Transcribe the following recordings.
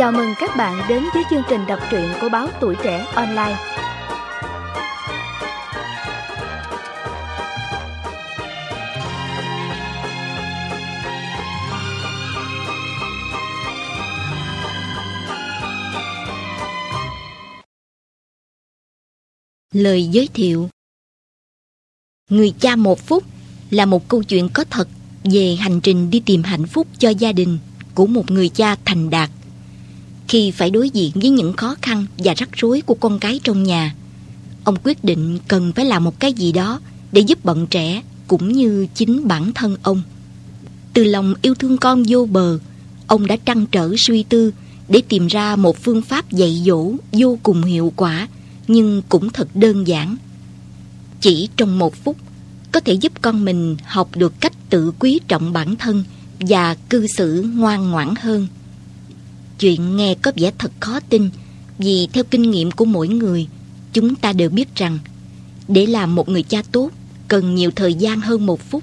Chào mừng các bạn đến với chương trình đọc truyện của báo Tuổi Trẻ Online. Lời giới thiệu. Người cha một phút là một câu chuyện có thật về hành trình đi tìm hạnh phúc cho gia đình của một người cha thành đạt. Khi phải đối diện với những khó khăn và rắc rối của con cái trong nhà, ông quyết định cần phải làm một cái gì đó để giúp bọn trẻ cũng như chính bản thân ông. Từ lòng yêu thương con vô bờ, ông đã trăn trở suy tư để tìm ra một phương pháp dạy dỗ vô cùng hiệu quả nhưng cũng thật đơn giản. Chỉ trong một phút, có thể giúp con mình học được cách tự quý trọng bản thân và cư xử ngoan ngoãn hơn. Chuyện nghe có vẻ thật khó tin, vì theo kinh nghiệm của mỗi người, chúng ta đều biết rằng để làm một người cha tốt cần nhiều thời gian hơn một phút.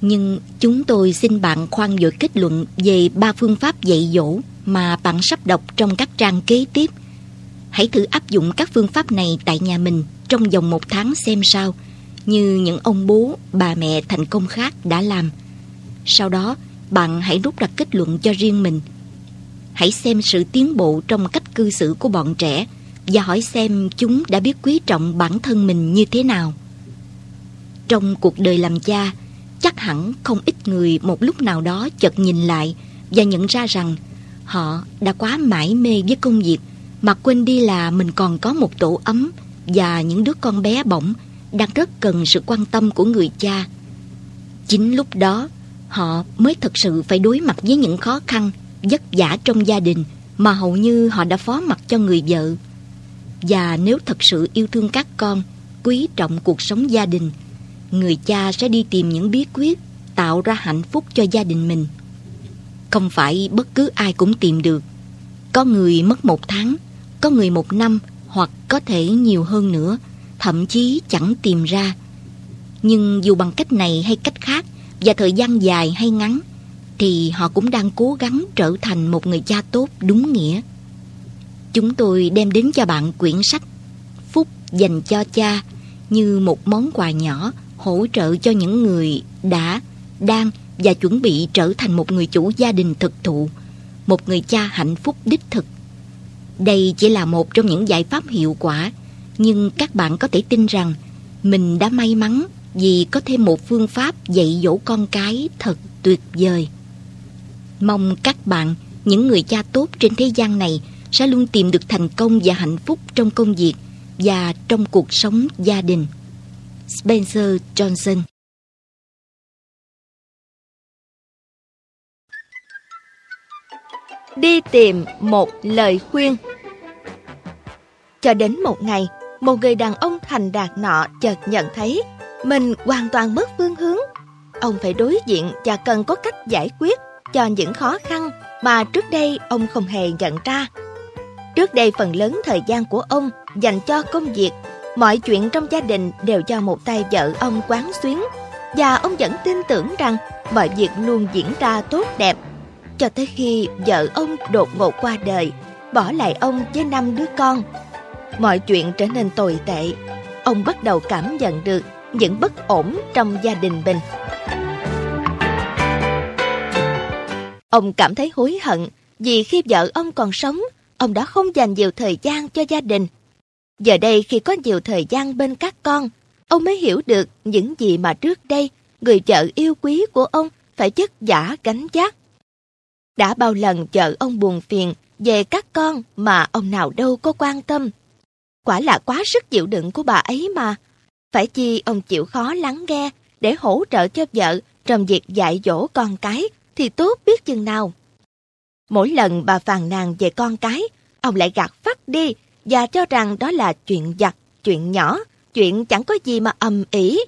Nhưng chúng tôi xin bạn khoan vội kết luận về 3 phương pháp dạy dỗ mà bạn sắp đọc trong các trang kế tiếp. Hãy thử áp dụng các phương pháp này tại nhà mình trong vòng 1 tháng xem sao, như những ông bố, bà mẹ thành công khác đã làm. Sau đó, bạn hãy rút ra kết luận cho riêng mình. Hãy xem sự tiến bộ trong cách cư xử của bọn trẻ và hỏi xem chúng đã biết quý trọng bản thân mình như thế nào. Trong cuộc đời làm cha, chắc hẳn không ít người một lúc nào đó chợt nhìn lại và nhận ra rằng họ đã quá mải mê với công việc mà quên đi là mình còn có một tổ ấm và những đứa con bé bỏng đang rất cần sự quan tâm của người cha. Chính lúc đó, họ mới thật sự phải đối mặt với những khó khăn vất vả trong gia đình mà hầu như họ đã phó mặc cho người vợ. Và nếu thật sự yêu thương các con, quý trọng cuộc sống gia đình, người cha sẽ đi tìm những bí quyết tạo ra hạnh phúc cho gia đình mình. Không phải bất cứ ai cũng tìm được. Có người mất 1 tháng, có người 1 năm, hoặc có thể nhiều hơn nữa, thậm chí chẳng tìm ra. Nhưng dù bằng cách này hay cách khác, và thời gian dài hay ngắn, thì họ cũng đang cố gắng trở thành một người cha tốt đúng nghĩa. Chúng tôi đem đến cho bạn quyển sách Phút Dành Cho Cha như một món quà nhỏ hỗ trợ cho những người đã, đang và chuẩn bị trở thành một người chủ gia đình thực thụ, một người cha hạnh phúc đích thực. Đây chỉ là một trong những giải pháp hiệu quả, nhưng các bạn có thể tin rằng mình đã may mắn vì có thêm một phương pháp dạy dỗ con cái thật tuyệt vời. Mong các bạn, những người cha tốt trên thế gian này, sẽ luôn tìm được thành công và hạnh phúc trong công việc và trong cuộc sống gia đình. Spencer Johnson. Đi tìm một lời khuyên. Cho đến một ngày, một người đàn ông thành đạt nọ chợt nhận thấy mình hoàn toàn mất phương hướng. Ông phải đối diện và cần có cách giải quyết cho những khó khăn mà trước đây ông không hề nhận ra. Trước đây phần lớn thời gian của ông dành cho công việc, mọi chuyện trong gia đình đều do một tay vợ ông quán xuyến, và ông vẫn tin tưởng rằng mọi việc luôn diễn ra tốt đẹp, cho tới khi vợ ông đột ngột qua đời, bỏ lại ông với 5 đứa con. Mọi chuyện trở nên tồi tệ. Ông bắt đầu cảm nhận được những bất ổn trong gia đình mình. Ông cảm thấy hối hận vì khi vợ ông còn sống, ông đã không dành nhiều thời gian cho gia đình. Giờ đây khi có nhiều thời gian bên các con, ông mới hiểu được những gì mà trước đây người vợ yêu quý của ông phải vất vả gánh vác. Đã bao lần vợ ông buồn phiền về các con mà ông nào đâu có quan tâm. Quả là quá sức chịu đựng của bà ấy mà. Phải chi ông chịu khó lắng nghe để hỗ trợ cho vợ trong việc dạy dỗ con cái thì tốt biết chừng nào. Mỗi lần bà phàn nàn về con cái, ông lại gạt phắt đi và cho rằng đó là chuyện vặt, chuyện nhỏ, chuyện chẳng có gì mà ầm ĩ.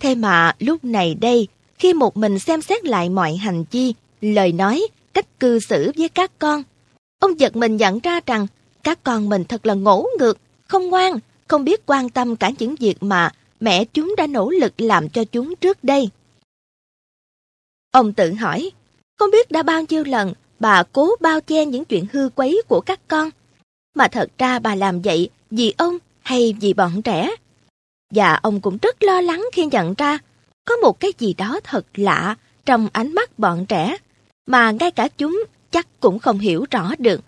Thế mà lúc này đây, khi một mình xem xét lại mọi hành vi, lời nói, cách cư xử với các con, ông giật mình nhận ra rằng các con mình thật là ngỗ ngược, không ngoan, không biết quan tâm cả những việc mà mẹ chúng đã nỗ lực làm cho chúng trước đây. Ông tự hỏi, không biết đã bao nhiêu lần bà cố bao che những chuyện hư quấy của các con, mà thật ra bà làm vậy vì ông hay vì bọn trẻ. Và ông cũng rất lo lắng khi nhận ra có một cái gì đó thật lạ trong ánh mắt bọn trẻ mà ngay cả chúng chắc cũng không hiểu rõ được.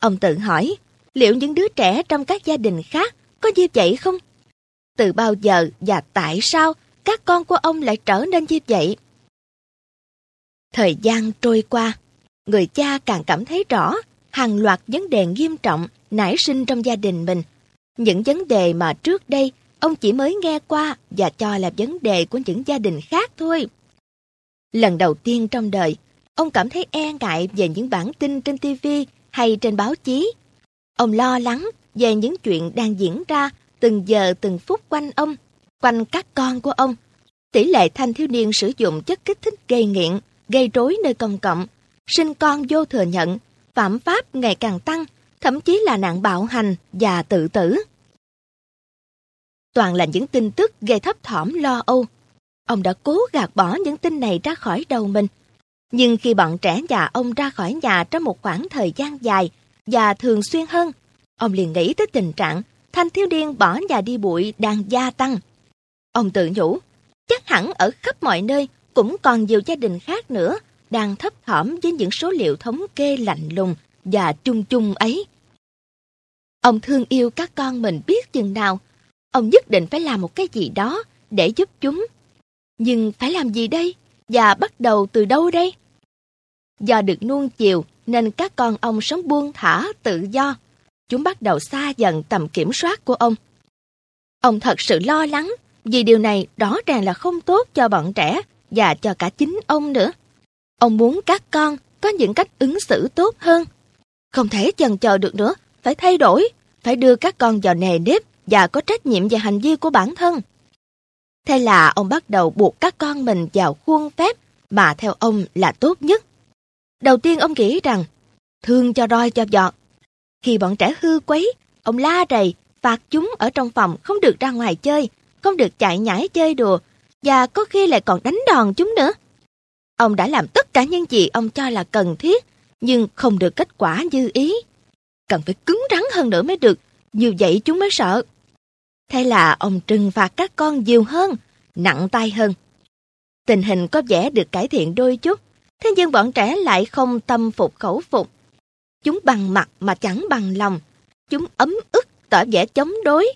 Ông tự hỏi, liệu những đứa trẻ trong các gia đình khác có như vậy không? Từ bao giờ và tại sao các con của ông lại trở nên như vậy? Thời gian trôi qua, người cha càng cảm thấy rõ hàng loạt vấn đề nghiêm trọng nảy sinh trong gia đình mình. Những vấn đề mà trước đây ông chỉ mới nghe qua và cho là vấn đề của những gia đình khác thôi. Lần đầu tiên trong đời, ông cảm thấy e ngại về những bản tin trên TV hay trên báo chí. Ông lo lắng về những chuyện đang diễn ra từng giờ từng phút quanh ông, quanh các con của ông. Tỷ lệ thanh thiếu niên sử dụng chất kích thích gây nghiện, gây rối nơi công cộng, sinh con vô thừa nhận, phạm pháp ngày càng tăng, thậm chí là nạn bạo hành và tự tử. Toàn là những tin tức gây thấp thỏm lo âu. Ông đã cố gạt bỏ những tin này ra khỏi đầu mình. Nhưng khi bọn trẻ nhà ông ra khỏi nhà trong một khoảng thời gian dài và thường xuyên hơn, ông liền nghĩ tới tình trạng thanh thiếu niên bỏ nhà đi bụi đang gia tăng. Ông tự nhủ, chắc hẳn ở khắp mọi nơi cũng còn nhiều gia đình khác nữa đang thấp thỏm với những số liệu thống kê lạnh lùng và chung chung ấy. Ông thương yêu các con mình biết chừng nào. Ông nhất định phải làm một cái gì đó để giúp chúng. Nhưng phải làm gì đây? Và bắt đầu từ đâu đây? Do được nuông chiều nên các con ông sống buông thả, tự do. Chúng bắt đầu xa dần tầm kiểm soát của ông. Ông thật sự lo lắng vì điều này rõ ràng là không tốt cho bọn trẻ và cho cả chính ông nữa. Ông muốn các con có những cách ứng xử tốt hơn. Không thể chần chờ được nữa, phải thay đổi, phải đưa các con vào nề nếp và có trách nhiệm về hành vi của bản thân. Thế là ông bắt đầu buộc các con mình vào khuôn phép mà theo ông là tốt nhất. Đầu tiên ông nghĩ rằng, thương cho roi cho vọt. Khi bọn trẻ hư quấy, ông la rầy, phạt chúng ở trong phòng không được ra ngoài chơi, không được chạy nhảy chơi đùa, và có khi lại còn đánh đòn chúng nữa. Ông đã làm tất cả những gì ông cho là cần thiết, nhưng không được kết quả như ý. Cần phải cứng rắn hơn nữa mới được, như vậy chúng mới sợ. Thế là ông trừng phạt các con nhiều hơn, nặng tay hơn. Tình hình có vẻ được cải thiện đôi chút, thế nhưng bọn trẻ lại không tâm phục khẩu phục. Chúng bằng mặt mà chẳng bằng lòng, chúng ấm ức tỏ vẻ chống đối.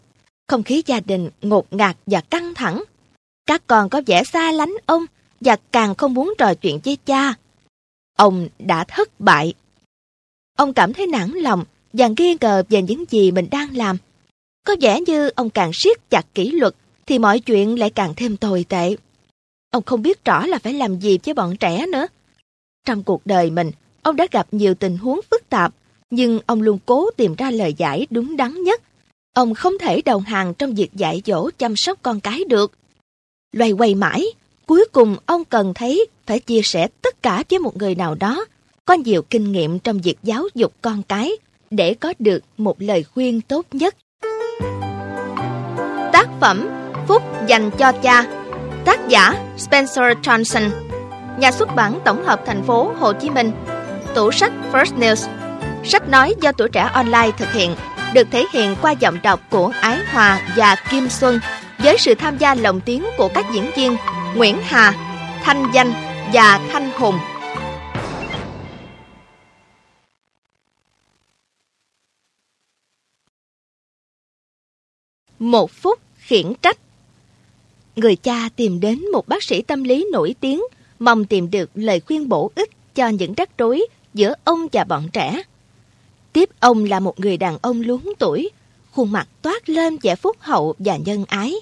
Không khí gia đình ngột ngạt và căng thẳng. Các con có vẻ xa lánh ông và càng không muốn trò chuyện với cha. Ông đã thất bại. Ông cảm thấy nản lòng và nghi ngờ về những gì mình đang làm. Có vẻ như ông càng siết chặt kỷ luật thì mọi chuyện lại càng thêm tồi tệ. Ông không biết rõ là phải làm gì với bọn trẻ nữa. Trong cuộc đời mình, ông đã gặp nhiều tình huống phức tạp, nhưng ông luôn cố tìm ra lời giải đúng đắn nhất. Ông không thể đầu hàng trong việc dạy dỗ chăm sóc con cái được. Loay hoay mãi, cuối cùng ông cần thấy phải chia sẻ tất cả với một người nào đó có nhiều kinh nghiệm trong việc giáo dục con cái để có được một lời khuyên tốt nhất. Tác phẩm Phút Dành Cho Cha, tác giả Spencer Johnson, nhà xuất bản Tổng hợp thành phố Hồ Chí Minh, tủ sách First News. Sách nói do Tuổi Trẻ Online thực hiện, được thể hiện qua giọng đọc của Ái Hòa và Kim Xuân, với sự tham gia lồng tiếng của các diễn viên Nguyễn Hà, Thanh Danh và Thanh Hùng. Một phút khiển trách. Người cha tìm đến một bác sĩ tâm lý nổi tiếng, mong tìm được lời khuyên bổ ích cho những rắc rối giữa ông và bọn trẻ. Tiếp ông là một người đàn ông luống tuổi, khuôn mặt toát lên vẻ phúc hậu và nhân ái.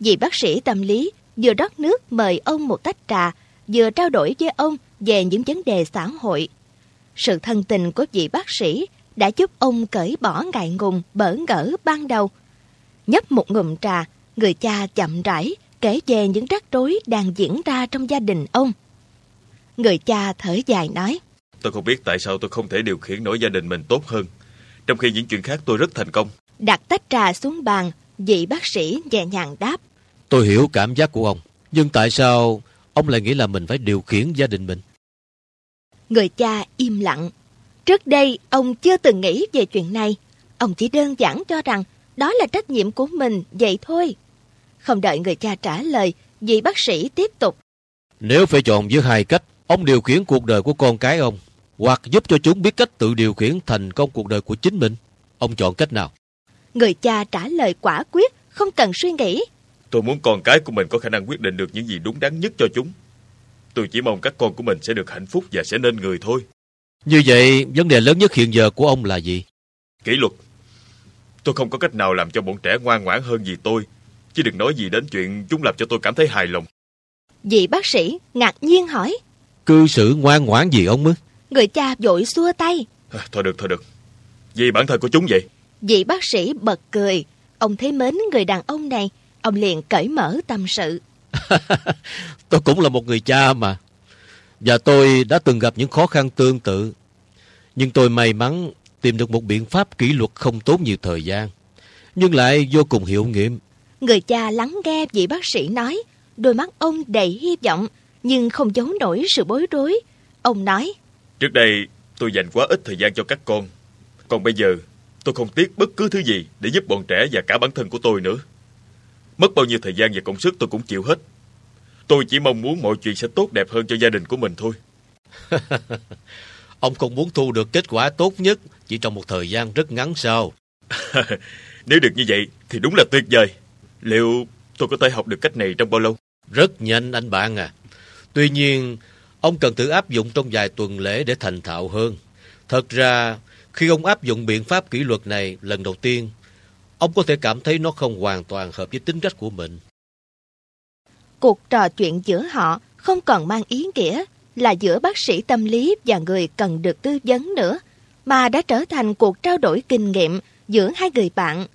Vị bác sĩ tâm lý vừa rót nước mời ông một tách trà, vừa trao đổi với ông về những vấn đề xã hội. Sự thân tình của vị bác sĩ đã giúp ông cởi bỏ ngại ngùng bỡ ngỡ ban đầu. Nhấp một ngụm trà, người cha chậm rãi kể về những rắc rối đang diễn ra trong gia đình ông. Người cha thở dài nói, tôi không biết tại sao tôi không thể điều khiển nổi gia đình mình tốt hơn, trong khi những chuyện khác tôi rất thành công. Đặt tách trà xuống bàn, vị bác sĩ nhẹ nhàng đáp, tôi hiểu cảm giác của ông, nhưng tại sao ông lại nghĩ là mình phải điều khiển gia đình mình? Người cha im lặng. Trước đây, ông chưa từng nghĩ về chuyện này. Ông chỉ đơn giản cho rằng đó là trách nhiệm của mình, vậy thôi. Không đợi người cha trả lời, vị bác sĩ tiếp tục. Nếu phải chọn giữa hai cách, ông điều khiển cuộc đời của con cái ông, hoặc giúp cho chúng biết cách tự điều khiển thành công cuộc đời của chính mình, ông chọn cách nào? Người cha trả lời quả quyết, không cần suy nghĩ. Tôi muốn con cái của mình có khả năng quyết định được những gì đúng đắn nhất cho chúng. Tôi chỉ mong các con của mình sẽ được hạnh phúc và sẽ nên người thôi. Như vậy, vấn đề lớn nhất hiện giờ của ông là gì? Kỷ luật. Tôi không có cách nào làm cho bọn trẻ ngoan ngoãn hơn gì tôi, chứ đừng nói gì đến chuyện chúng làm cho tôi cảm thấy hài lòng. Vị bác sĩ ngạc nhiên hỏi. Cư xử ngoan ngoãn gì ông mới? Người cha vội xua tay. Thôi được. Vì bản thân của chúng vậy. Vị bác sĩ bật cười. Ông thấy mến người đàn ông này. Ông liền cởi mở tâm sự. Tôi cũng là một người cha mà. Và tôi đã từng gặp những khó khăn tương tự. Nhưng tôi may mắn tìm được một biện pháp kỷ luật không tốn nhiều thời gian, nhưng lại vô cùng hiệu nghiệm. Người cha lắng nghe vị bác sĩ nói. Đôi mắt ông đầy hy vọng, nhưng không giấu nổi sự bối rối. Ông nói. Trước đây tôi dành quá ít thời gian cho các con. Còn bây giờ tôi không tiếc bất cứ thứ gì để giúp bọn trẻ và cả bản thân của tôi nữa. Mất bao nhiêu thời gian và công sức tôi cũng chịu hết. Tôi chỉ mong muốn mọi chuyện sẽ tốt đẹp hơn cho gia đình của mình thôi. Ông không muốn thu được kết quả tốt nhất chỉ trong một thời gian rất ngắn sao? Nếu được như vậy thì đúng là tuyệt vời. Liệu tôi có thể học được cách này trong bao lâu? Rất nhanh anh bạn à. Tuy nhiên, ông cần tự áp dụng trong vài tuần lễ để thành thạo hơn. Thật ra, khi ông áp dụng biện pháp kỷ luật này lần đầu tiên, ông có thể cảm thấy nó không hoàn toàn hợp với tính cách của mình. Cuộc trò chuyện giữa họ không còn mang ý nghĩa là giữa bác sĩ tâm lý và người cần được tư vấn nữa, mà đã trở thành cuộc trao đổi kinh nghiệm giữa hai người bạn.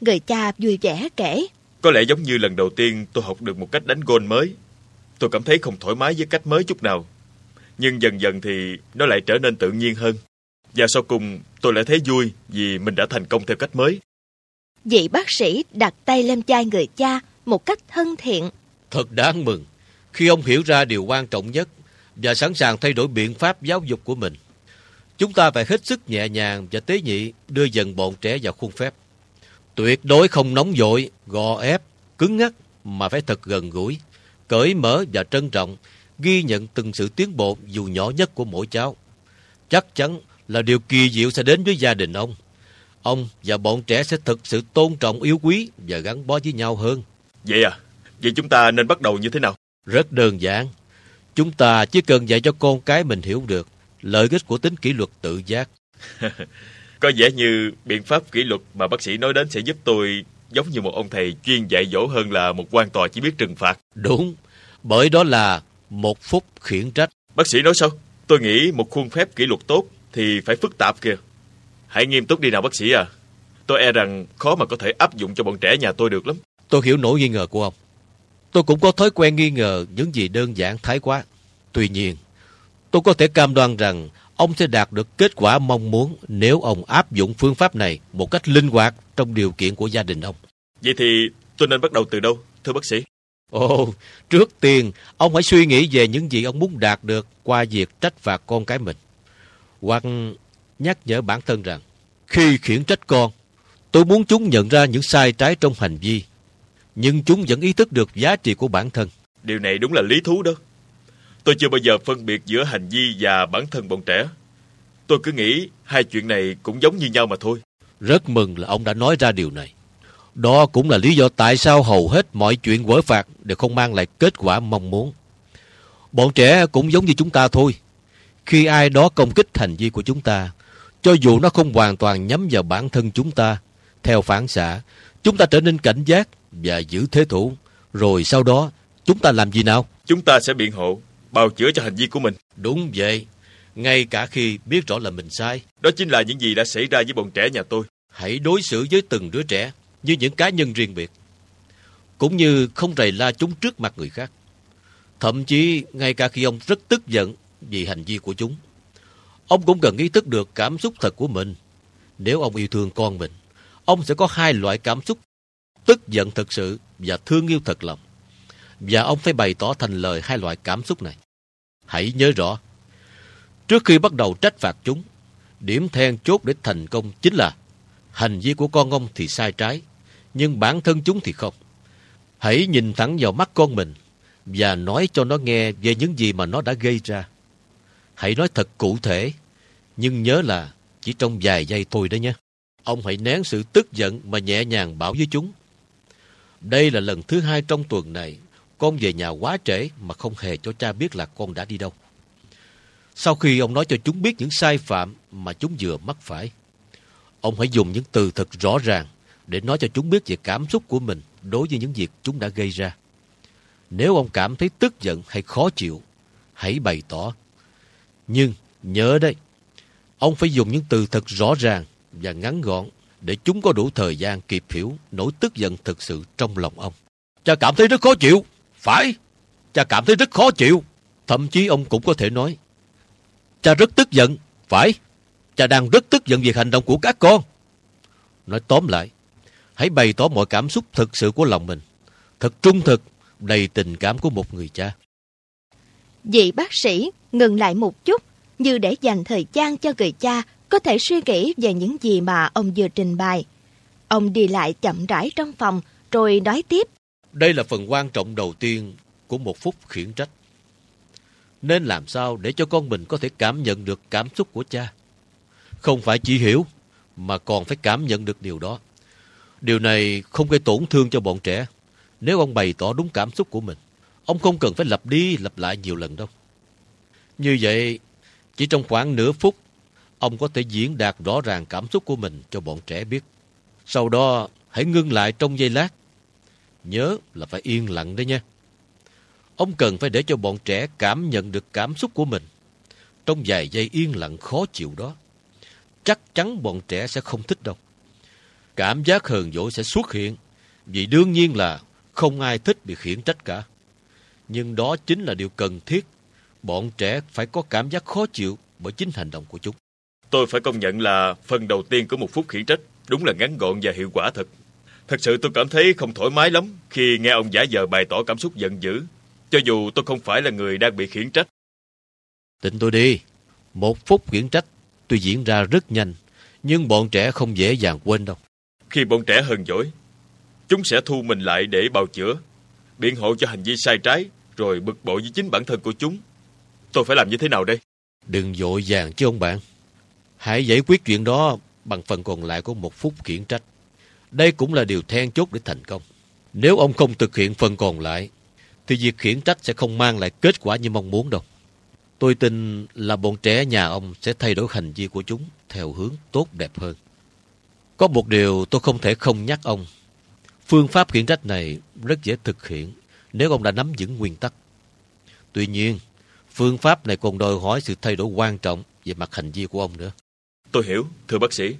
Người cha vui vẻ kể. Có lẽ giống như lần đầu tiên tôi học được một cách đánh golf mới. Tôi cảm thấy không thoải mái với cách mới chút nào. Nhưng dần dần thì nó lại trở nên tự nhiên hơn. Và sau cùng tôi lại thấy vui vì mình đã thành công theo cách mới. Vị bác sĩ đặt tay lên vai người cha một cách thân thiện. Thật đáng mừng khi ông hiểu ra điều quan trọng nhất và sẵn sàng thay đổi biện pháp giáo dục của mình. Chúng ta phải hết sức nhẹ nhàng và tế nhị đưa dần bọn trẻ vào khuôn phép. Tuyệt đối không nóng vội, gò ép, cứng ngắc mà phải thật gần gũi, cởi mở và trân trọng, ghi nhận từng sự tiến bộ dù nhỏ nhất của mỗi cháu. Chắc chắn là điều kỳ diệu sẽ đến với gia đình ông. Ông và bọn trẻ sẽ thực sự tôn trọng, yêu quý và gắn bó với nhau hơn. Vậy à? Vậy chúng ta nên bắt đầu như thế nào? Rất đơn giản. Chúng ta chỉ cần dạy cho con cái mình hiểu được lợi ích của tính kỷ luật tự giác. Có vẻ như biện pháp kỷ luật mà bác sĩ nói đến sẽ giúp tôi giống như một ông thầy chuyên dạy dỗ hơn là một quan tòa chỉ biết trừng phạt. Đúng, bởi đó là một phút khiển trách. Bác sĩ nói sao? Tôi nghĩ một khuôn phép kỷ luật tốt thì phải phức tạp kìa. Hãy nghiêm túc đi nào bác sĩ à. Tôi e rằng khó mà có thể áp dụng cho bọn trẻ nhà tôi được lắm. Tôi hiểu nỗi nghi ngờ của ông. Tôi cũng có thói quen nghi ngờ những gì đơn giản thái quá. Tuy nhiên, tôi có thể cam đoan rằng ông sẽ đạt được kết quả mong muốn nếu ông áp dụng phương pháp này một cách linh hoạt trong điều kiện của gia đình ông. Vậy thì tôi nên bắt đầu từ đâu, thưa bác sĩ? Ồ, trước tiên, ông hãy suy nghĩ về những gì ông muốn đạt được qua việc trách phạt con cái mình. Hoặc nhắc nhở bản thân rằng, khi khiển trách con, tôi muốn chúng nhận ra những sai trái trong hành vi, nhưng chúng vẫn ý thức được giá trị của bản thân. Điều này đúng là lý thú đó. Tôi chưa bao giờ phân biệt giữa hành vi và bản thân bọn trẻ. Tôi cứ nghĩ hai chuyện này cũng giống như nhau mà thôi. Rất mừng là ông đã nói ra điều này. Đó cũng là lý do tại sao hầu hết mọi chuyện quở phạt đều không mang lại kết quả mong muốn. Bọn trẻ cũng giống như chúng ta thôi. Khi ai đó công kích hành vi của chúng ta, cho dù nó không hoàn toàn nhắm vào bản thân chúng ta, theo phản xạ, chúng ta trở nên cảnh giác và giữ thế thủ. Rồi sau đó, chúng ta làm gì nào? Chúng ta sẽ biện hộ, bào chữa cho hành vi của mình. Đúng vậy, ngay cả khi biết rõ là mình sai. Đó chính là những gì đã xảy ra với bọn trẻ nhà tôi. Hãy đối xử với từng đứa trẻ như những cá nhân riêng biệt, cũng như không rầy la chúng trước mặt người khác. Thậm chí, ngay cả khi ông rất tức giận vì hành vi của chúng, ông cũng cần ý thức được cảm xúc thật của mình. Nếu ông yêu thương con mình, ông sẽ có hai loại cảm xúc: tức giận thật sự và thương yêu thật lòng. Và ông phải bày tỏ thành lời hai loại cảm xúc này. Hãy nhớ rõ, Trước khi bắt đầu trách phạt chúng, điểm then chốt để thành công chính là hành vi của con ông thì sai trái, nhưng bản thân chúng thì không. Hãy nhìn thẳng vào mắt con mình và nói cho nó nghe về những gì mà nó đã gây ra. Hãy nói thật cụ thể, nhưng nhớ là chỉ trong vài giây thôi đó nhé. Ông hãy nén sự tức giận mà nhẹ nhàng bảo với chúng: đây là lần thứ hai trong tuần này con về nhà quá trễ mà không hề cho cha biết là con đã đi đâu. Sau khi ông nói cho chúng biết những sai phạm mà chúng vừa mắc phải, ông hãy dùng những từ thật rõ ràng để nói cho chúng biết về cảm xúc của mình đối với những việc chúng đã gây ra. Nếu ông cảm thấy tức giận hay khó chịu, hãy bày tỏ. Nhưng nhớ đấy, ông phải dùng những từ thật rõ ràng và ngắn gọn để chúng có đủ thời gian kịp hiểu nỗi tức giận thực sự trong lòng ông. Cha cảm thấy rất khó chịu. Phải, cha cảm thấy rất khó chịu. Thậm chí ông cũng có thể nói: cha rất tức giận. Phải, cha đang rất tức giận vì hành động của các con. Nói tóm lại, hãy bày tỏ mọi cảm xúc thực sự của lòng mình, thật trung thực, đầy tình cảm của một người cha. Vị bác sĩ ngừng lại một chút, như để dành thời gian cho người cha có thể suy nghĩ về những gì mà ông vừa trình bày. Ông đi lại chậm rãi trong phòng rồi nói tiếp: đây là phần quan trọng đầu tiên của một phút khiển trách. Nên làm sao để cho con mình có thể cảm nhận được cảm xúc của cha? Không phải chỉ hiểu, mà còn phải cảm nhận được điều đó. Điều này không gây tổn thương cho bọn trẻ nếu ông bày tỏ đúng cảm xúc của mình. Ông không cần phải lặp đi lặp lại nhiều lần đâu. Như vậy, chỉ trong khoảng nửa phút, ông có thể diễn đạt rõ ràng cảm xúc của mình cho bọn trẻ biết. Sau đó, hãy ngưng lại trong giây lát. Nhớ là phải yên lặng đấy nha. Ông cần phải để cho bọn trẻ cảm nhận được cảm xúc của mình trong vài giây yên lặng khó chịu đó. Chắc chắn bọn trẻ sẽ không thích đâu. Cảm giác hờn dỗi sẽ xuất hiện, vì đương nhiên là không ai thích bị khiển trách cả. Nhưng đó chính là điều cần thiết. Bọn trẻ phải có cảm giác khó chịu bởi chính hành động của chúng. Tôi phải công nhận là phần đầu tiên của một phút khiển trách đúng là ngắn gọn và hiệu quả thật. Thật sự tôi cảm thấy không thoải mái lắm khi nghe ông giả vờ bày tỏ cảm xúc giận dữ, cho dù tôi không phải là người đang bị khiển trách. Tin tôi đi, một phút khiển trách tuy diễn ra rất nhanh, nhưng bọn trẻ không dễ dàng quên đâu. Khi bọn trẻ hờn dỗi, chúng sẽ thu mình lại để bào chữa, biện hộ cho hành vi sai trái, rồi bực bội với chính bản thân của chúng. Tôi phải làm như thế nào đây? Đừng vội vàng chứ ông bạn. Hãy giải quyết chuyện đó bằng phần còn lại của một phút khiển trách. Đây cũng là điều then chốt để thành công. Nếu ông không thực hiện phần còn lại, thì việc khiển trách sẽ không mang lại kết quả như mong muốn đâu. Tôi tin là bọn trẻ nhà ông sẽ thay đổi hành vi của chúng theo hướng tốt đẹp hơn. Có một điều tôi không thể không nhắc ông. Phương pháp khiển trách này rất dễ thực hiện nếu ông đã nắm vững nguyên tắc. Tuy nhiên, phương pháp này còn đòi hỏi sự thay đổi quan trọng về mặt hành vi của ông nữa. Tôi hiểu, thưa bác sĩ.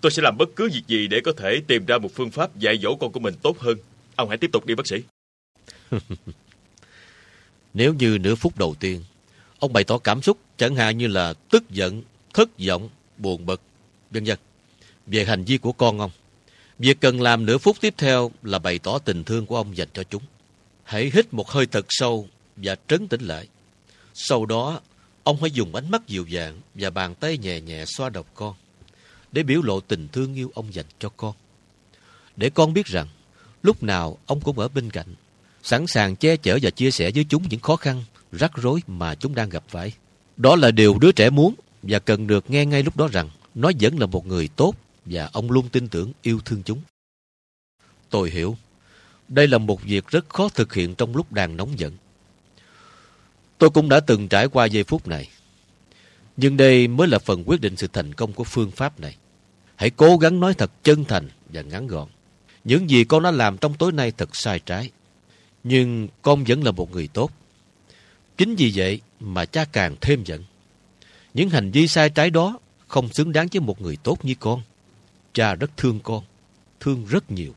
Tôi sẽ làm bất cứ việc gì để có thể tìm ra một phương pháp dạy dỗ con của mình tốt hơn. Ông hãy tiếp tục đi bác sĩ. Nếu như nửa phút đầu tiên, ông bày tỏ cảm xúc chẳng hạn như là tức giận, thất vọng, buồn bực, v.v. về hành vi của con ông, việc cần làm nửa phút tiếp theo là bày tỏ tình thương của ông dành cho chúng. Hãy hít một hơi thật sâu và trấn tĩnh lại. Sau đó, ông hãy dùng ánh mắt dịu dàng và bàn tay nhẹ nhẹ xoa đầu con để biểu lộ tình thương yêu ông dành cho con. Để con biết rằng, lúc nào ông cũng ở bên cạnh, sẵn sàng che chở và chia sẻ với chúng những khó khăn, rắc rối mà chúng đang gặp phải. Đó là điều đứa trẻ muốn và cần được nghe ngay lúc đó rằng nó vẫn là một người tốt và ông luôn tin tưởng yêu thương chúng. Tôi hiểu, đây là một việc rất khó thực hiện trong lúc đang nóng giận. Tôi cũng đã từng trải qua giây phút này. Nhưng đây mới là phần quyết định sự thành công của phương pháp này. Hãy cố gắng nói thật chân thành và ngắn gọn. Những gì con đã làm trong tối nay thật sai trái. Nhưng con vẫn là một người tốt. Chính vì vậy mà cha càng thêm giận. Những hành vi sai trái đó không xứng đáng với một người tốt như con. Cha rất thương con, thương rất nhiều.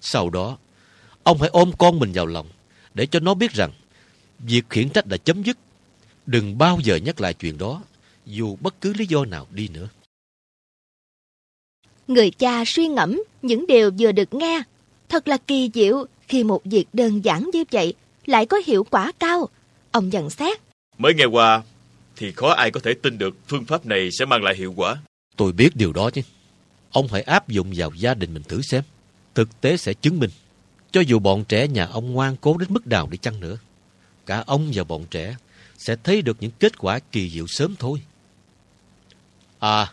Sau đó, ông hãy ôm con mình vào lòng để cho nó biết rằng việc khiển trách đã chấm dứt. Đừng bao giờ nhắc lại chuyện đó, dù bất cứ lý do nào đi nữa. Người cha suy ngẫm những điều vừa được nghe. Thật là kỳ diệu khi một việc đơn giản như vậy lại có hiệu quả cao. Ông nhận xét. Mới nghe qua thì khó ai có thể tin được phương pháp này sẽ mang lại hiệu quả. Tôi biết điều đó chứ. Ông hãy áp dụng vào gia đình mình thử xem. Thực tế sẽ chứng minh, cho dù bọn trẻ nhà ông ngoan cố đến mức nào đi chăng nữa, cả ông và bọn trẻ sẽ thấy được những kết quả kỳ diệu sớm thôi. À,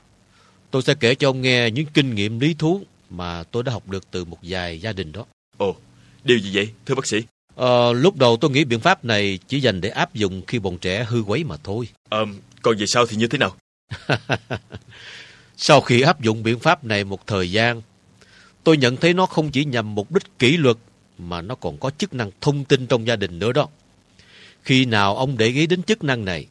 tôi sẽ kể cho ông nghe những kinh nghiệm lý thú mà tôi đã học được từ một vài gia đình đó. Ồ, điều gì vậy, thưa bác sĩ? Lúc đầu tôi nghĩ biện pháp này chỉ dành để áp dụng khi bọn trẻ hư quấy mà thôi. Còn về sau thì như thế nào? Sau khi áp dụng biện pháp này một thời gian, tôi nhận thấy nó không chỉ nhằm mục đích kỷ luật mà nó còn có chức năng thông tin trong gia đình nữa đó. Khi nào ông để ý đến chức năng này,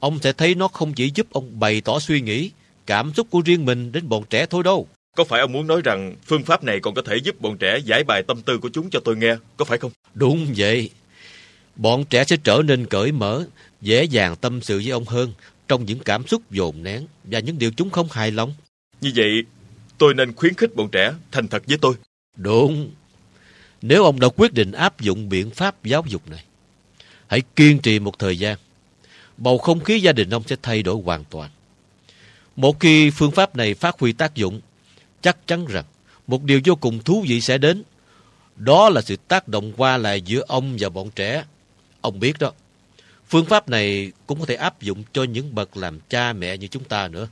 ông sẽ thấy nó không chỉ giúp ông bày tỏ suy nghĩ, cảm xúc của riêng mình đến bọn trẻ thôi đâu. Có phải ông muốn nói rằng phương pháp này còn có thể giúp bọn trẻ giải bày tâm tư của chúng cho tôi nghe, có phải không? Đúng vậy. Bọn trẻ sẽ trở nên cởi mở, dễ dàng tâm sự với ông hơn trong những cảm xúc dồn nén và những điều chúng không hài lòng. Như vậy, tôi nên khuyến khích bọn trẻ thành thật với tôi. Đúng. Nếu ông đã quyết định áp dụng biện pháp giáo dục này, hãy kiên trì một thời gian. Bầu không khí gia đình ông sẽ thay đổi hoàn toàn. Một khi phương pháp này phát huy tác dụng, chắc chắn rằng một điều vô cùng thú vị sẽ đến. Đó là sự tác động qua lại giữa ông và bọn trẻ. Ông biết đó, phương pháp này cũng có thể áp dụng cho những bậc làm cha mẹ như chúng ta nữa.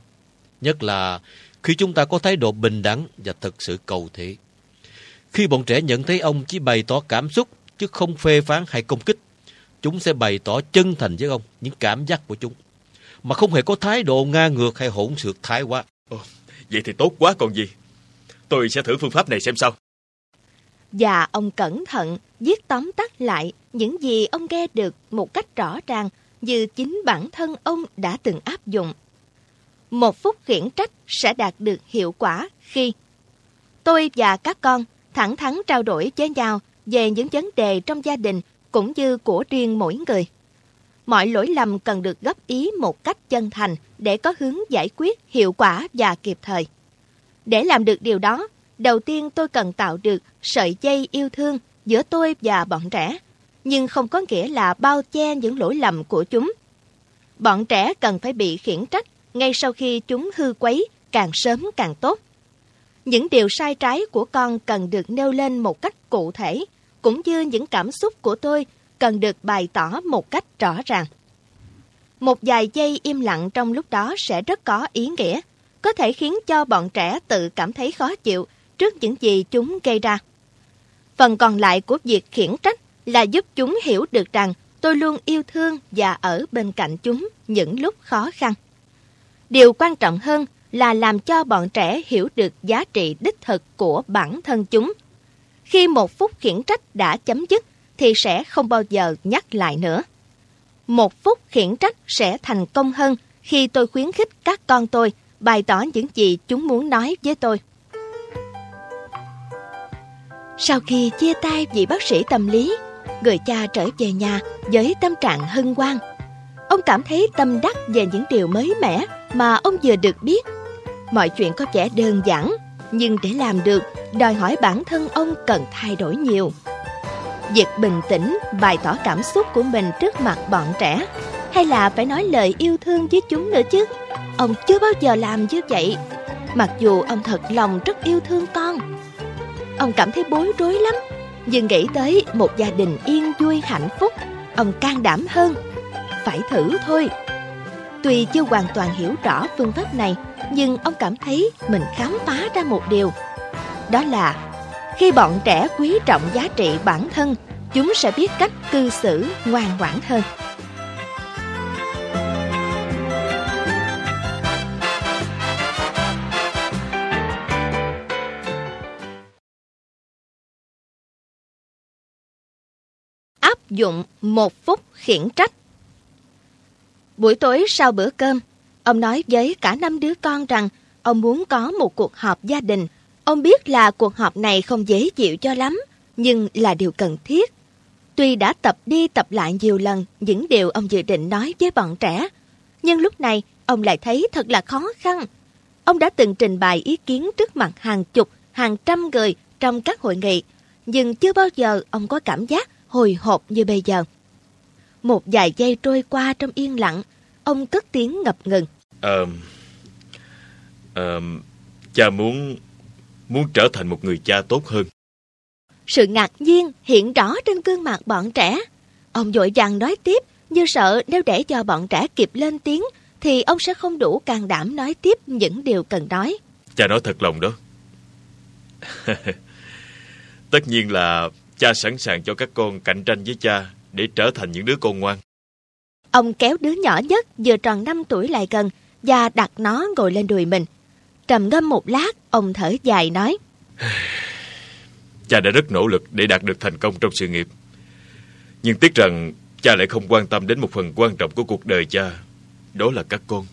Nhất là khi chúng ta có thái độ bình đẳng và thực sự cầu thị. Khi bọn trẻ nhận thấy ông chỉ bày tỏ cảm xúc chứ không phê phán hay công kích, chúng sẽ bày tỏ chân thành với ông những cảm giác của chúng, mà không hề có thái độ nga ngược hay hỗn xược thái quá. Vậy thì tốt quá còn gì. Tôi sẽ thử phương pháp này xem sao. Và ông cẩn thận viết tóm tắt lại những gì ông nghe được một cách rõ ràng như chính bản thân ông đã từng áp dụng. Một phút khiển trách sẽ đạt được hiệu quả khi tôi và các con thẳng thắn trao đổi với nhau về những vấn đề trong gia đình cũng như của riêng mỗi người. Mọi lỗi lầm cần được góp ý một cách chân thành để có hướng giải quyết hiệu quả và kịp thời. Để làm được điều đó, đầu tiên tôi cần tạo được sợi dây yêu thương giữa tôi và bọn trẻ, nhưng không có nghĩa là bao che những lỗi lầm của chúng. Bọn trẻ cần phải bị khiển trách ngay sau khi chúng hư quấy, càng sớm càng tốt. Những điều sai trái của con cần được nêu lên một cách cụ thể, cũng như những cảm xúc của tôi cần được bày tỏ một cách rõ ràng. Một vài giây im lặng trong lúc đó sẽ rất có ý nghĩa, có thể khiến cho bọn trẻ tự cảm thấy khó chịu trước những gì chúng gây ra. Phần còn lại của việc khiển trách là giúp chúng hiểu được rằng tôi luôn yêu thương và ở bên cạnh chúng những lúc khó khăn. Điều quan trọng hơn là làm cho bọn trẻ hiểu được giá trị đích thực của bản thân chúng. Khi một phút khiển trách đã chấm dứt, thì sẽ không bao giờ nhắc lại nữa. Một phút khiển trách sẽ thành công hơn khi tôi khuyến khích các con tôi bày tỏ những gì chúng muốn nói với tôi. Sau khi chia tay vị bác sĩ tâm lý, người cha trở về nhà với tâm trạng hân hoan. Ông cảm thấy tâm đắc về những điều mới mẻ mà ông vừa được biết. Mọi chuyện có vẻ đơn giản, nhưng để làm được, đòi hỏi bản thân ông cần thay đổi nhiều. Việc bình tĩnh bày tỏ cảm xúc của mình trước mặt bọn trẻ, hay là phải nói lời yêu thương với chúng nữa chứ. Ông chưa bao giờ làm như vậy, mặc dù ông thật lòng rất yêu thương con. Ông cảm thấy bối rối lắm, nhưng nghĩ tới một gia đình yên vui hạnh phúc, ông can đảm hơn. Phải thử thôi. Tuy chưa hoàn toàn hiểu rõ phương pháp này, nhưng ông cảm thấy mình khám phá ra một điều. Đó là khi bọn trẻ quý trọng giá trị bản thân, chúng sẽ biết cách cư xử ngoan ngoãn hơn. Áp dụng một phút khiển trách. Buổi tối sau bữa cơm, ông nói với cả 5 đứa con rằng ông muốn có một cuộc họp gia đình. Ông biết là cuộc họp này không dễ chịu cho lắm, nhưng là điều cần thiết. Tuy đã tập đi tập lại nhiều lần những điều ông dự định nói với bọn trẻ, nhưng lúc này ông lại thấy thật là khó khăn. Ông đã từng trình bày ý kiến trước mặt hàng chục, hàng trăm người trong các hội nghị, nhưng chưa bao giờ ông có cảm giác hồi hộp như bây giờ. Một vài giây trôi qua trong yên lặng, Ông cất tiếng ngập ngừng. Cha muốn trở thành một người cha tốt hơn. Sự ngạc nhiên hiện rõ trên gương mặt bọn trẻ. Ông vội vàng nói tiếp, như sợ nếu để cho bọn trẻ kịp lên tiếng thì ông sẽ không đủ can đảm nói tiếp những điều cần nói. Cha nói thật lòng đó. Tất nhiên là cha sẵn sàng cho các con cạnh tranh với cha để trở thành những đứa con ngoan. Ông kéo đứa nhỏ nhất vừa tròn 5 tuổi lại gần và đặt nó ngồi lên đùi mình. Trầm ngâm một lát, ông thở dài nói. Cha đã rất nỗ lực để đạt được thành công trong sự nghiệp. Nhưng tiếc rằng cha lại không quan tâm đến một phần quan trọng của cuộc đời cha. Đó là các con.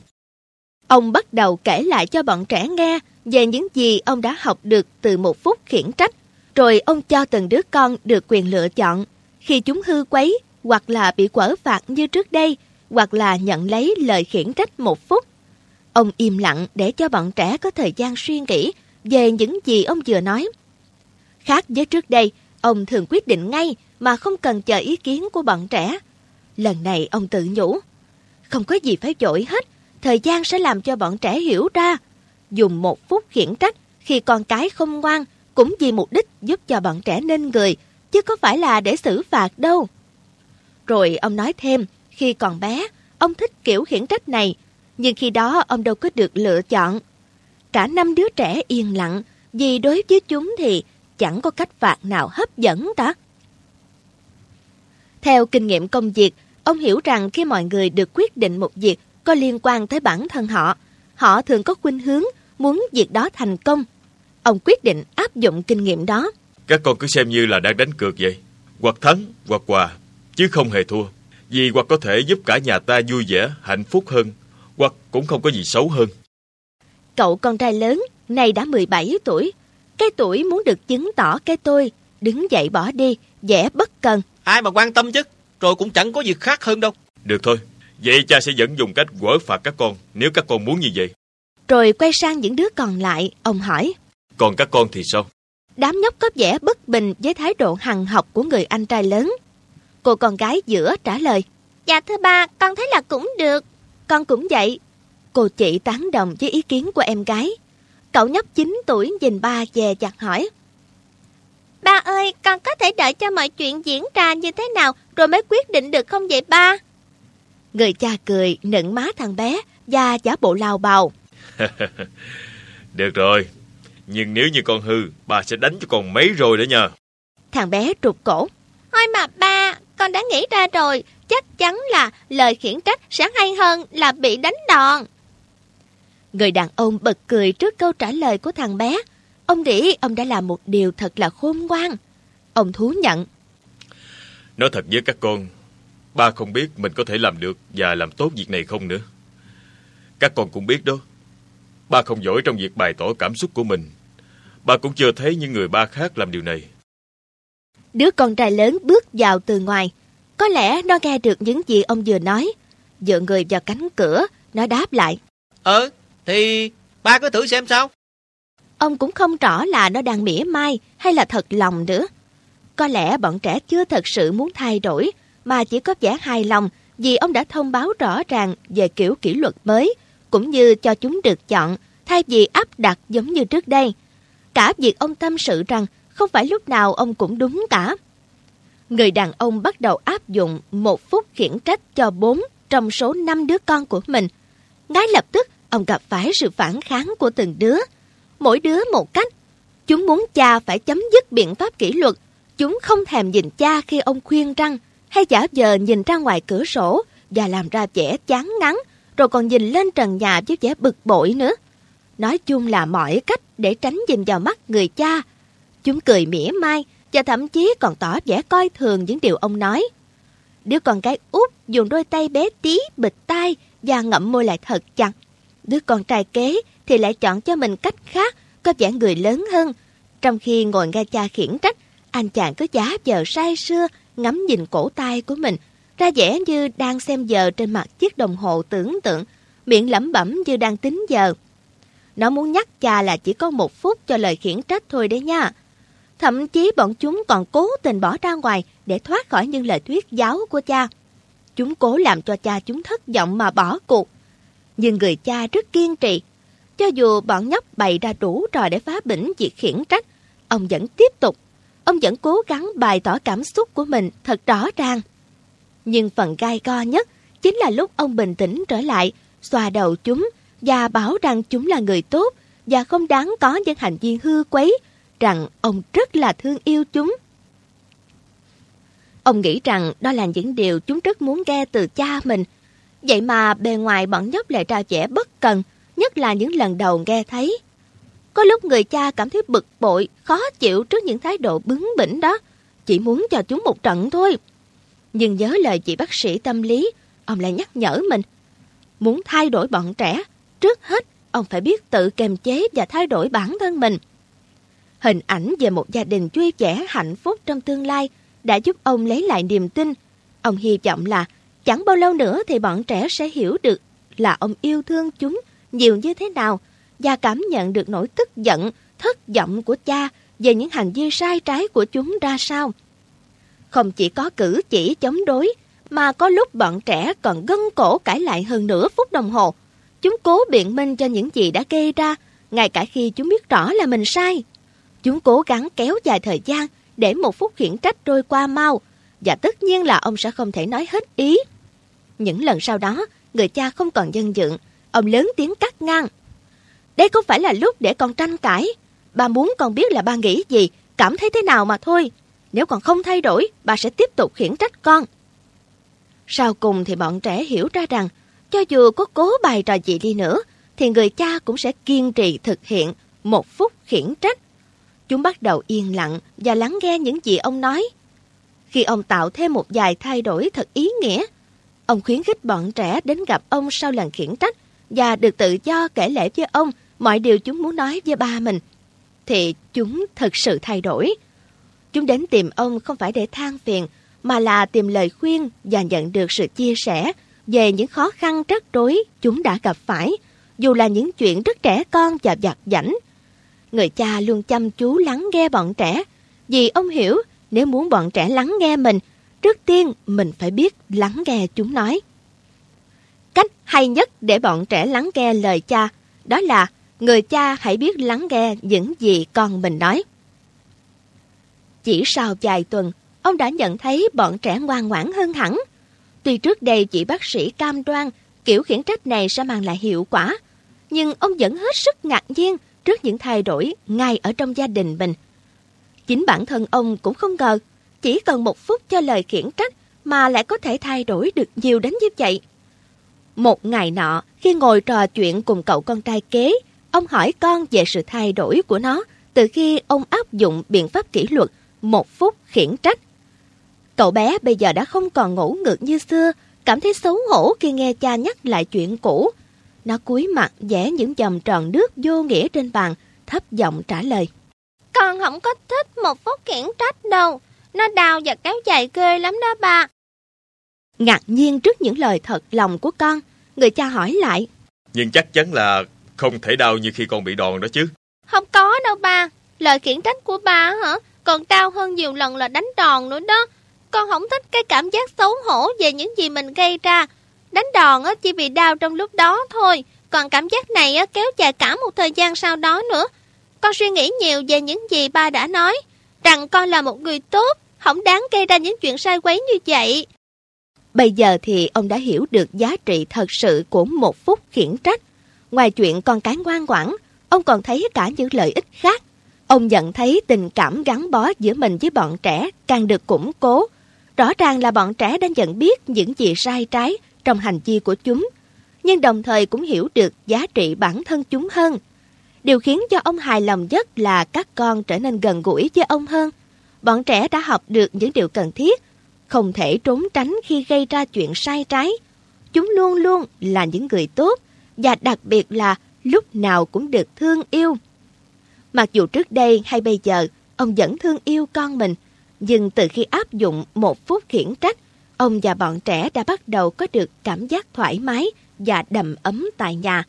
Ông bắt đầu kể lại cho bọn trẻ nghe về những gì ông đã học được từ một phút khiển trách. Rồi ông cho từng đứa con được quyền lựa chọn. Khi chúng hư quấy, hoặc là bị quở phạt như trước đây, hoặc là nhận lấy lời khiển trách một phút. Ông im lặng để cho bọn trẻ có thời gian suy nghĩ về những gì ông vừa nói. Khác với trước đây, ông thường quyết định ngay mà không cần chờ ý kiến của bọn trẻ. Lần này ông tự nhủ, không có gì phải vội hết, thời gian sẽ làm cho bọn trẻ hiểu ra. Dùng một phút khiển trách khi con cái không ngoan cũng vì mục đích giúp cho bọn trẻ nên người, chứ có phải là để xử phạt đâu. Rồi ông nói thêm, khi còn bé, ông thích kiểu khiển trách này, nhưng khi đó ông đâu có được lựa chọn. Cả 5 đứa trẻ yên lặng, vì đối với chúng thì chẳng có cách phạt nào hấp dẫn cả. Theo kinh nghiệm công việc, ông hiểu rằng khi mọi người được quyết định một việc có liên quan tới bản thân họ, họ thường có khuynh hướng muốn việc đó thành công. Ông quyết định áp dụng kinh nghiệm đó. Các con cứ xem như là đang đánh cược vậy, hoặc thắng, hoặc hòa, chứ không hề thua. Vì hoặc có thể giúp cả nhà ta vui vẻ, hạnh phúc hơn, hoặc cũng không có gì xấu hơn. Cậu con trai lớn, nay đã 17 tuổi, cái tuổi muốn được chứng tỏ cái tôi, đứng dậy bỏ đi, vẻ bất cần. Ai mà quan tâm chứ, rồi cũng chẳng có việc khác hơn đâu. Được thôi, vậy cha sẽ vẫn dùng cách quở phạt các con, nếu các con muốn như vậy. Rồi quay sang những đứa còn lại, ông hỏi. Còn các con thì sao? Đám nhóc có vẻ bất bình với thái độ hằn học của người anh trai lớn. Cô con gái giữa trả lời. Dạ thưa ba, con thấy là cũng được. Con cũng vậy. Cô chị tán đồng với ý kiến của em gái. Cậu nhóc 9 tuổi nhìn ba dè dặt hỏi. Ba ơi, con có thể đợi cho mọi chuyện diễn ra như thế nào rồi mới quyết định được không vậy ba? Người cha cười, nựng má thằng bé và giả bộ lao bào. Được rồi, nhưng nếu như con hư, bà sẽ đánh cho con mấy rồi đó nha. Thằng bé trục cổ. Thôi mà ba, con đã nghĩ ra rồi, chắc chắn là lời khiển trách sẽ hay hơn là bị đánh đòn. Người đàn ông bật cười trước câu trả lời của thằng bé. Ông nghĩ ông đã làm một điều thật là khôn ngoan. Ông thú nhận. Nói thật với các con, ba không biết mình có thể làm được và làm tốt việc này không nữa. Các con cũng biết đó, ba không giỏi trong việc bày tỏ cảm xúc của mình. Ba cũng chưa thấy những người ba khác làm điều này. Đứa con trai lớn bước vào từ ngoài. Có lẽ nó nghe được những gì ông vừa nói. Dựa người vào cánh cửa, nó đáp lại. Thì ba cứ thử xem sao. Ông cũng không rõ là nó đang mỉa mai hay là thật lòng nữa. Có lẽ bọn trẻ chưa thật sự muốn thay đổi, mà chỉ có vẻ hài lòng vì ông đã thông báo rõ ràng về kiểu kỷ luật mới, cũng như cho chúng được chọn, thay vì áp đặt giống như trước đây. Cả việc ông tâm sự rằng không phải lúc nào ông cũng đúng cả. Người đàn ông bắt đầu áp dụng một phút khiển trách cho 4 trong số 5 đứa con của mình. Ngay lập tức, ông gặp phải sự phản kháng của từng đứa. Mỗi đứa một cách. Chúng muốn cha phải chấm dứt biện pháp kỷ luật. Chúng không thèm nhìn cha khi ông khuyên răn, hay giả vờ nhìn ra ngoài cửa sổ và làm ra vẻ chán ngán, rồi còn nhìn lên trần nhà với vẻ bực bội nữa. Nói chung là mọi cách để tránh nhìn vào mắt người cha. Chúng cười mỉa mai và thậm chí còn tỏ vẻ coi thường những điều ông nói. Đứa con gái út dùng đôi tay bé tí bịt tai và ngậm môi lại thật chặt. Đứa con trai kế thì lại chọn cho mình cách khác, có vẻ người lớn hơn. Trong khi ngồi nghe cha khiển trách, anh chàng cứ giả vờ say sưa ngắm nhìn cổ tay của mình, ra vẻ như đang xem giờ trên mặt chiếc đồng hồ tưởng tượng, miệng lẩm bẩm như đang tính giờ. Nó muốn nhắc cha là chỉ có 1 phút cho lời khiển trách thôi đấy nha. Thậm chí bọn chúng còn cố tình bỏ ra ngoài để thoát khỏi những lời thuyết giáo của cha. Chúng cố làm cho cha chúng thất vọng mà bỏ cuộc. Nhưng người cha rất kiên trì. Cho dù bọn nhóc bày ra đủ trò để phá bĩnh việc khiển trách, ông vẫn tiếp tục. Ông vẫn cố gắng bày tỏ cảm xúc của mình thật rõ ràng. Nhưng phần gai go nhất chính là lúc ông bình tĩnh trở lại, xoa đầu chúng và bảo rằng chúng là người tốt và không đáng có những hành vi hư quấy, rằng ông rất là thương yêu chúng. Ông nghĩ rằng đó là những điều chúng rất muốn nghe từ cha mình. Vậy mà bề ngoài bọn nhóc lại ra vẻ bất cần, nhất là những lần đầu nghe thấy. Có lúc người cha cảm thấy bực bội, khó chịu trước những thái độ bướng bỉnh đó, chỉ muốn cho chúng một trận thôi. Nhưng nhớ lời chị bác sĩ tâm lý, ông lại nhắc nhở mình. Muốn thay đổi bọn trẻ, trước hết ông phải biết tự kiềm chế và thay đổi bản thân mình. Hình ảnh về một gia đình vui vẻ hạnh phúc trong tương lai đã giúp ông lấy lại niềm tin. Ông hy vọng là chẳng bao lâu nữa thì bọn trẻ sẽ hiểu được là ông yêu thương chúng nhiều như thế nào và cảm nhận được nỗi tức giận, thất vọng của cha về những hành vi sai trái của chúng ra sao. Không chỉ có cử chỉ chống đối, mà có lúc bọn trẻ còn gân cổ cãi lại hơn nửa phút đồng hồ. Chúng cố biện minh cho những gì đã gây ra, ngay cả khi chúng biết rõ là mình sai. Chúng cố gắng kéo dài thời gian để một phút khiển trách trôi qua mau, và tất nhiên là ông sẽ không thể nói hết ý. Những lần sau đó, người cha không còn dân dượng, ông lớn tiếng cắt ngang. Đây không phải là lúc để con tranh cãi. Ba muốn con biết là ba nghĩ gì, cảm thấy thế nào mà thôi. Nếu con không thay đổi, ba sẽ tiếp tục khiển trách con. Sau cùng thì bọn trẻ hiểu ra rằng, cho dù có cố bày trò gì đi nữa, thì người cha cũng sẽ kiên trì thực hiện một phút khiển trách. Chúng bắt đầu yên lặng và lắng nghe những gì ông nói. Khi ông tạo thêm một vài thay đổi thật ý nghĩa, ông khuyến khích bọn trẻ đến gặp ông sau lần khiển trách và được tự do kể lể với ông mọi điều chúng muốn nói với ba mình, thì chúng thật sự thay đổi. Chúng đến tìm ông không phải để than phiền, mà là tìm lời khuyên và nhận được sự chia sẻ về những khó khăn rắc rối chúng đã gặp phải, dù là những chuyện rất trẻ con và vặt vãnh. Người cha luôn chăm chú lắng nghe bọn trẻ, vì ông hiểu nếu muốn bọn trẻ lắng nghe mình, trước tiên mình phải biết lắng nghe chúng nói. Cách hay nhất để bọn trẻ lắng nghe lời cha, đó là người cha hãy biết lắng nghe những gì con mình nói. Chỉ sau vài tuần, ông đã nhận thấy bọn trẻ ngoan ngoãn hơn hẳn. Tuy trước đây chị bác sĩ cam đoan kiểu khiển trách này sẽ mang lại hiệu quả, nhưng ông vẫn hết sức ngạc nhiên trước những thay đổi ngay ở trong gia đình mình. Chính bản thân ông cũng không ngờ, chỉ cần một phút cho lời khiển trách mà lại có thể thay đổi được nhiều đến như vậy. Một ngày nọ, khi ngồi trò chuyện cùng cậu con trai kế, ông hỏi con về sự thay đổi của nó từ khi ông áp dụng biện pháp kỷ luật một phút khiển trách. Cậu bé bây giờ đã không còn ngỗ ngược như xưa, cảm thấy xấu hổ khi nghe cha nhắc lại chuyện cũ. Nó cúi mặt vẽ những vòng tròn nước vô nghĩa trên bàn, thấp giọng trả lời. Con không có thích một phút khiển trách đâu, nó đau và kéo dài ghê lắm đó ba. Ngạc nhiên trước những lời thật lòng của con, người cha hỏi lại. Nhưng chắc chắn là không thể đau như khi con bị đòn đó chứ? Không có đâu ba, lời khiển trách của ba hả? Còn đau hơn nhiều lần là đánh đòn nữa đó. Con không thích cái cảm giác xấu hổ về những gì mình gây ra. Đánh đòn chỉ bị đau trong lúc đó thôi, còn cảm giác này kéo dài cả một thời gian sau đó nữa. Con suy nghĩ nhiều về những gì ba đã nói, rằng con là một người tốt, không đáng gây ra những chuyện sai quấy như vậy. Bây giờ thì ông đã hiểu được giá trị thật sự của một phút khiển trách. Ngoài chuyện con cái ngoan ngoãn, ông còn thấy cả những lợi ích khác. Ông nhận thấy tình cảm gắn bó giữa mình với bọn trẻ càng được củng cố. Rõ ràng là bọn trẻ đang nhận biết những gì sai trái trong hành vi của chúng, nhưng đồng thời cũng hiểu được giá trị bản thân chúng hơn. Điều khiến cho ông hài lòng nhất là các con trở nên gần gũi với ông hơn. Bọn trẻ đã học được những điều cần thiết, không thể trốn tránh khi gây ra chuyện sai trái. Chúng luôn luôn là những người tốt, và đặc biệt là lúc nào cũng được thương yêu. Mặc dù trước đây hay bây giờ, ông vẫn thương yêu con mình, nhưng từ khi áp dụng một phút khiển trách, ông và bọn trẻ đã bắt đầu có được cảm giác thoải mái và đầm ấm tại nhà,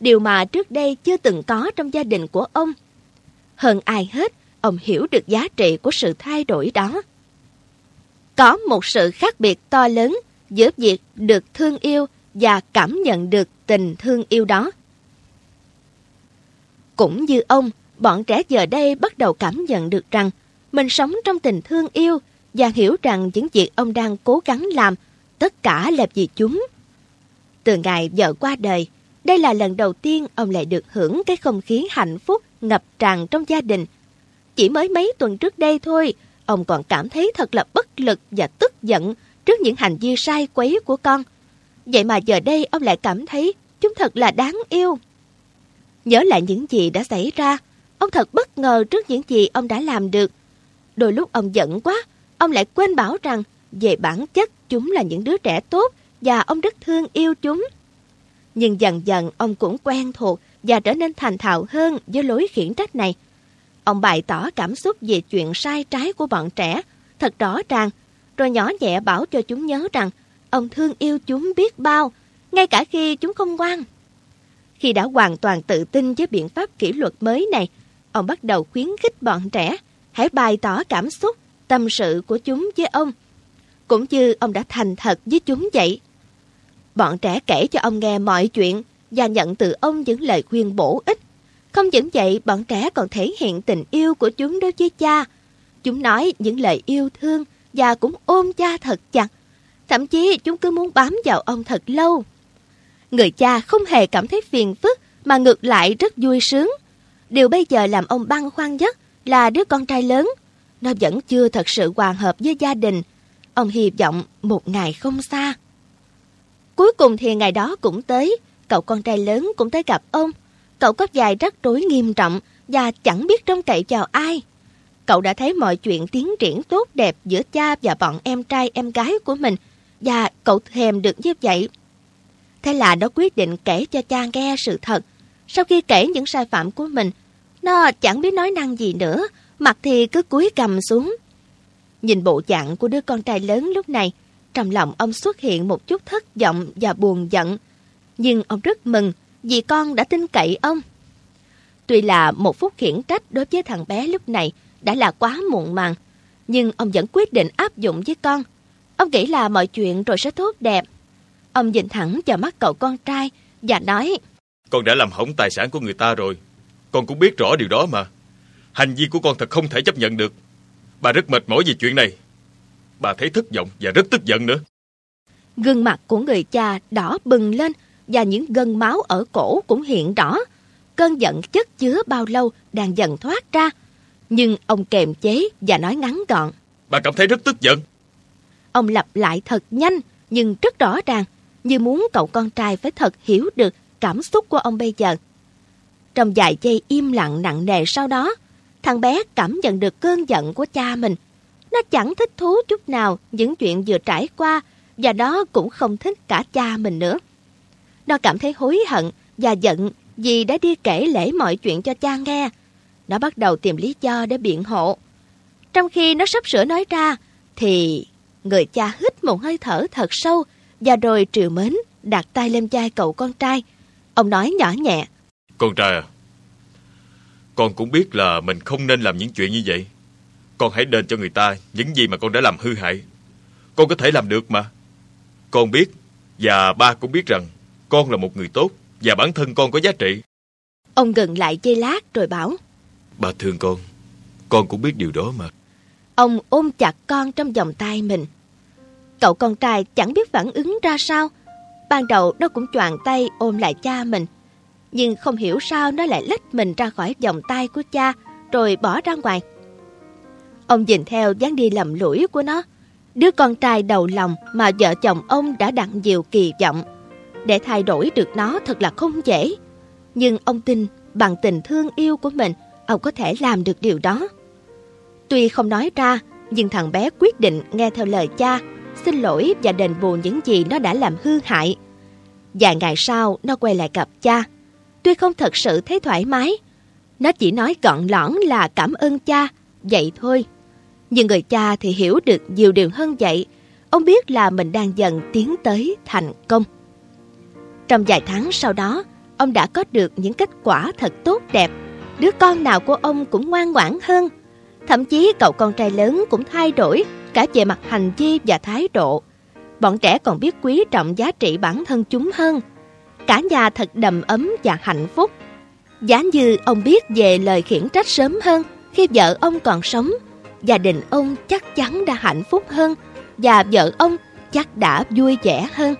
điều mà trước đây chưa từng có trong gia đình của ông. Hơn ai hết, ông hiểu được giá trị của sự thay đổi đó. Có một sự khác biệt to lớn giữa việc được thương yêu và cảm nhận được tình thương yêu đó. Cũng như ông, bọn trẻ giờ đây bắt đầu cảm nhận được rằng mình sống trong tình thương yêu và hiểu rằng những việc ông đang cố gắng làm, tất cả là vì chúng. Từ ngày vợ qua đời, đây là lần đầu tiên ông lại được hưởng cái không khí hạnh phúc ngập tràn trong gia đình. Chỉ mới mấy tuần trước đây thôi, ông còn cảm thấy thật là bất lực và tức giận trước những hành vi sai quấy của con. Vậy mà giờ đây ông lại cảm thấy chúng thật là đáng yêu. Nhớ lại những gì đã xảy ra, ông thật bất ngờ trước những gì ông đã làm được. Đôi lúc ông giận quá, ông lại quên bảo rằng về bản chất chúng là những đứa trẻ tốt và ông rất thương yêu chúng. Nhưng dần dần ông cũng quen thuộc và trở nên thành thạo hơn với lối khiển trách này. Ông bày tỏ cảm xúc về chuyện sai trái của bọn trẻ thật rõ ràng, rồi nhỏ nhẹ bảo cho chúng nhớ rằng ông thương yêu chúng biết bao, ngay cả khi chúng không ngoan. Khi đã hoàn toàn tự tin với biện pháp kỷ luật mới này, ông bắt đầu khuyến khích bọn trẻ hãy bày tỏ cảm xúc, tâm sự của chúng với ông, cũng như ông đã thành thật với chúng vậy. Bọn trẻ kể cho ông nghe mọi chuyện và nhận từ ông những lời khuyên bổ ích. Không những vậy, bọn trẻ còn thể hiện tình yêu của chúng đối với cha. Chúng nói những lời yêu thương và cũng ôm cha thật chặt. Thậm chí chúng cứ muốn bám vào ông thật lâu. Người cha không hề cảm thấy phiền phức mà ngược lại rất vui sướng. Điều bây giờ làm ông băn khoăn nhất là đứa con trai lớn. Nó vẫn chưa thật sự hòa hợp với gia đình. Ông hy vọng một ngày không xa. Cuối cùng thì ngày đó cũng tới. Cậu con trai lớn cũng tới gặp ông. Cậu có vài rắc rối nghiêm trọng và chẳng biết trông cậy vào ai. Cậu đã thấy mọi chuyện tiến triển tốt đẹp giữa cha và bọn em trai em gái của mình, và cậu thèm được như vậy. Thế là nó quyết định kể cho cha nghe sự thật. Sau khi kể những sai phạm của mình, nó chẳng biết nói năng gì nữa, mặt thì cứ cúi gằm xuống. Nhìn bộ dạng của đứa con trai lớn lúc này, trong lòng ông xuất hiện một chút thất vọng và buồn giận. Nhưng ông rất mừng vì con đã tin cậy ông. Tuy là một phút khiển trách đối với thằng bé lúc này đã là quá muộn màng, nhưng ông vẫn quyết định áp dụng với con. Ông nghĩ là mọi chuyện rồi sẽ tốt đẹp. Ông nhìn thẳng vào mắt cậu con trai và nói: Con đã làm hỏng tài sản của người ta rồi. Con cũng biết rõ điều đó mà. Hành vi của con thật không thể chấp nhận được. Bà rất mệt mỏi vì chuyện này. Bà thấy thất vọng và rất tức giận nữa. Gương mặt của người cha đỏ bừng lên và những gân máu ở cổ cũng hiện rõ. Cơn giận chất chứa bao lâu đang dần thoát ra. Nhưng ông kềm chế và nói ngắn gọn: Bà cảm thấy rất tức giận. Ông lặp lại thật nhanh nhưng rất rõ ràng, như muốn cậu con trai phải thật hiểu được cảm xúc của ông bây giờ. Trong vài giây im lặng nặng nề sau đó, thằng bé cảm nhận được cơn giận của cha mình. Nó chẳng thích thú chút nào những chuyện vừa trải qua, và nó cũng không thích cả cha mình nữa. Nó cảm thấy hối hận và giận vì đã đi kể lể mọi chuyện cho cha nghe. Nó bắt đầu tìm lý do để biện hộ. Trong khi nó sắp sửa nói ra, thì người cha hít một hơi thở thật sâu và rồi trìu mến đặt tay lên vai cậu con trai. Ông nói nhỏ nhẹ: Con trai à, con cũng biết là mình không nên làm những chuyện như vậy. Con hãy đền cho người ta những gì mà con đã làm hư hại. Con có thể làm được mà. Con biết, và ba cũng biết rằng con là một người tốt và bản thân con có giá trị. Ông ngừng lại giây lát rồi bảo: Ba thương con cũng biết điều đó mà. Ông ôm chặt con trong vòng tay mình. Cậu con trai chẳng biết phản ứng ra sao. Ban đầu nó cũng choàng tay ôm lại cha mình, nhưng không hiểu sao nó lại lách mình ra khỏi vòng tay của cha rồi bỏ ra ngoài. Ông nhìn theo dáng đi lầm lũi của nó, đứa con trai đầu lòng mà vợ chồng ông đã đặt nhiều kỳ vọng. Để thay đổi được nó thật là không dễ, nhưng ông tin bằng tình thương yêu của mình, ông có thể làm được điều đó. Tuy không nói ra, nhưng thằng bé quyết định nghe theo lời cha, xin lỗi và đền bù những gì nó đã làm hư hại. Vài ngày sau, nó quay lại gặp cha. Tuy không thật sự thấy thoải mái, nó chỉ nói gọn lõn là cảm ơn cha, vậy thôi. Nhưng người cha thì hiểu được nhiều điều hơn vậy. Ông biết là mình đang dần tiến tới thành công. Trong vài tháng sau đó, ông đã có được những kết quả thật tốt đẹp. Đứa con nào của ông cũng ngoan ngoãn hơn. Thậm chí cậu con trai lớn cũng thay đổi cả về mặt hành vi và thái độ. bọn trẻ còn biết quý trọng giá trị bản thân chúng hơn. Cả nhà thật đầm ấm và hạnh phúc. Giá như ông biết về lời khiển trách sớm hơn khi vợ ông còn sống, gia đình ông chắc chắn đã hạnh phúc hơn và vợ ông chắc đã vui vẻ hơn.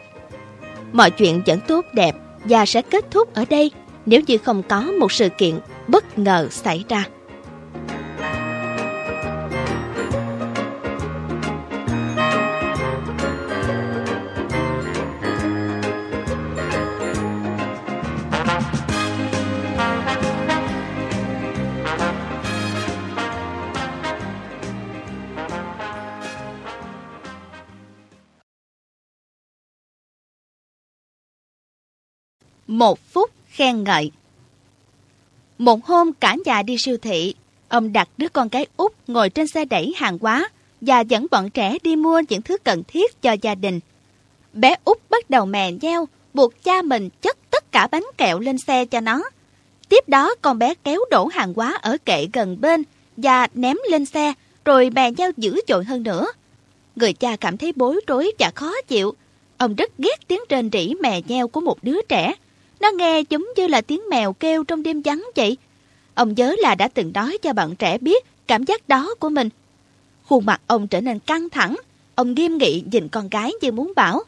Mọi chuyện vẫn tốt đẹp và sẽ kết thúc ở đây nếu như không có một sự kiện bất ngờ xảy ra. Một phút khen ngợi. Một hôm cả nhà đi siêu thị, ông đặt đứa con gái út ngồi trên xe đẩy hàng hóa và dẫn bọn trẻ đi mua những thứ cần thiết cho gia đình. Bé út bắt đầu mè nheo, buộc cha mình chất tất cả bánh kẹo lên xe cho nó. Tiếp đó con bé kéo đổ hàng hóa ở kệ gần bên và ném lên xe, rồi mè nheo dữ dội hơn nữa. Người cha cảm thấy bối rối và khó chịu. Ông rất ghét tiếng rên rỉ mè nheo của một đứa trẻ. Nó nghe giống như là tiếng mèo kêu trong đêm vắng vậy. Ông nhớ là đã từng nói cho bạn trẻ biết cảm giác đó của mình. Khuôn mặt ông trở nên căng thẳng. Ông nghiêm nghị nhìn con gái như muốn bảo: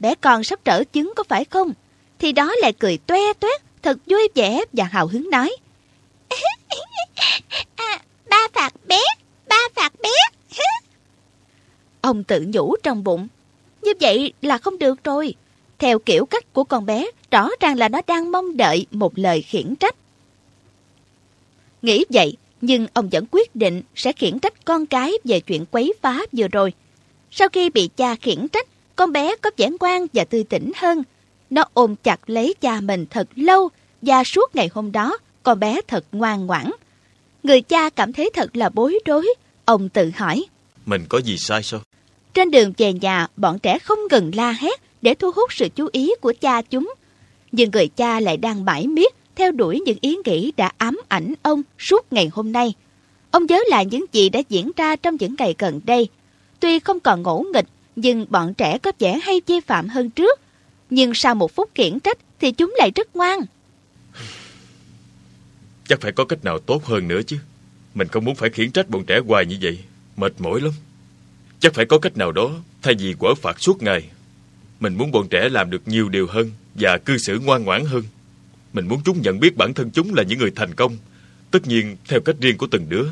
bé con sắp trở chứng có phải không? Thì đó lại cười toe toét, thật vui vẻ và hào hứng nói: ba phạt bé, ba phạt bé. Ông tự nhủ trong bụng: như vậy là không được rồi. Theo kiểu cách của con bé, rõ ràng là nó đang mong đợi một lời khiển trách. Nghĩ vậy, nhưng ông vẫn quyết định sẽ khiển trách con cái về chuyện quấy phá vừa rồi. Sau khi bị cha khiển trách, con bé có vẻ ngoan và tươi tỉnh hơn. Nó ôm chặt lấy cha mình thật lâu và suốt ngày hôm đó, con bé thật ngoan ngoãn. Người cha cảm thấy thật là bối rối. Ông tự hỏi: mình có gì sai sao? Trên đường về nhà, bọn trẻ không ngừng la hét để thu hút sự chú ý của cha chúng. Nhưng người cha lại đang mải miết theo đuổi những ý nghĩ đã ám ảnh ông suốt ngày hôm nay. Ông nhớ lại những gì đã diễn ra trong những ngày gần đây. Tuy không còn ngỗ nghịch, nhưng bọn trẻ có vẻ hay vi phạm hơn trước. Nhưng sau một phút khiển trách thì chúng lại rất ngoan. Chắc phải có cách nào tốt hơn nữa chứ. Mình không muốn phải khiển trách bọn trẻ hoài như vậy, mệt mỏi lắm. Chắc phải có cách nào đó thay vì quở phạt suốt ngày. Mình muốn bọn trẻ làm được nhiều điều hơn và cư xử ngoan ngoãn hơn. Mình muốn chúng nhận biết bản thân chúng là những người thành công, tất nhiên theo cách riêng của từng đứa.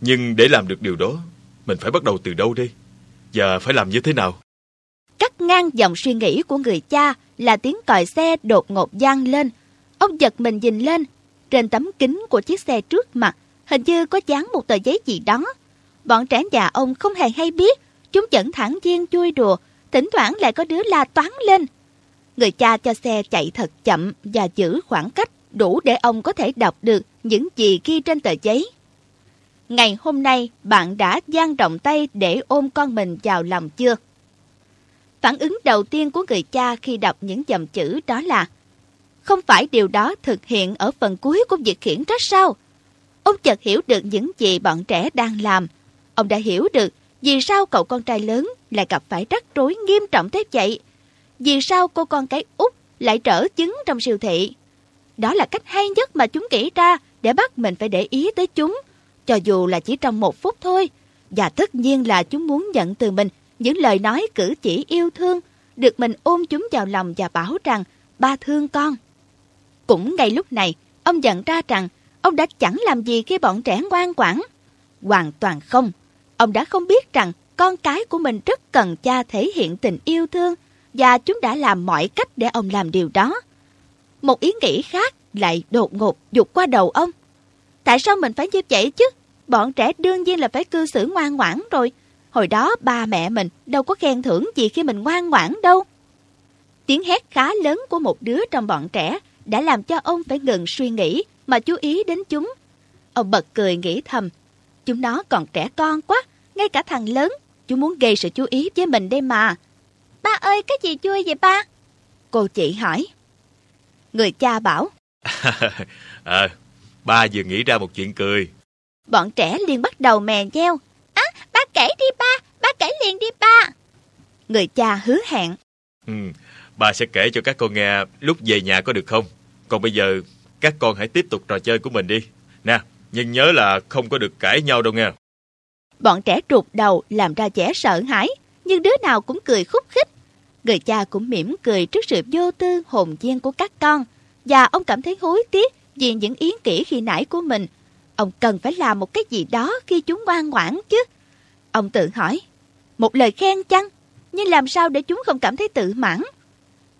Nhưng để làm được điều đó, mình phải bắt đầu từ đâu đây? Và phải làm như thế nào? Cắt ngang dòng suy nghĩ của người cha là tiếng còi xe đột ngột vang lên. Ông giật mình nhìn lên. Trên tấm kính của chiếc xe trước mặt, hình như có dán một tờ giấy gì đó. Bọn trẻ nhà ông không hề hay biết. Chúng vẫn thản nhiên vui đùa, thỉnh thoảng lại có đứa la toáng lên. Người cha cho xe chạy thật chậm và giữ khoảng cách đủ để ông có thể đọc được những gì ghi trên tờ giấy. Ngày hôm nay, bạn đã dang rộng tay để ôm con mình vào lòng chưa? Phản ứng đầu tiên của người cha khi đọc những dòng chữ đó là: không phải điều đó thực hiện ở phần cuối của việc khiển trách sao? Ông chợt hiểu được những gì bọn trẻ đang làm. Ông đã hiểu được vì sao cậu con trai lớn lại gặp phải rắc rối nghiêm trọng thế vậy. Vì sao cô con cái út lại trở chứng trong siêu thị. Đó là cách hay nhất mà chúng nghĩ ra để bắt mình phải để ý tới chúng, cho dù là chỉ trong một phút thôi. Và tất nhiên là chúng muốn nhận từ mình những lời nói cử chỉ yêu thương, được mình ôm chúng vào lòng và bảo rằng ba thương con. Cũng ngay lúc này, ông nhận ra rằng ông đã chẳng làm gì khi bọn trẻ ngoan ngoãn. Hoàn toàn không. Ông đã không biết rằng con cái của mình rất cần cha thể hiện tình yêu thương, và chúng đã làm mọi cách để ông làm điều đó. Một ý nghĩ khác lại đột ngột vụt qua đầu ông. Tại sao mình phải như vậy chứ? Bọn trẻ đương nhiên là phải cư xử ngoan ngoãn rồi. Hồi đó ba mẹ mình đâu có khen thưởng gì khi mình ngoan ngoãn đâu. Tiếng hét khá lớn của một đứa trong bọn trẻ đã làm cho ông phải ngừng suy nghĩ mà chú ý đến chúng. Ông bật cười nghĩ thầm: chúng nó còn trẻ con quá, ngay cả thằng lớn, chúng muốn gây sự chú ý với mình đây mà. Ba ơi, cái gì vui vậy ba? Cô chị hỏi. Người cha bảo: ba vừa nghĩ ra một chuyện cười. Bọn trẻ liền bắt đầu mè nheo. Ba kể đi ba, ba kể liền đi ba. người cha hứa hẹn. Bà sẽ kể cho các con nghe lúc về nhà có được không? Còn bây giờ các con hãy tiếp tục trò chơi của mình đi. Nè, nhưng nhớ là không có được cãi nhau đâu nghe. Bọn trẻ trụt đầu làm ra trẻ sợ hãi, nhưng đứa nào cũng cười khúc khích. Người cha cũng mỉm cười trước sự vô tư hồn nhiên của các con, và ông cảm thấy hối tiếc vì những yến kỹ khi nãy của mình. Ông cần phải làm một cái gì đó khi chúng ngoan ngoãn chứ. Ông tự hỏi, một lời khen chăng? Nhưng làm sao để chúng không cảm thấy tự mãn?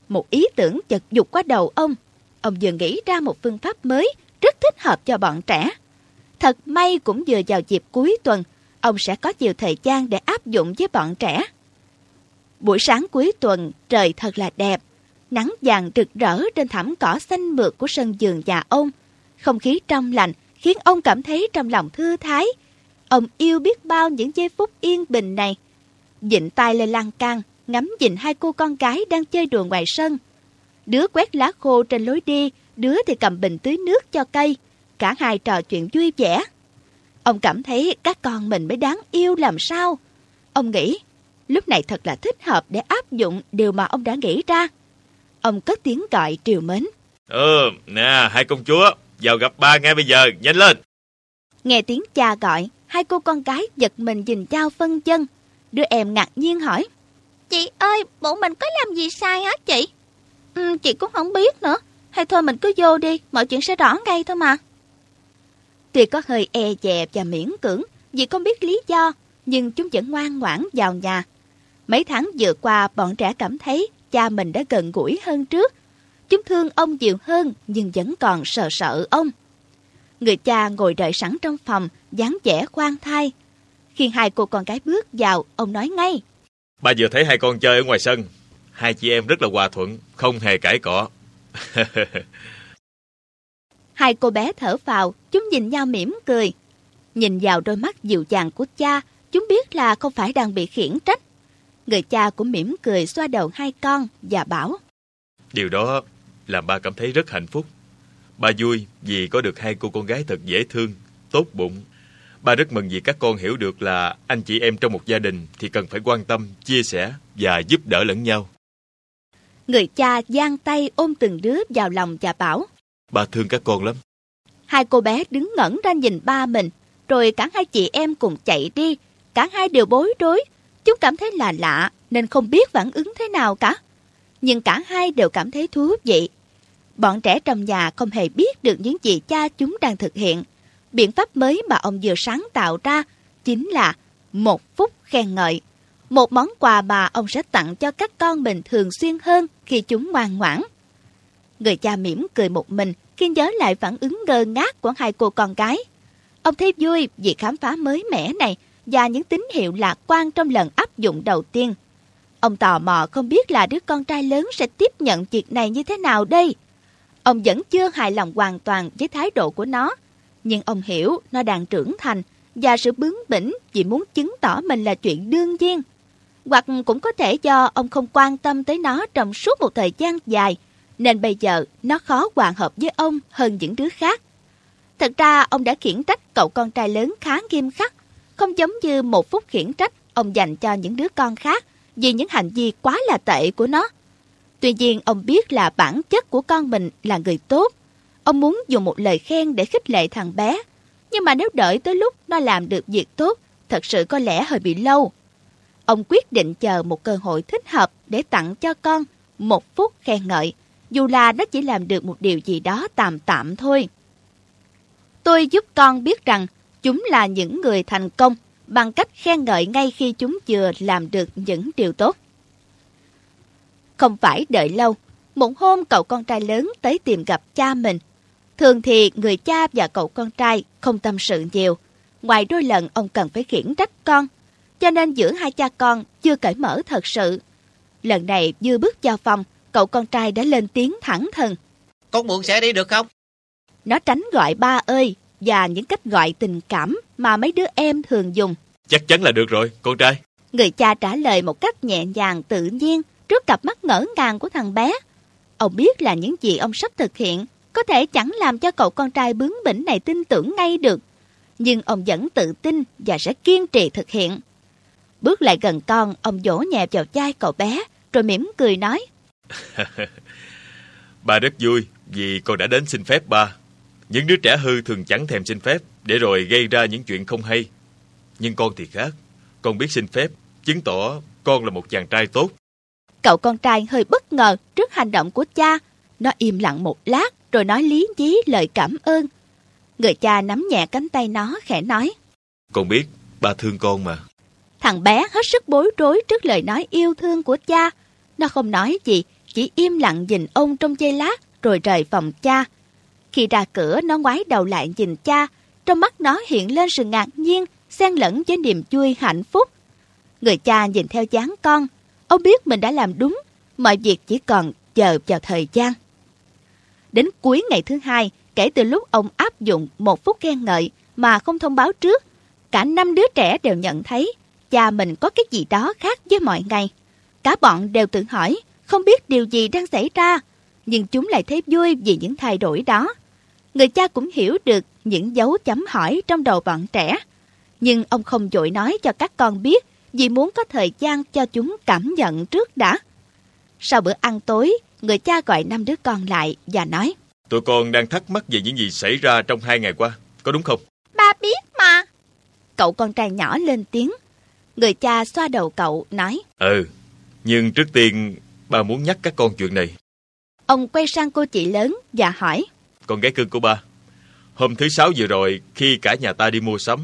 Một ý tưởng chợt vụt qua đầu ông. Ông vừa nghĩ ra một phương pháp mới rất thích hợp cho bọn trẻ. Thật may cũng vừa vào dịp cuối tuần, ông sẽ có nhiều thời gian để áp dụng với bọn trẻ. Buổi sáng cuối tuần trời thật là đẹp, nắng vàng rực rỡ trên thảm cỏ xanh mượt của sân vườn nhà ông. Không khí trong lành khiến ông cảm thấy trong lòng thư thái. Ông yêu biết bao những giây phút yên bình này. Vịn tay lên lan can, ngắm nhìn hai cô con gái đang chơi đùa ngoài sân. Đứa quét lá khô trên lối đi, đứa thì cầm bình tưới nước cho cây. Cả hai trò chuyện vui vẻ. Ông cảm thấy các con mình mới đáng yêu làm sao. Ông nghĩ lúc này thật là thích hợp để áp dụng điều mà ông đã nghĩ ra. Ông cất tiếng gọi trìu mến. Nè, hai công chúa, vào gặp ba ngay bây giờ, nhanh lên. Nghe tiếng cha gọi, hai cô con gái giật mình nhìn nhau phân vân. Đứa em ngạc nhiên hỏi, chị ơi, bộ mình có làm gì sai hả chị? Chị cũng không biết nữa. Hay thôi mình cứ vô đi, mọi chuyện sẽ rõ ngay thôi mà. Tuy có hơi e dè và miễn cưỡng vì không biết lý do, nhưng chúng vẫn ngoan ngoãn vào nhà. Mấy tháng vừa qua, bọn trẻ cảm thấy cha mình đã gần gũi hơn trước. Chúng thương ông nhiều hơn nhưng vẫn còn sợ sợ ông. Người cha ngồi đợi sẵn trong phòng, dáng vẻ khoan thai. Khi hai cô con gái bước vào, ông nói ngay. Ba vừa thấy hai con chơi ở ngoài sân. Hai chị em rất là hòa thuận, không hề cãi cọ. Hai cô bé thở phào, chúng nhìn nhau mỉm cười. Nhìn vào đôi mắt dịu dàng của cha, chúng biết là không phải đang bị khiển trách. Người cha cũng mỉm cười xoa đầu hai con và bảo. Điều đó làm ba cảm thấy rất hạnh phúc. Ba vui vì có được hai cô con gái thật dễ thương, tốt bụng. Ba rất mừng vì các con hiểu được là anh chị em trong một gia đình thì cần phải quan tâm, chia sẻ và giúp đỡ lẫn nhau. Người cha giang tay ôm từng đứa vào lòng và bảo. Ba thương các con lắm. Hai cô bé đứng ngẩn ra nhìn ba mình, rồi cả hai chị em cùng chạy đi. Cả hai đều bối rối. Chúng cảm thấy là lạ nên không biết phản ứng thế nào cả. Nhưng cả hai đều cảm thấy thú vị. Bọn trẻ trong nhà không hề biết được những gì cha chúng đang thực hiện. Biện pháp mới mà ông vừa sáng tạo ra chính là một phút khen ngợi. Một món quà mà ông sẽ tặng cho các con mình thường xuyên hơn khi chúng ngoan ngoãn. Người cha mỉm cười một mình khi nhớ lại phản ứng ngơ ngác của hai cô con gái. Ông thấy vui vì khám phá mới mẻ này và những tín hiệu lạc quan trong lần áp dụng đầu tiên. Ông tò mò không biết là đứa con trai lớn sẽ tiếp nhận việc này như thế nào đây. Ông vẫn chưa hài lòng hoàn toàn với thái độ của nó, nhưng ông hiểu nó đang trưởng thành và sự bướng bỉnh vì muốn chứng tỏ mình là chuyện đương nhiên. Hoặc cũng có thể do ông không quan tâm tới nó trong suốt một thời gian dài, nên bây giờ nó khó hòa hợp với ông hơn những đứa khác. Thật ra ông đã khiển trách cậu con trai lớn khá nghiêm khắc, không giống như một phút khiển trách ông dành cho những đứa con khác vì những hành vi quá là tệ của nó. Tuy nhiên ông biết là bản chất của con mình là người tốt. Ông muốn dùng một lời khen để khích lệ thằng bé, nhưng mà nếu đợi tới lúc nó làm được việc tốt, thật sự có lẽ hơi bị lâu. Ông quyết định chờ một cơ hội thích hợp để tặng cho con một phút khen ngợi, dù là nó chỉ làm được một điều gì đó tạm tạm thôi. Tôi giúp con biết rằng chúng là những người thành công bằng cách khen ngợi ngay khi chúng vừa làm được những điều tốt. Không phải đợi lâu, một hôm cậu con trai lớn tới tìm gặp cha mình. Thường thì người cha và cậu con trai không tâm sự nhiều, ngoài đôi lần ông cần phải khiển trách con, cho nên giữa hai cha con chưa cởi mở thật sự. Lần này vừa bước vào phòng, cậu con trai đã lên tiếng thẳng thừng. Con mượn xe đi được không? Nó tránh gọi ba ơi và những cách gọi tình cảm mà mấy đứa em thường dùng. Chắc chắn là được rồi, con trai. Người cha trả lời một cách nhẹ nhàng tự nhiên trước cặp mắt ngỡ ngàng của thằng bé. Ông biết là những gì ông sắp thực hiện có thể chẳng làm cho cậu con trai bướng bỉnh này tin tưởng ngay được, nhưng ông vẫn tự tin và sẽ kiên trì thực hiện. Bước lại gần con, ông vỗ nhẹ vào vai cậu bé, rồi mỉm cười nói. Ba rất vui vì con đã đến xin phép ba. Những đứa trẻ hư thường chẳng thèm xin phép để rồi gây ra những chuyện không hay. Nhưng con thì khác, con biết xin phép, chứng tỏ con là một chàng trai tốt. Cậu con trai hơi bất ngờ trước hành động của cha. Nó im lặng một lát rồi nói lý nhí lời cảm ơn. Người cha nắm nhẹ cánh tay nó khẽ nói. Con biết, ba thương con mà. Thằng bé hết sức bối rối trước lời nói yêu thương của cha. Nó không nói gì, chỉ im lặng nhìn ông trong giây lát rồi rời phòng cha. Khi ra cửa, nó ngoái đầu lại nhìn cha. Trong mắt nó hiện lên sự ngạc nhiên, xen lẫn với niềm vui hạnh phúc. Người cha nhìn theo dáng con. Ông biết mình đã làm đúng, mọi việc chỉ còn chờ vào thời gian. Đến cuối ngày thứ hai, kể từ lúc ông áp dụng một phút khen ngợi mà không thông báo trước, cả 5 đứa trẻ đều nhận thấy cha mình có cái gì đó khác với mọi ngày. Cả bọn đều tự hỏi không biết điều gì đang xảy ra, nhưng chúng lại thấy vui vì những thay đổi đó. Người cha cũng hiểu được những dấu chấm hỏi trong đầu bọn trẻ, nhưng ông không vội nói cho các con biết vì muốn có thời gian cho chúng cảm nhận trước đã. Sau bữa ăn tối, người cha gọi 5 đứa con lại và nói. Tụi con đang thắc mắc về những gì xảy ra trong 2 ngày qua, có đúng không? Ba biết mà. Cậu con trai nhỏ lên tiếng. Người cha xoa đầu cậu, nói. Ừ, nhưng trước tiên ba muốn nhắc các con chuyện này. Ông quay sang cô chị lớn và hỏi. Con gái cưng của ba, hôm thứ 6 vừa rồi khi cả nhà ta đi mua sắm,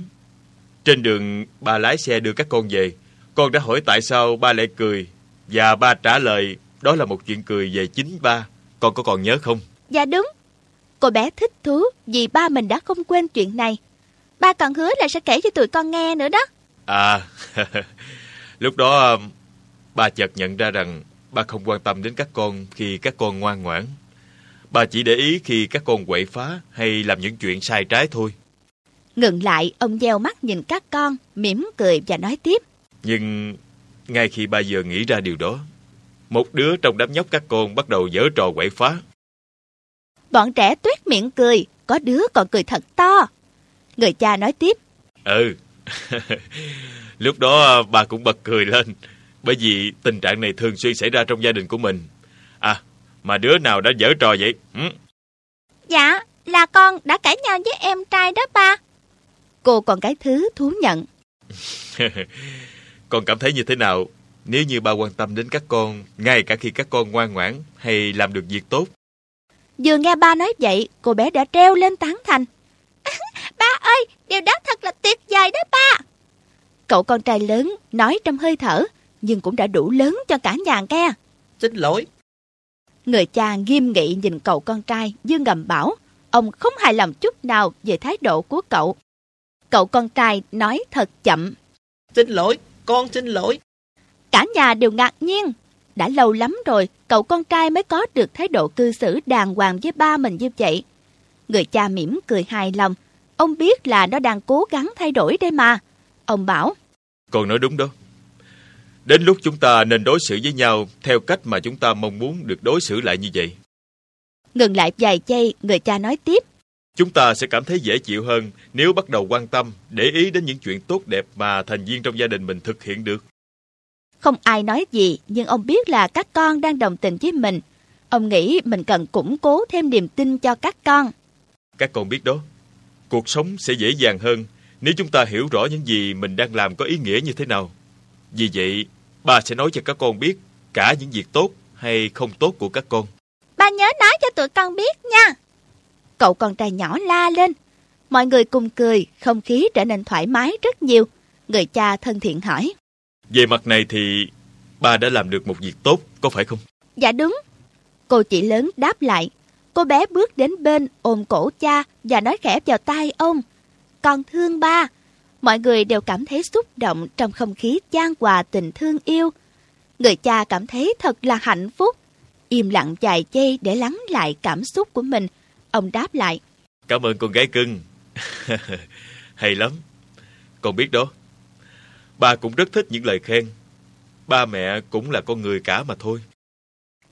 trên đường ba lái xe đưa các con về, con đã hỏi tại sao ba lại cười. Và ba trả lời đó là một chuyện cười về chính ba. Con có còn nhớ không? Dạ đúng. Cô bé thích thú vì ba mình đã không quên chuyện này. Ba còn hứa là sẽ kể cho tụi con nghe nữa đó. À, lúc đó ba chợt nhận ra rằng ba không quan tâm đến các con khi các con ngoan ngoãn. Ba chỉ để ý khi các con quậy phá hay làm những chuyện sai trái thôi. Ngừng lại, ông gieo mắt nhìn các con, mỉm cười và nói tiếp. Nhưng ngay khi ba giờ nghĩ ra điều đó, một đứa trong đám nhóc các con bắt đầu giở trò quậy phá. Bọn trẻ tuét miệng cười, có đứa còn cười thật to. Người cha nói tiếp. Ừ, lúc đó bà cũng bật cười lên, bởi vì tình trạng này thường xuyên xảy ra trong gia đình của mình. À, mà đứa nào đã giở trò vậy? Dạ, là con đã cãi nhau với em trai đó ba. Cô còn cái thứ thú nhận. Con cảm thấy như thế nào nếu như ba quan tâm đến các con, ngay cả khi các con ngoan ngoãn hay làm được việc tốt? Vừa nghe ba nói vậy, cô bé đã treo lên tán thành. Ba ơi, điều đó thật là tuyệt vời đó ba. Cậu con trai lớn nói trong hơi thở, nhưng cũng đã đủ lớn cho cả nhà nghe. Xin lỗi. Người cha nghiêm nghị nhìn cậu con trai như ngầm bảo, ông không hài lòng chút nào về thái độ của cậu. Cậu con trai nói thật chậm. Xin lỗi, con xin lỗi. Cả nhà đều ngạc nhiên. Đã lâu lắm rồi, cậu con trai mới có được thái độ cư xử đàng hoàng với ba mình như vậy. Người cha mỉm cười hài lòng. Ông biết là nó đang cố gắng thay đổi đây mà. Ông bảo. Con nói đúng đó. Đến lúc chúng ta nên đối xử với nhau theo cách mà chúng ta mong muốn được đối xử lại như vậy. Ngừng lại vài giây, người cha nói tiếp. Chúng ta sẽ cảm thấy dễ chịu hơn nếu bắt đầu quan tâm, để ý đến những chuyện tốt đẹp mà thành viên trong gia đình mình thực hiện được. Không ai nói gì, nhưng ông biết là các con đang đồng tình với mình. Ông nghĩ mình cần củng cố thêm niềm tin cho các con. Các con biết đó, cuộc sống sẽ dễ dàng hơn nếu chúng ta hiểu rõ những gì mình đang làm có ý nghĩa như thế nào. Vì vậy, ba sẽ nói cho các con biết cả những việc tốt hay không tốt của các con. Ba nhớ nói cho tụi con biết nha. Cậu con trai nhỏ la lên. Mọi người cùng cười, không khí trở nên thoải mái rất nhiều. Người cha thân thiện hỏi. Về mặt này thì ba đã làm được một việc tốt, có phải không? Dạ đúng. Cô chị lớn đáp lại. Cô bé bước đến bên, ôm cổ cha và nói khẽ vào tai ông. Con thương ba. Mọi người đều cảm thấy xúc động trong không khí chan hòa tình thương yêu. Người cha cảm thấy thật là hạnh phúc. Im lặng vài giây để lắng lại cảm xúc của mình. Ông đáp lại. Cảm ơn con gái cưng. Hay lắm. Con biết đó, ba cũng rất thích những lời khen. Ba mẹ cũng là con người cả mà thôi.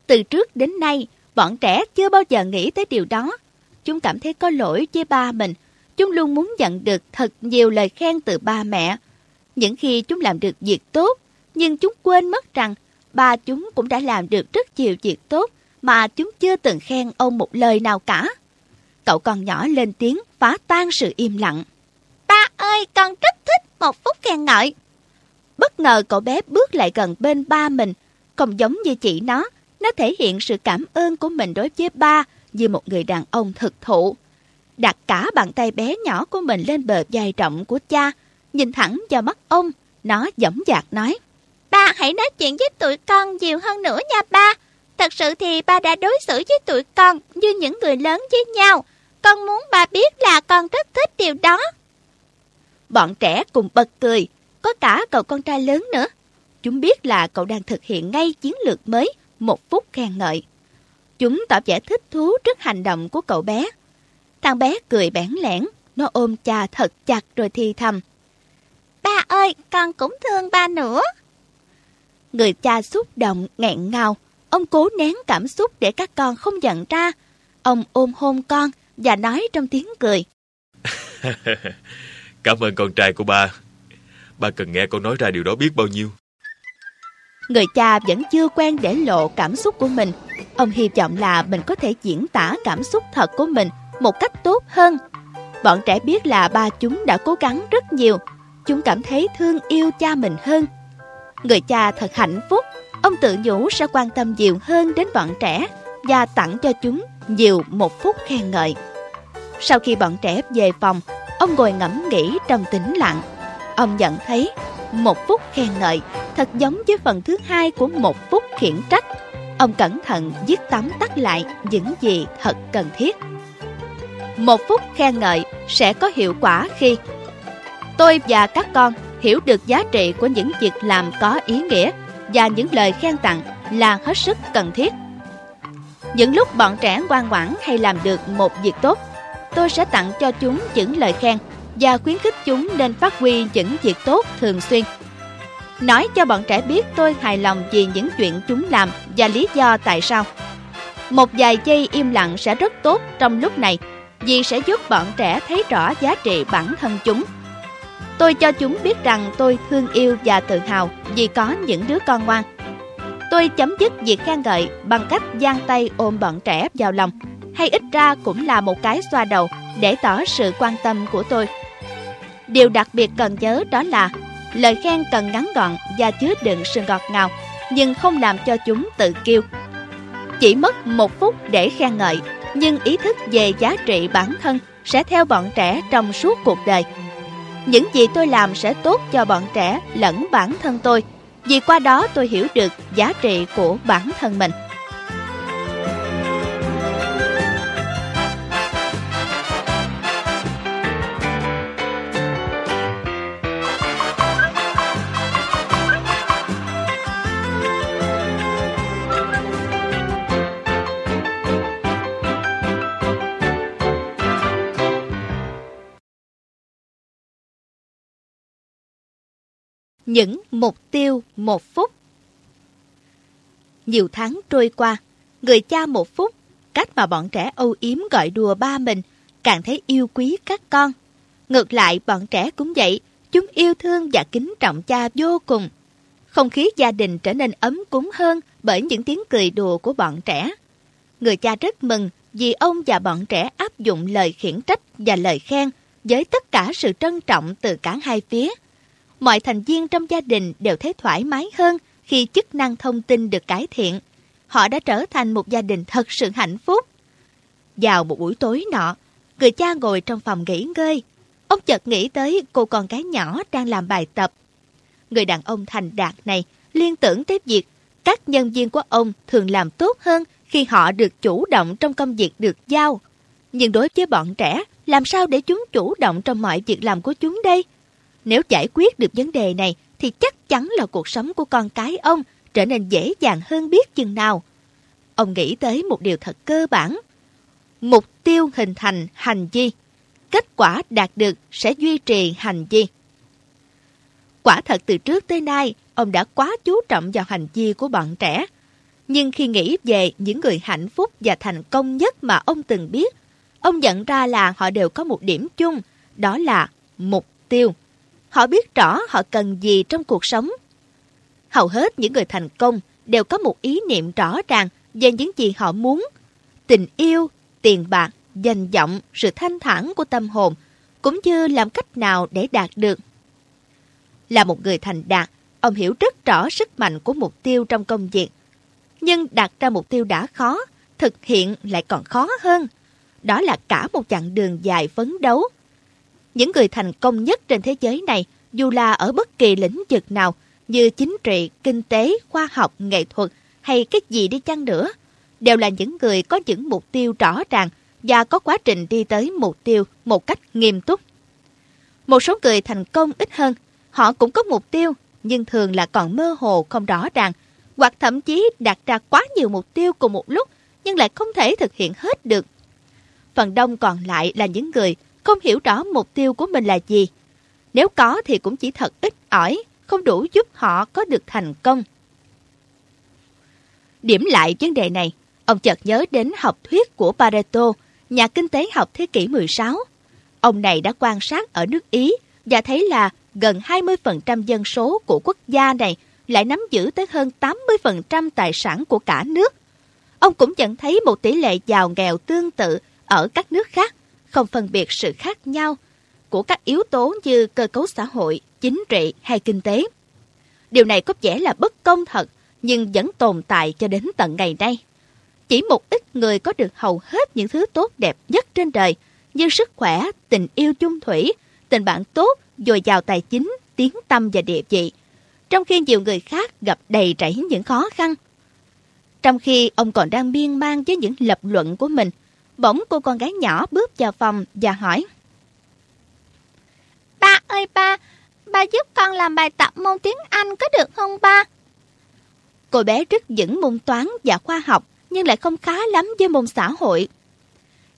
Từ trước đến nay, bọn trẻ chưa bao giờ nghĩ tới điều đó. Chúng cảm thấy có lỗi với ba mình. Chúng luôn muốn nhận được thật nhiều lời khen từ ba mẹ. Những khi chúng làm được việc tốt, nhưng chúng quên mất rằng ba chúng cũng đã làm được rất nhiều việc tốt mà chúng chưa từng khen ông một lời nào cả. Cậu con nhỏ lên tiếng phá tan sự im lặng. Ba ơi, con rất thích một phút khen ngợi. Bất ngờ cậu bé bước lại gần bên ba mình, không giống như chị nó thể hiện sự cảm ơn của mình đối với ba như một người đàn ông thực thụ. Đặt cả bàn tay bé nhỏ của mình lên bờ vai rộng của cha, nhìn thẳng vào mắt ông, nó dõng dạc nói. Ba hãy nói chuyện với tụi con nhiều hơn nữa nha ba. Thật sự thì ba đã đối xử với tụi con như những người lớn với nhau. Con muốn ba biết là con rất thích điều đó. Bọn trẻ cùng bật cười, có cả cậu con trai lớn nữa. Chúng biết là cậu đang thực hiện ngay chiến lược mới, một phút khen ngợi. Chúng tỏ vẻ thích thú trước hành động của cậu bé. Thằng bé cười bẽn lẽn, nó ôm cha thật chặt rồi thì thầm. Ba ơi, con cũng thương ba nữa. Người cha xúc động, nghẹn ngào. Ông cố nén cảm xúc để các con không nhận ra. Ông ôm hôn con và nói trong tiếng cười. Cảm ơn con trai của ba. Ba cần nghe con nói ra điều đó biết bao nhiêu. Người cha vẫn chưa quen để lộ cảm xúc của mình. Ông hy vọng là mình có thể diễn tả cảm xúc thật của mình một cách tốt hơn. Bọn trẻ biết là ba chúng đã cố gắng rất nhiều. Chúng cảm thấy thương yêu cha mình hơn. Người cha thật hạnh phúc. Ông tự nhủ sẽ quan tâm nhiều hơn đến bọn trẻ và tặng cho chúng nhiều một phút khen ngợi. Sau khi bọn trẻ về phòng, ông ngồi ngẫm nghĩ trong tĩnh lặng. Ông nhận thấy một phút khen ngợi thật giống với phần thứ hai của một phút khiển trách. Ông cẩn thận viết tóm tắt lại những gì thật cần thiết. Một phút khen ngợi sẽ có hiệu quả khi tôi và các con hiểu được giá trị của những việc làm có ý nghĩa và những lời khen tặng là hết sức cần thiết. Những lúc bọn trẻ ngoan ngoãn hay làm được một việc tốt, tôi sẽ tặng cho chúng những lời khen và khuyến khích chúng nên phát huy những việc tốt thường xuyên. Nói cho bọn trẻ biết tôi hài lòng vì những chuyện chúng làm và lý do tại sao. Một vài giây im lặng sẽ rất tốt trong lúc này vì sẽ giúp bọn trẻ thấy rõ giá trị bản thân chúng. Tôi cho chúng biết rằng tôi thương yêu và tự hào vì có những đứa con ngoan. Tôi chấm dứt việc khen ngợi bằng cách giang tay ôm bọn trẻ vào lòng, hay ít ra cũng là một cái xoa đầu để tỏ sự quan tâm của tôi. Điều đặc biệt cần nhớ đó là lời khen cần ngắn gọn và chứa đựng sự ngọt ngào, nhưng không làm cho chúng tự kiêu. Chỉ mất một phút để khen ngợi, nhưng ý thức về giá trị bản thân sẽ theo bọn trẻ trong suốt cuộc đời. Những gì tôi làm sẽ tốt cho bọn trẻ lẫn bản thân tôi, vì qua đó tôi hiểu được giá trị của bản thân mình. Những mục tiêu một phút. Nhiều tháng trôi qua, người cha một phút, cách mà bọn trẻ âu yếm gọi đùa ba mình, càng thấy yêu quý các con. Ngược lại, bọn trẻ cũng vậy, chúng yêu thương và kính trọng cha vô cùng. Không khí gia đình trở nên ấm cúng hơn bởi những tiếng cười đùa của bọn trẻ. Người cha rất mừng vì ông và bọn trẻ áp dụng lời khiển trách và lời khen với tất cả sự trân trọng từ cả hai phía. Mọi thành viên trong gia đình đều thấy thoải mái hơn khi chức năng thông tin được cải thiện. Họ đã trở thành một gia đình thật sự hạnh phúc. Vào một buổi tối nọ, người cha ngồi trong phòng nghỉ ngơi. Ông chợt nghĩ tới cô con gái nhỏ đang làm bài tập. Người đàn ông thành đạt này liên tưởng tới việc các nhân viên của ông thường làm tốt hơn khi họ được chủ động trong công việc được giao. Nhưng đối với bọn trẻ, làm sao để chúng chủ động trong mọi việc làm của chúng đây? Nếu giải quyết được vấn đề này thì chắc chắn là cuộc sống của con cái ông trở nên dễ dàng hơn biết chừng nào. Ông nghĩ tới một điều thật cơ bản. Mục tiêu hình thành hành vi. Kết quả đạt được sẽ duy trì hành vi. Quả thật từ trước tới nay, ông đã quá chú trọng vào hành vi của bọn trẻ. Nhưng khi nghĩ về những người hạnh phúc và thành công nhất mà ông từng biết, ông nhận ra là họ đều có một điểm chung, đó là mục tiêu. Họ biết rõ họ cần gì trong cuộc sống. Hầu hết những người thành công đều có một ý niệm rõ ràng về những gì họ muốn. Tình yêu, tiền bạc, danh vọng, sự thanh thản của tâm hồn, cũng như làm cách nào để đạt được. Là một người thành đạt, ông hiểu rất rõ sức mạnh của mục tiêu trong công việc. Nhưng đặt ra mục tiêu đã khó, thực hiện lại còn khó hơn. Đó là cả một chặng đường dài phấn đấu. Những người thành công nhất trên thế giới này, dù là ở bất kỳ lĩnh vực nào, như chính trị, kinh tế, khoa học, nghệ thuật hay cái gì đi chăng nữa, đều là những người có những mục tiêu rõ ràng và có quá trình đi tới mục tiêu một cách nghiêm túc. Một số người thành công ít hơn, họ cũng có mục tiêu, nhưng thường là còn mơ hồ không rõ ràng, hoặc thậm chí đặt ra quá nhiều mục tiêu cùng một lúc nhưng lại không thể thực hiện hết được. Phần đông còn lại là những người không hiểu rõ mục tiêu của mình là gì. Nếu có thì cũng chỉ thật ít ỏi, không đủ giúp họ có được thành công. Điểm lại vấn đề này, ông chợt nhớ đến học thuyết của Pareto, nhà kinh tế học thế kỷ 16. Ông này đã quan sát ở nước Ý và thấy là gần 20% dân số của quốc gia này lại nắm giữ tới hơn 80% tài sản của cả nước. Ông cũng nhận thấy một tỷ lệ giàu nghèo tương tự ở các nước khác, không phân biệt sự khác nhau của các yếu tố như cơ cấu xã hội, chính trị hay kinh tế. Điều này có vẻ là bất công thật, nhưng vẫn tồn tại cho đến tận ngày nay. Chỉ một ít người có được hầu hết những thứ tốt đẹp nhất trên đời, như sức khỏe, tình yêu chung thủy, tình bạn tốt, dồi dào tài chính, tiếng tăm và địa vị, trong khi nhiều người khác gặp đầy rẫy những khó khăn. Trong khi ông còn đang miên man với những lập luận của mình, bỗng cô con gái nhỏ bước vào phòng và hỏi: "Ba ơi ba giúp con làm bài tập môn tiếng Anh có được không ba?" Cô bé rất vững môn toán và khoa học, nhưng lại không khá lắm với môn xã hội.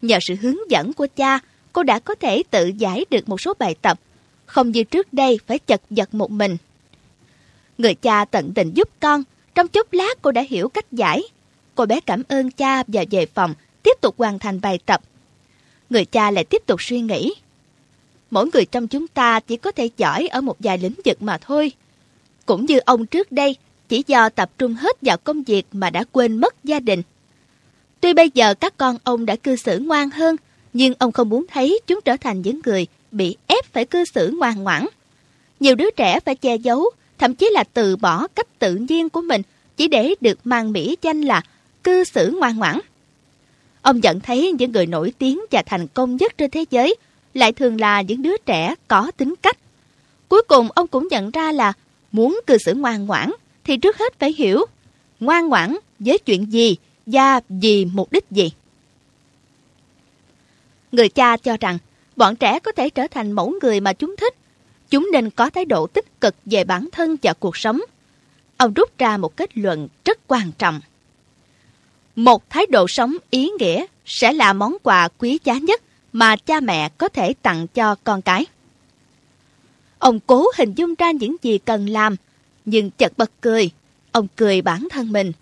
Nhờ sự hướng dẫn của cha, cô đã có thể tự giải được một số bài tập, không như trước đây phải chật vật một mình. Người cha tận tình giúp con, trong chốc lát cô đã hiểu cách giải. Cô bé cảm ơn cha và về phòng tiếp tục hoàn thành bài tập. Người cha lại tiếp tục suy nghĩ. Mỗi người trong chúng ta chỉ có thể giỏi ở một vài lĩnh vực mà thôi. Cũng như ông trước đây, chỉ do tập trung hết vào công việc mà đã quên mất gia đình. Tuy bây giờ các con ông đã cư xử ngoan hơn, nhưng ông không muốn thấy chúng trở thành những người bị ép phải cư xử ngoan ngoãn. Nhiều đứa trẻ phải che giấu, thậm chí là từ bỏ cách tự nhiên của mình chỉ để được mang mỹ danh là cư xử ngoan ngoãn. Ông nhận thấy những người nổi tiếng và thành công nhất trên thế giới lại thường là những đứa trẻ có tính cách. Cuối cùng ông cũng nhận ra là muốn cư xử ngoan ngoãn thì trước hết phải hiểu ngoan ngoãn với chuyện gì và vì mục đích gì. Người cha cho rằng bọn trẻ có thể trở thành mẫu người mà chúng thích. Chúng nên có thái độ tích cực về bản thân và cuộc sống. Ông rút ra một kết luận rất quan trọng. Một thái độ sống ý nghĩa sẽ là món quà quý giá nhất mà cha mẹ có thể tặng cho con cái. Ông cố hình dung ra những gì cần làm, nhưng chợt bật cười. Ông cười bản thân mình.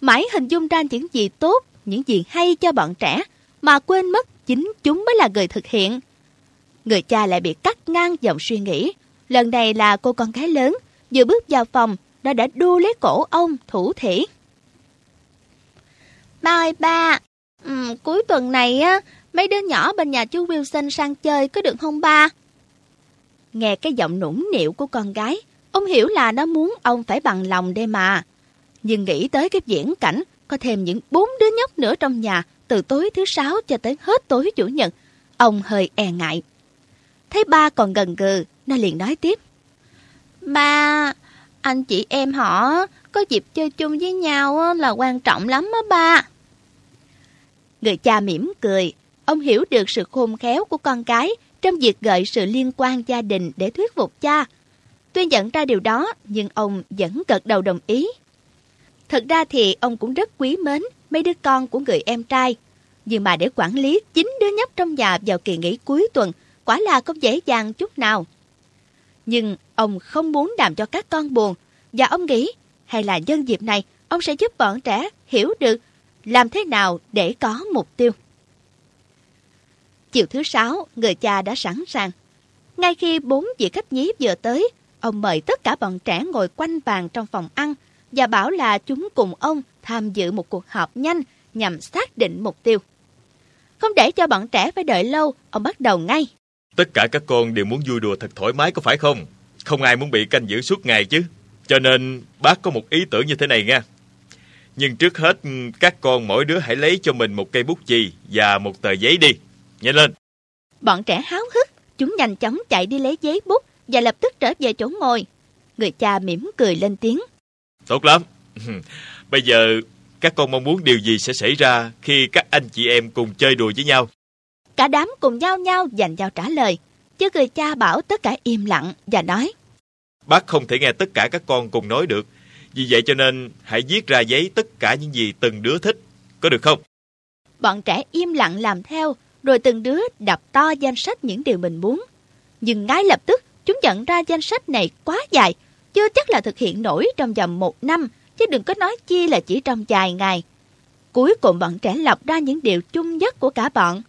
Mãi hình dung ra những gì tốt, những gì hay cho bọn trẻ, mà quên mất chính chúng mới là người thực hiện. Người cha lại bị cắt ngang dòng suy nghĩ. Lần này là cô con gái lớn, vừa bước vào phòng, nó đã đu lấy cổ ông thủ thỉ. "Ba ơi ba, cuối tuần này á, mấy đứa nhỏ bên nhà chú Wilson sang chơi có được không ba?" Nghe cái giọng nũng nịu của con gái, ông hiểu là nó muốn ông phải bằng lòng đây mà. Nhưng nghĩ tới cái viễn cảnh có thêm những 4 đứa nhóc nữa trong nhà từ tối thứ 6 cho tới hết tối chủ nhật, ông hơi e ngại. Thấy ba còn gần gừ, nó liền nói tiếp: "Ba, anh chị em họ có dịp chơi chung với nhau là quan trọng lắm á ba." Người cha mỉm cười. Ông hiểu được sự khôn khéo của con gái trong việc gợi sự liên quan gia đình để thuyết phục cha. Tuy nhận ra điều đó, nhưng ông vẫn gật đầu đồng ý. Thật ra thì ông cũng rất quý mến mấy đứa con của người em trai. Nhưng mà để quản lý 9 đứa nhóc trong nhà vào kỳ nghỉ cuối tuần quả là không dễ dàng chút nào. Nhưng ông không muốn làm cho các con buồn, và ông nghĩ hay là nhân dịp này ông sẽ giúp bọn trẻ hiểu được làm thế nào để có mục tiêu. Chiều thứ 6, người cha đã sẵn sàng. Ngay khi 4 vị khách nhí vừa tới, ông mời tất cả bọn trẻ ngồi quanh bàn trong phòng ăn và bảo là chúng cùng ông tham dự một cuộc họp nhanh nhằm xác định mục tiêu. Không để cho bọn trẻ phải đợi lâu, ông bắt đầu ngay. Tất cả các con đều muốn vui đùa thật thoải mái có phải không? Không ai muốn bị canh giữ suốt ngày chứ. Cho nên bác có một ý tưởng như thế này nha. Nhưng trước hết các con mỗi đứa hãy lấy cho mình một cây bút chì và một tờ giấy đi. Nhanh lên. Bọn trẻ háo hức, chúng nhanh chóng chạy đi lấy giấy bút và lập tức trở về chỗ ngồi. Người cha mỉm cười lên tiếng. Tốt lắm. Bây giờ các con mong muốn điều gì sẽ xảy ra khi các anh chị em cùng chơi đùa với nhau? Cả đám cùng nhao nhao dành nhau trả lời. Chứ người cha bảo tất cả im lặng và nói. Bác không thể nghe tất cả các con cùng nói được. Vì vậy cho nên hãy viết ra giấy tất cả những gì từng đứa thích. Có được không? Bọn trẻ im lặng làm theo. Rồi từng đứa đọc to danh sách những điều mình muốn. Nhưng ngay lập tức chúng nhận ra danh sách này quá dài. Chưa chắc là thực hiện nổi trong vòng 1 năm. Chứ đừng có nói chi là chỉ trong vài ngày. Cuối cùng bọn trẻ lọc ra những điều chung nhất của cả bọn.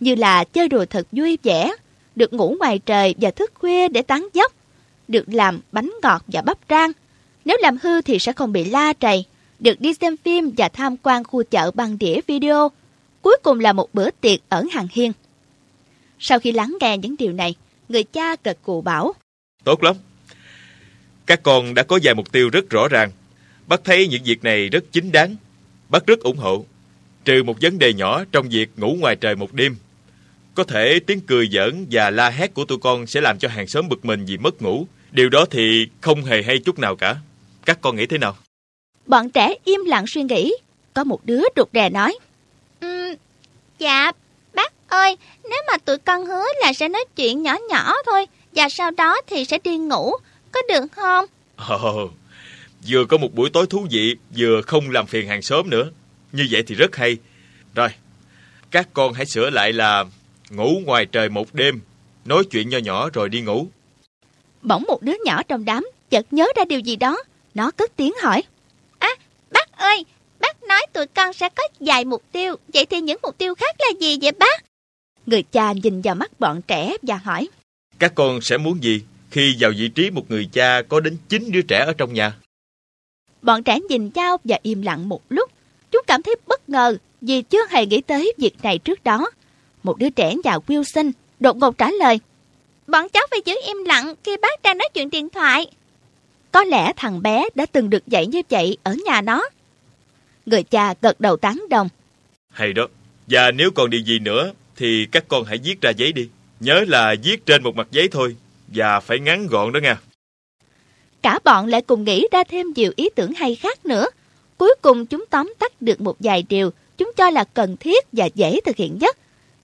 Như là chơi đùa thật vui vẻ, được ngủ ngoài trời và thức khuya để tán dốc, được làm bánh ngọt và bắp rang, nếu làm hư thì sẽ không bị la trầy, được đi xem phim và tham quan khu chợ băng đĩa video. Cuối cùng là một bữa tiệc ở hàng hiên. Sau khi lắng nghe những điều này, người cha gật gù bảo. Tốt lắm. Các con đã có vài mục tiêu rất rõ ràng. Bác thấy những việc này rất chính đáng. Bác rất ủng hộ. Trừ một vấn đề nhỏ trong việc ngủ ngoài trời một đêm. Có thể tiếng cười giỡn và la hét của tụi con sẽ làm cho hàng xóm bực mình vì mất ngủ. Điều đó thì không hề hay chút nào cả. Các con nghĩ thế nào? Bọn trẻ im lặng suy nghĩ. Có một đứa rụt rè nói. Dạ, bác ơi, nếu mà tụi con hứa là sẽ nói chuyện nhỏ nhỏ thôi và sau đó thì sẽ đi ngủ, có được không? Vừa có một buổi tối thú vị, vừa không làm phiền hàng xóm nữa. Như vậy thì rất hay. Rồi, các con hãy sửa lại là ngủ ngoài trời một đêm, nói chuyện nho nhỏ rồi đi ngủ. Bỗng một đứa nhỏ trong đám chợt nhớ ra điều gì đó, nó cất tiếng hỏi. Bác ơi, bác nói tụi con sẽ có vài mục tiêu, vậy thì những mục tiêu khác là gì vậy bác? Người cha nhìn vào mắt bọn trẻ và hỏi. Các con sẽ muốn gì khi vào vị trí một người cha có đến 9 đứa trẻ ở trong nhà? Bọn trẻ nhìn nhau và im lặng một lúc. Chúng cảm thấy bất ngờ vì chưa hề nghĩ tới việc này trước đó. Một đứa trẻ nhà Wilson đột ngột trả lời. Bọn cháu phải giữ im lặng khi bác đang nói chuyện điện thoại. Có lẽ thằng bé đã từng được dạy như vậy ở nhà nó. Người cha gật đầu tán đồng. Hay đó. Và nếu còn điều gì nữa thì các con hãy viết ra giấy đi. Nhớ là viết trên một mặt giấy thôi. Và phải ngắn gọn đó nha. Cả bọn lại cùng nghĩ ra thêm nhiều ý tưởng hay khác nữa. Cuối cùng chúng tóm tắt được một vài điều chúng cho là cần thiết và dễ thực hiện nhất.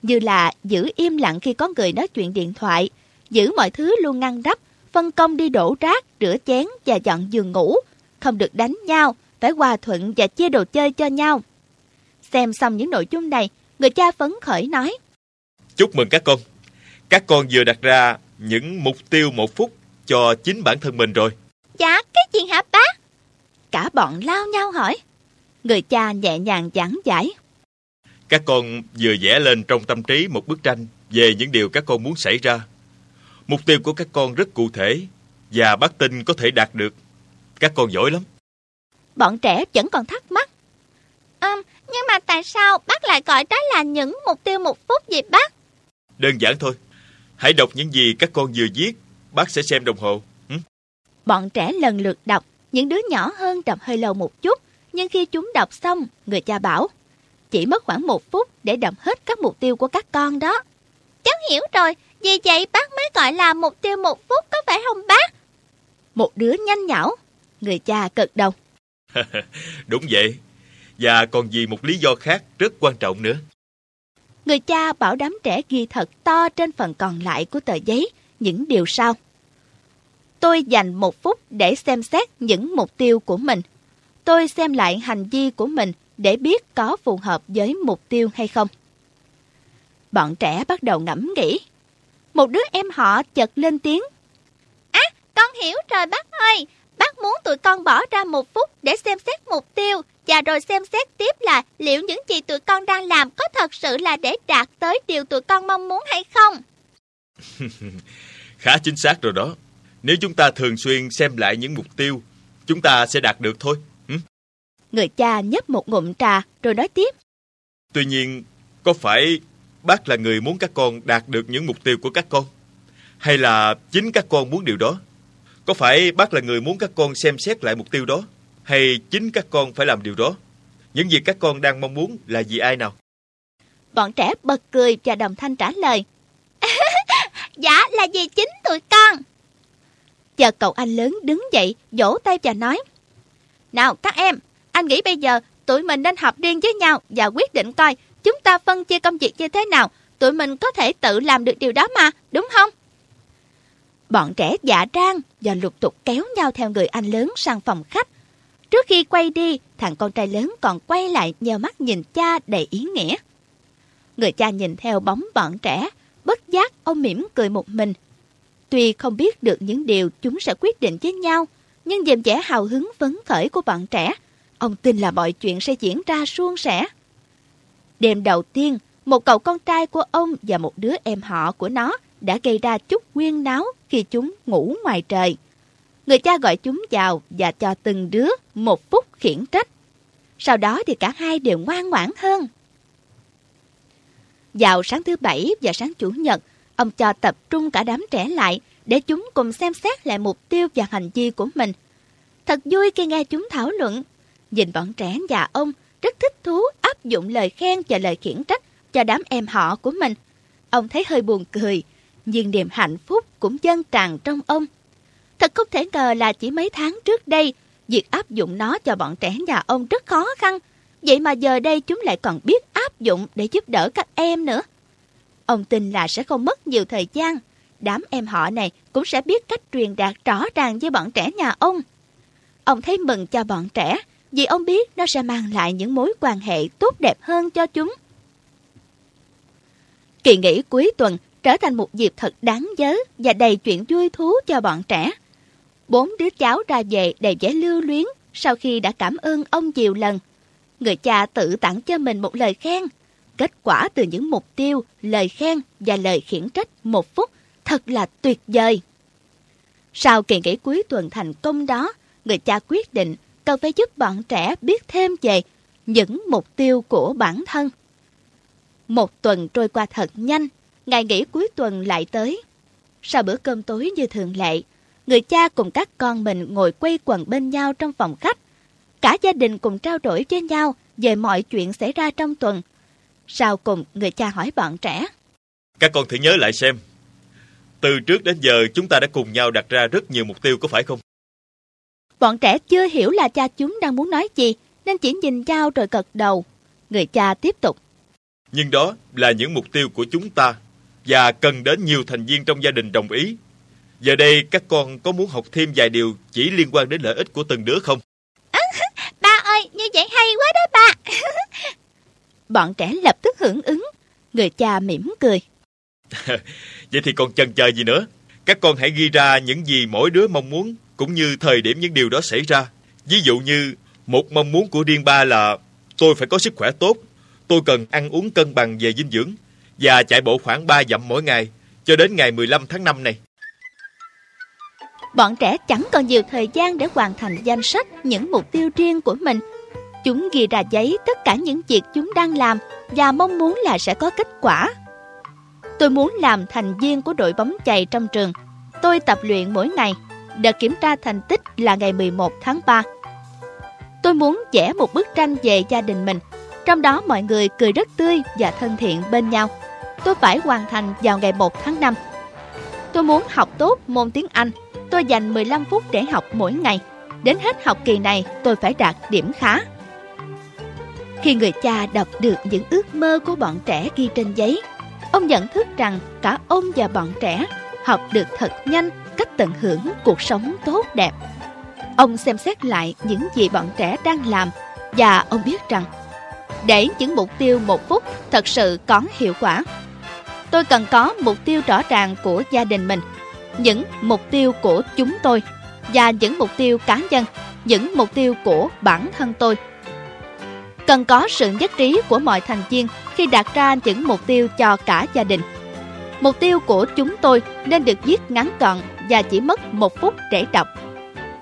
Như là giữ im lặng khi có người nói chuyện điện thoại, giữ mọi thứ luôn ngăn nắp, phân công đi đổ rác, rửa chén và dọn giường ngủ, không được đánh nhau, phải hòa thuận và chia đồ chơi cho nhau. Xem xong những nội dung này, người cha phấn khởi nói. Chúc mừng các con. Các con vừa đặt ra những mục tiêu 1 phút cho chính bản thân mình rồi. Dạ, cái gì hả bác? Cả bọn lao nhau hỏi. Người cha nhẹ nhàng giảng giải. Các con vừa vẽ lên trong tâm trí một bức tranh về những điều các con muốn xảy ra. Mục tiêu của các con rất cụ thể và bác tin có thể đạt được. Các con giỏi lắm. Bọn trẻ vẫn còn thắc mắc. Nhưng mà tại sao bác lại gọi đó là những mục tiêu 1 phút vậy bác? Đơn giản thôi. Hãy đọc những gì các con vừa viết. Bác sẽ xem đồng hồ. Bọn trẻ lần lượt đọc. Những đứa nhỏ hơn đọc hơi lâu một chút. Nhưng khi chúng đọc xong, người cha bảo. Chỉ mất khoảng 1 phút để đọc hết các mục tiêu của các con đó. Cháu hiểu rồi. Vì vậy bác mới gọi là mục tiêu 1 phút có phải không bác? Một đứa nhanh nhảu. Người cha gật đầu. Đúng vậy. Và còn vì một lý do khác rất quan trọng nữa. Người cha bảo đám trẻ ghi thật to trên phần còn lại của tờ giấy những điều sau. Tôi dành 1 phút để xem xét những mục tiêu của mình. Tôi xem lại hành vi của mình để biết có phù hợp với mục tiêu hay không. Bọn trẻ bắt đầu ngẫm nghĩ. Một đứa em họ chợt lên tiếng. Con hiểu rồi bác ơi. Bác muốn tụi con bỏ ra 1 phút để xem xét mục tiêu và rồi xem xét tiếp là liệu những gì tụi con đang làm có thật sự là để đạt tới điều tụi con mong muốn hay không. Khá chính xác rồi đó. Nếu chúng ta thường xuyên xem lại những mục tiêu, chúng ta sẽ đạt được thôi. Người cha nhấp một ngụm trà rồi nói tiếp. Tuy nhiên, có phải bác là người muốn các con đạt được những mục tiêu của các con? Hay là chính các con muốn điều đó? Có phải bác là người muốn các con xem xét lại mục tiêu đó? Hay chính các con phải làm điều đó? Những gì các con đang mong muốn là vì ai nào? Bọn trẻ bật cười và đồng thanh trả lời. Dạ là vì chính tụi con. Chờ cậu anh lớn đứng dậy, vỗ tay và nói. Nào các em, anh nghĩ bây giờ tụi mình nên họp riêng với nhau và quyết định coi chúng ta phân chia công việc như thế nào. Tụi mình có thể tự làm được điều đó mà, đúng không? Bọn trẻ dạ trang và lục tục kéo nhau theo người anh lớn sang phòng khách. Trước khi quay đi, thằng con trai lớn còn quay lại nheo mắt nhìn cha đầy ý nghĩa. Người cha nhìn theo bóng bọn trẻ, bất giác ông mỉm cười một mình. Tuy không biết được những điều chúng sẽ quyết định với nhau, nhưng dèm vẻ hào hứng phấn khởi của bọn trẻ, ông tin là mọi chuyện sẽ diễn ra suôn sẻ. Đêm đầu tiên, một cậu con trai của ông và một đứa em họ của nó đã gây ra chút huyên náo khi chúng ngủ ngoài trời. Người cha gọi chúng vào và cho từng đứa một phút khiển trách. Sau đó thì cả hai đều ngoan ngoãn hơn. Vào sáng thứ Bảy và sáng Chủ nhật, ông cho tập trung cả đám trẻ lại để chúng cùng xem xét lại mục tiêu và hành vi của mình. Thật vui khi nghe chúng thảo luận. Nhìn bọn trẻ và ông rất thích thú áp dụng lời khen và lời khiển trách cho đám em họ của mình. Ông thấy hơi buồn cười, nhưng niềm hạnh phúc cũng dâng tràn trong ông. Thật không thể ngờ là chỉ mấy tháng trước đây, việc áp dụng nó cho bọn trẻ nhà ông rất khó khăn. Vậy mà giờ đây chúng lại còn biết áp dụng để giúp đỡ các em nữa. Ông tin là sẽ không mất nhiều thời gian. Đám em họ này cũng sẽ biết cách truyền đạt rõ ràng với bọn trẻ nhà ông. Ông thấy mừng cho bọn trẻ, vì ông biết nó sẽ mang lại những mối quan hệ tốt đẹp hơn cho chúng. Kỳ nghỉ cuối tuần trở thành một dịp thật đáng nhớ và đầy chuyện vui thú cho bọn trẻ. 4 đứa cháu ra về đầy vẻ lưu luyến sau khi đã cảm ơn ông nhiều lần. Người cha tự tặng cho mình một lời khen. Kết quả từ những mục tiêu, lời khen và lời khiển trách một phút thật là tuyệt vời. Sau kỳ nghỉ cuối tuần thành công đó, người cha quyết định cần phải giúp bọn trẻ biết thêm về những mục tiêu của bản thân. Một tuần trôi qua thật nhanh, ngày nghỉ cuối tuần lại tới. Sau bữa cơm tối như thường lệ, người cha cùng các con mình ngồi quây quần bên nhau trong phòng khách. Cả gia đình cùng trao đổi với nhau về mọi chuyện xảy ra trong tuần. Sau cùng, người cha hỏi bọn trẻ. Các con thử nhớ lại xem. Từ trước đến giờ chúng ta đã cùng nhau đặt ra rất nhiều mục tiêu, có phải không? Bọn trẻ chưa hiểu là cha chúng đang muốn nói gì, nên chỉ nhìn nhau rồi gật đầu. Người cha tiếp tục. Nhưng đó là những mục tiêu của chúng ta và cần đến nhiều thành viên trong gia đình đồng ý. Giờ đây các con có muốn học thêm vài điều chỉ liên quan đến lợi ích của từng đứa không? Ba ơi, như vậy hay quá đó ba. Bọn trẻ lập tức hưởng ứng. Người cha mỉm cười. Vậy thì còn chần chờ gì nữa? Các con hãy ghi ra những gì mỗi đứa mong muốn cũng như thời điểm những điều đó xảy ra. Ví dụ như một mong muốn của riêng ba là tôi phải có sức khỏe tốt. Tôi cần ăn uống cân bằng về dinh dưỡng và chạy bộ khoảng 3 dặm mỗi ngày cho đến ngày 15 tháng 5 này. Bọn trẻ chẳng còn nhiều thời gian để hoàn thành danh sách những mục tiêu riêng của mình. Chúng ghi ra giấy tất cả những việc chúng đang làm và mong muốn là sẽ có kết quả. Tôi muốn làm thành viên của đội bóng chày trong trường. Tôi tập luyện mỗi ngày. Đợt kiểm tra thành tích là ngày 11 tháng 3. Tôi muốn vẽ một bức tranh về gia đình mình. Trong đó mọi người cười rất tươi và thân thiện bên nhau. Tôi phải hoàn thành vào ngày 1 tháng 5. Tôi muốn học tốt môn tiếng Anh. Tôi dành 15 phút để học mỗi ngày. Đến hết học kỳ này tôi phải đạt điểm khá. Khi người cha đọc được những ước mơ của bọn trẻ ghi trên giấy, ông nhận thức rằng cả ông và bọn trẻ học được thật nhanh cách tận hưởng cuộc sống tốt đẹp. Ông xem xét lại những gì bọn trẻ đang làm và ông biết rằng để những mục tiêu một phút thật sự có hiệu quả, tôi cần có mục tiêu rõ ràng của gia đình mình, những mục tiêu của chúng tôi và những mục tiêu cá nhân, những mục tiêu của bản thân tôi. Cần có sự nhất trí của mọi thành viên khi đặt ra những mục tiêu cho cả gia đình. Mục tiêu của chúng tôi nên được viết ngắn gọn và chỉ mất 1 phút để đọc.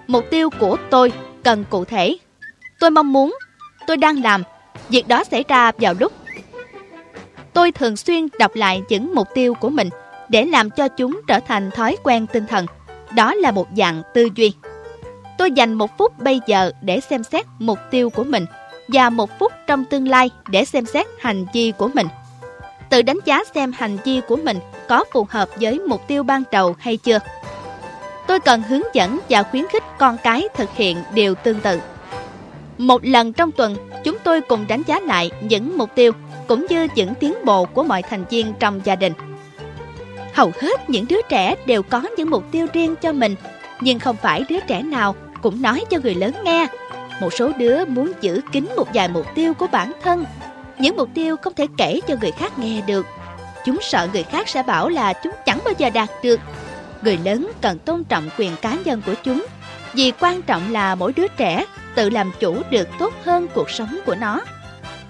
Mục tiêu của tôi cần cụ thể. Tôi mong muốn, tôi đang làm, việc đó xảy ra vào lúc. Tôi thường xuyên đọc lại những mục tiêu của mình để làm cho chúng trở thành thói quen tinh thần. Đó là một dạng tư duy. Tôi dành 1 phút bây giờ để xem xét mục tiêu của mình và 1 phút trong tương lai để xem xét hành vi của mình. Tự đánh giá xem hành vi của mình có phù hợp với mục tiêu ban đầu hay chưa. Tôi cần hướng dẫn và khuyến khích con cái thực hiện điều tương tự. Một lần trong tuần, chúng tôi cùng đánh giá lại những mục tiêu cũng như những tiến bộ của mọi thành viên trong gia đình. Hầu hết những đứa trẻ đều có những mục tiêu riêng cho mình, nhưng không phải đứa trẻ nào cũng nói cho người lớn nghe. Một số đứa muốn giữ kín một vài mục tiêu của bản thân, những mục tiêu không thể kể cho người khác nghe được. Chúng sợ người khác sẽ bảo là chúng chẳng bao giờ đạt được. Người lớn cần tôn trọng quyền cá nhân của chúng, vì quan trọng là mỗi đứa trẻ tự làm chủ được tốt hơn cuộc sống của nó.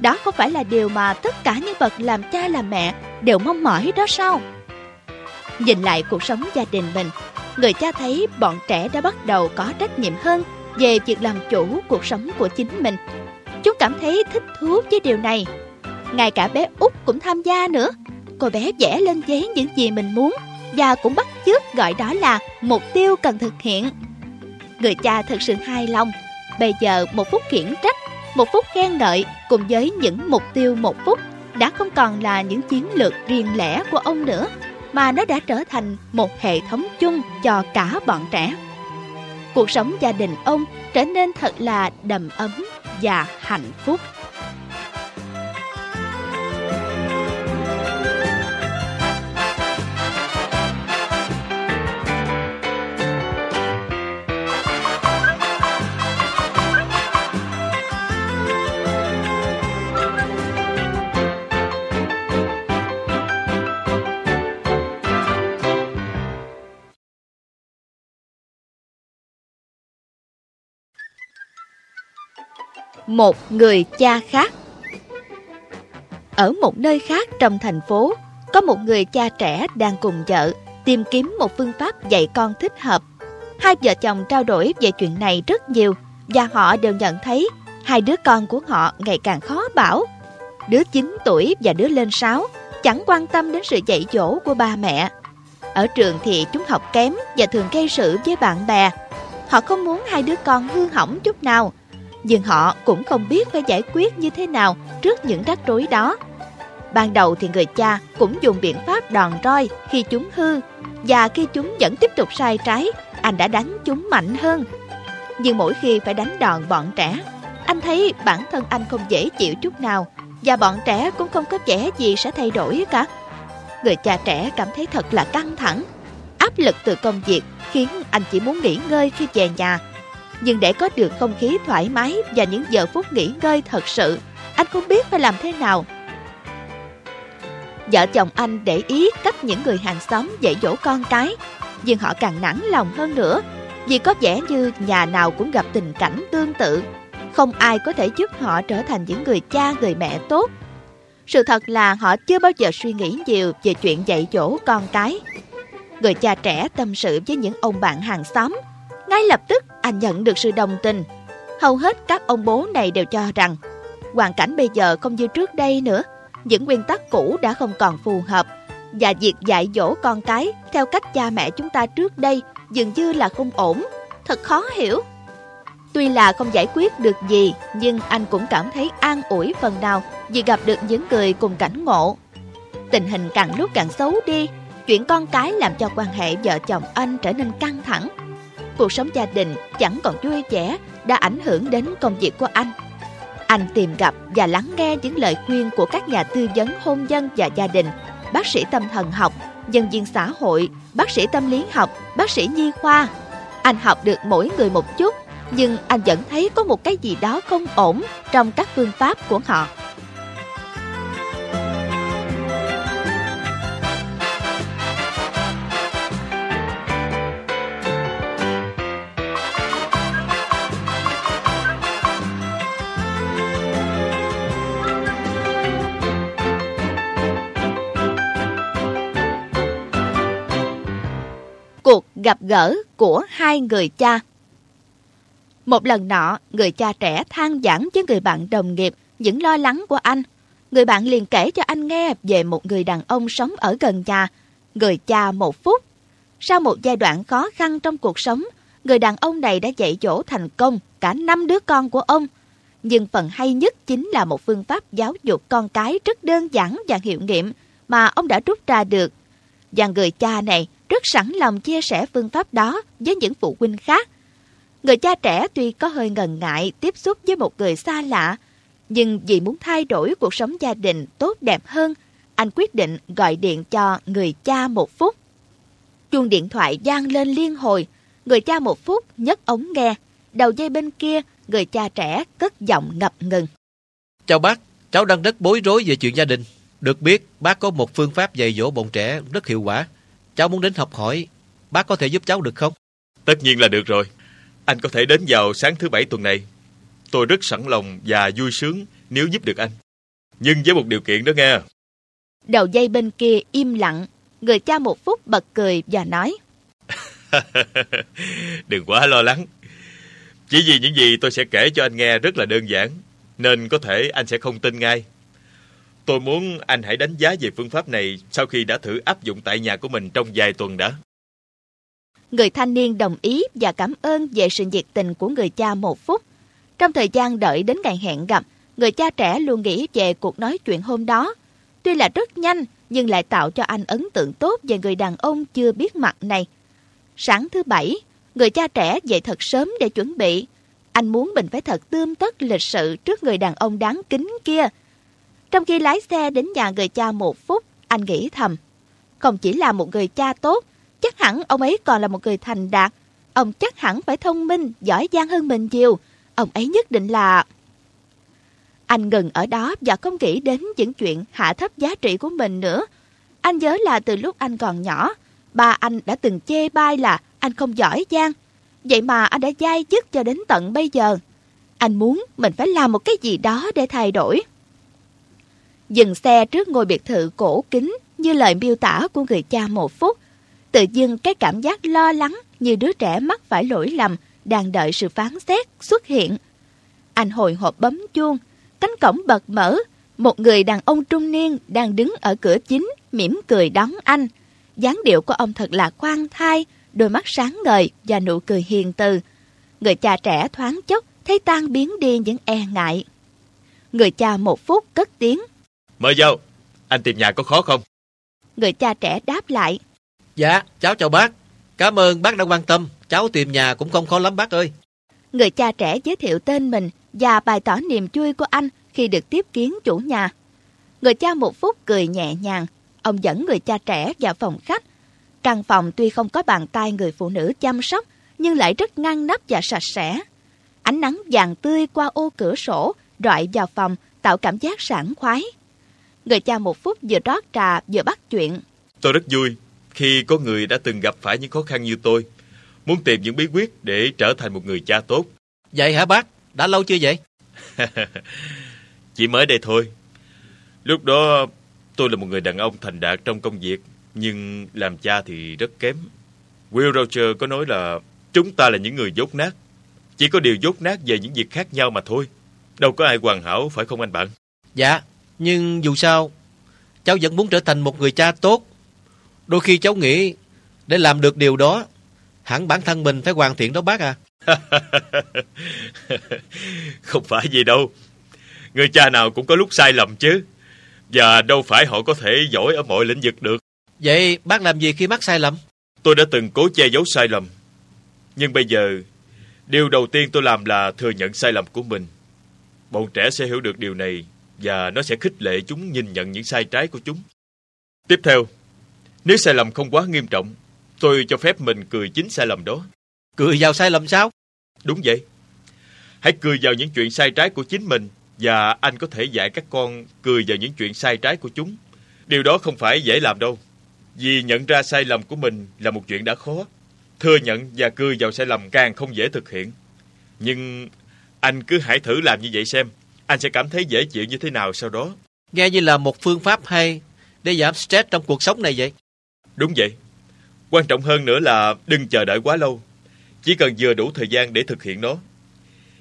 Đó không phải là điều mà tất cả những bậc làm cha làm mẹ đều mong mỏi đó sao? Nhìn lại cuộc sống gia đình mình, người cha thấy bọn trẻ đã bắt đầu có trách nhiệm hơn về việc làm chủ cuộc sống của chính mình. Chúng cảm thấy thích thú với điều này. Ngay cả bé Út cũng tham gia nữa. Cô bé vẽ lên giấy những gì mình muốn và cũng bắt chước gọi đó là mục tiêu cần thực hiện. Người cha thật sự hài lòng. Bây giờ 1 phút khiển trách, 1 phút khen ngợi cùng với những mục tiêu 1 phút đã không còn là những chiến lược riêng lẻ của ông nữa, mà nó đã trở thành một hệ thống chung cho cả bọn trẻ. Cuộc sống gia đình ông trở nên thật là đầm ấm và hạnh phúc. Một người cha khác. Ở một nơi khác trong thành phố, có một người cha trẻ đang cùng vợ tìm kiếm một phương pháp dạy con thích hợp. Hai vợ chồng trao đổi về chuyện này rất nhiều và họ đều nhận thấy hai đứa con của họ ngày càng khó bảo. Đứa 9 tuổi và đứa lên 6 chẳng quan tâm đến sự dạy dỗ của ba mẹ. Ở trường thì chúng học kém và thường gây sự với bạn bè. Họ không muốn hai đứa con hư hỏng chút nào, nhưng họ cũng không biết phải giải quyết như thế nào trước những rắc rối đó. Ban đầu thì người cha cũng dùng biện pháp đòn roi khi chúng hư, và khi chúng vẫn tiếp tục sai trái, anh đã đánh chúng mạnh hơn. Nhưng mỗi khi phải đánh đòn bọn trẻ, anh thấy bản thân anh không dễ chịu chút nào, và bọn trẻ cũng không có vẻ gì sẽ thay đổi cả. Người cha trẻ cảm thấy thật là căng thẳng. Áp lực từ công việc khiến anh chỉ muốn nghỉ ngơi khi về nhà. Nhưng để có được không khí thoải mái và những giờ phút nghỉ ngơi thật sự, anh không biết phải làm thế nào. Vợ chồng anh để ý cách những người hàng xóm dạy dỗ con cái, nhưng họ càng nản lòng hơn nữa, vì có vẻ như nhà nào cũng gặp tình cảnh tương tự. Không ai có thể giúp họ trở thành những người cha người mẹ tốt. Sự thật là họ chưa bao giờ suy nghĩ nhiều về chuyện dạy dỗ con cái. Người cha trẻ tâm sự với những ông bạn hàng xóm. Ngay lập tức anh nhận được sự đồng tình. Hầu hết các ông bố này đều cho rằng hoàn cảnh bây giờ không như trước đây nữa, những nguyên tắc cũ đã không còn phù hợp, và việc dạy dỗ con cái theo cách cha mẹ chúng ta trước đây dường như là không ổn, thật khó hiểu. Tuy là không giải quyết được gì, nhưng anh cũng cảm thấy an ủi phần nào vì gặp được những người cùng cảnh ngộ. Tình hình càng lúc càng xấu đi, chuyện con cái làm cho quan hệ vợ chồng anh trở nên căng thẳng. Cuộc sống gia đình chẳng còn vui vẻ đã ảnh hưởng đến công việc của anh. Anh tìm gặp và lắng nghe những lời khuyên của các nhà tư vấn hôn nhân và gia đình, bác sĩ tâm thần học, nhân viên xã hội, bác sĩ tâm lý học, bác sĩ nhi khoa. Anh học được mỗi người một chút, nhưng anh vẫn thấy có một cái gì đó không ổn trong các phương pháp của họ. gặp gỡ của hai người cha. Một lần nọ, người cha trẻ than vãn với người bạn đồng nghiệp những lo lắng của anh. Người bạn liền kể cho anh nghe về một người đàn ông sống ở gần nhà, người cha một phút. Sau một giai đoạn khó khăn trong cuộc sống, người đàn ông này đã dạy dỗ thành công cả 5 đứa con của ông. Nhưng phần hay nhất chính là một phương pháp giáo dục con cái rất đơn giản và hiệu nghiệm mà ông đã rút ra được. Và người cha này rất sẵn lòng chia sẻ phương pháp đó với những phụ huynh khác. Người cha trẻ tuy có hơi ngần ngại tiếp xúc với một người xa lạ, nhưng vì muốn thay đổi cuộc sống gia đình tốt đẹp hơn, anh quyết định gọi điện cho người cha một phút. Chuông điện thoại vang lên liên hồi, người cha một phút nhấc ống nghe. Đầu dây bên kia, người cha trẻ cất giọng ngập ngừng. Chào bác, cháu đang rất bối rối về chuyện gia đình. Được biết, bác có một phương pháp dạy dỗ bọn trẻ rất hiệu quả. Cháu muốn đến học hỏi, bác có thể giúp cháu được không? Tất nhiên là được rồi. Anh có thể đến vào sáng thứ Bảy tuần này. Tôi rất sẵn lòng và vui sướng nếu giúp được anh. Nhưng với một điều kiện đó nghe. Đầu dây bên kia im lặng, người cha một phút bật cười và nói. Đừng quá lo lắng. Chỉ vì những gì tôi sẽ kể cho anh nghe rất là đơn giản, nên có thể anh sẽ không tin ngay. Tôi muốn anh hãy đánh giá về phương pháp này sau khi đã thử áp dụng tại nhà của mình trong vài tuần đã. Người thanh niên đồng ý và cảm ơn về sự nhiệt tình của người cha một phút. Trong thời gian đợi đến ngày hẹn gặp, người cha trẻ luôn nghĩ về cuộc nói chuyện hôm đó. Tuy là rất nhanh, nhưng lại tạo cho anh ấn tượng tốt về người đàn ông chưa biết mặt này. Sáng thứ Bảy, người cha trẻ dậy thật sớm để chuẩn bị. Anh muốn mình phải thật tươm tất lịch sự trước người đàn ông đáng kính kia. Trong khi lái xe đến nhà người cha một phút, anh nghĩ thầm. Không chỉ là một người cha tốt, chắc hẳn ông ấy còn là một người thành đạt. Ông chắc hẳn phải thông minh, giỏi giang hơn mình nhiều. Ông ấy nhất định là... Anh ngừng ở đó và không nghĩ đến những chuyện hạ thấp giá trị của mình nữa. Anh nhớ là từ lúc anh còn nhỏ, ba anh đã từng chê bai là anh không giỏi giang. Vậy mà anh đã dai dứt cho đến tận bây giờ. Anh muốn mình phải làm một cái gì đó để thay đổi. Dừng xe trước ngôi biệt thự cổ kính như lời miêu tả của người cha một phút. Tự dưng cái cảm giác lo lắng như đứa trẻ mắc phải lỗi lầm đang đợi sự phán xét xuất hiện. Anh hồi hộp bấm chuông, cánh cổng bật mở, một người đàn ông trung niên đang đứng ở cửa chính mỉm cười đón anh. Dáng điệu của ông thật là khoan thai, đôi mắt sáng ngời và nụ cười hiền từ. Người cha trẻ thoáng chốc thấy tan biến đi những e ngại. Người cha một phút cất tiếng. Mời vào, anh tìm nhà có khó không? Người cha trẻ đáp lại. Dạ, cháu chào bác. Cảm ơn bác đã quan tâm. Cháu tìm nhà cũng không khó lắm bác ơi. Người cha trẻ giới thiệu tên mình và bày tỏ niềm vui của anh khi được tiếp kiến chủ nhà. Người cha một phút cười nhẹ nhàng. Ông dẫn người cha trẻ vào phòng khách. Căn phòng tuy không có bàn tay người phụ nữ chăm sóc, nhưng lại rất ngăn nắp và sạch sẽ. Ánh nắng vàng tươi qua ô cửa sổ rọi vào phòng tạo cảm giác sảng khoái. Người cha một phút vừa rót trà vừa bắt chuyện. Tôi rất vui khi có người đã từng gặp phải những khó khăn như tôi, muốn tìm những bí quyết để trở thành một người cha tốt. Vậy hả bác? Đã lâu chưa vậy? Chỉ mới đây thôi. Lúc đó tôi là một người đàn ông thành đạt trong công việc, nhưng làm cha thì rất kém. Will Rogers có nói là chúng ta là những người dốt nát. Chỉ có điều dốt nát về những việc khác nhau mà thôi. Đâu có ai hoàn hảo, phải không anh bạn? Dạ, nhưng dù sao, cháu vẫn muốn trở thành một người cha tốt. Đôi khi cháu nghĩ để làm được điều đó, hẳn bản thân mình phải hoàn thiện đó bác à. Không phải gì đâu. Người cha nào cũng có lúc sai lầm chứ. Và đâu phải họ có thể giỏi ở mọi lĩnh vực được. Vậy bác làm gì khi mắc sai lầm? Tôi đã từng cố che giấu sai lầm. Nhưng bây giờ, điều đầu tiên tôi làm là thừa nhận sai lầm của mình. Bọn trẻ sẽ hiểu được điều này, và nó sẽ khích lệ chúng nhìn nhận những sai trái của chúng. Tiếp theo, nếu sai lầm không quá nghiêm trọng, tôi cho phép mình cười chính sai lầm đó. Cười vào sai lầm sao? Đúng vậy. Hãy cười vào những chuyện sai trái của chính mình, và anh có thể dạy các con cười vào những chuyện sai trái của chúng. Điều đó không phải dễ làm đâu. Vì nhận ra sai lầm của mình là một chuyện đã khó. Thừa nhận và cười vào sai lầm càng không dễ thực hiện. Nhưng anh cứ hãy thử làm như vậy xem. Anh sẽ cảm thấy dễ chịu như thế nào sau đó. Nghe như là một phương pháp hay để giảm stress trong cuộc sống này vậy. Đúng vậy. Quan trọng hơn nữa là đừng chờ đợi quá lâu, chỉ cần vừa đủ thời gian để thực hiện nó.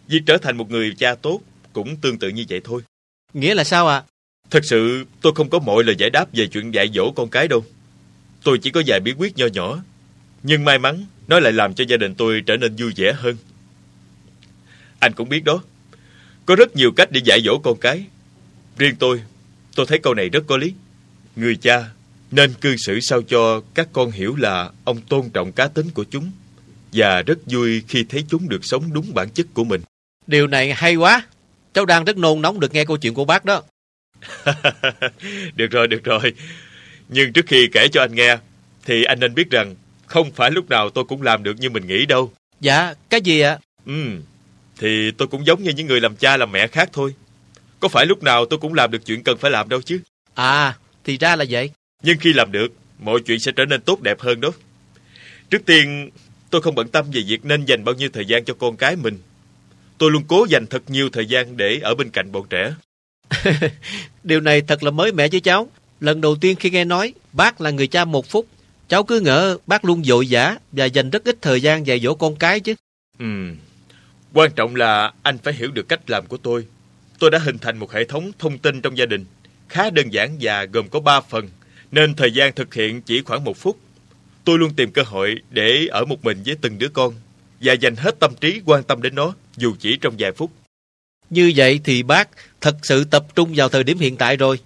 Việc trở thành một người cha tốt cũng tương tự như vậy thôi. Nghĩa là sao ạ? Thật sự tôi không có mọi lời giải đáp về chuyện dạy dỗ con cái đâu. Tôi chỉ có vài bí quyết nho nhỏ, nhưng may mắn nó lại làm cho gia đình tôi trở nên vui vẻ hơn. Anh cũng biết đó, có rất nhiều cách để dạy dỗ con cái. Riêng tôi thấy câu này rất có lý. Người cha nên cư xử sao cho các con hiểu là ông tôn trọng cá tính của chúng và rất vui khi thấy chúng được sống đúng bản chất của mình. Điều này hay quá. Cháu đang rất nôn nóng được nghe câu chuyện của bác đó. Được rồi. Nhưng trước khi kể cho anh nghe thì anh nên biết rằng không phải lúc nào tôi cũng làm được như mình nghĩ đâu. Dạ, cái gì ạ? Thì tôi cũng giống như những người làm cha làm mẹ khác thôi. Có phải lúc nào tôi cũng làm được chuyện cần phải làm đâu chứ. À, thì ra là vậy. Nhưng khi làm được, mọi chuyện sẽ trở nên tốt đẹp hơn đó. Trước tiên, tôi không bận tâm về việc nên dành bao nhiêu thời gian cho con cái mình. Tôi luôn cố dành thật nhiều thời gian để ở bên cạnh bọn trẻ. Điều này thật là mới mẻ với cháu. Lần đầu tiên khi nghe nói bác là người cha một phút, cháu cứ ngỡ bác luôn vội vã và dành rất ít thời gian dạy dỗ con cái chứ. Quan trọng là anh phải hiểu được cách làm của tôi. Tôi đã hình thành một hệ thống thông tin trong gia đình khá đơn giản và gồm có 3 phần, nên thời gian thực hiện chỉ khoảng 1 phút. Tôi luôn tìm cơ hội để ở một mình với từng đứa con và dành hết tâm trí quan tâm đến nó dù chỉ trong vài phút. Như vậy thì bác thật sự tập trung vào thời điểm hiện tại rồi.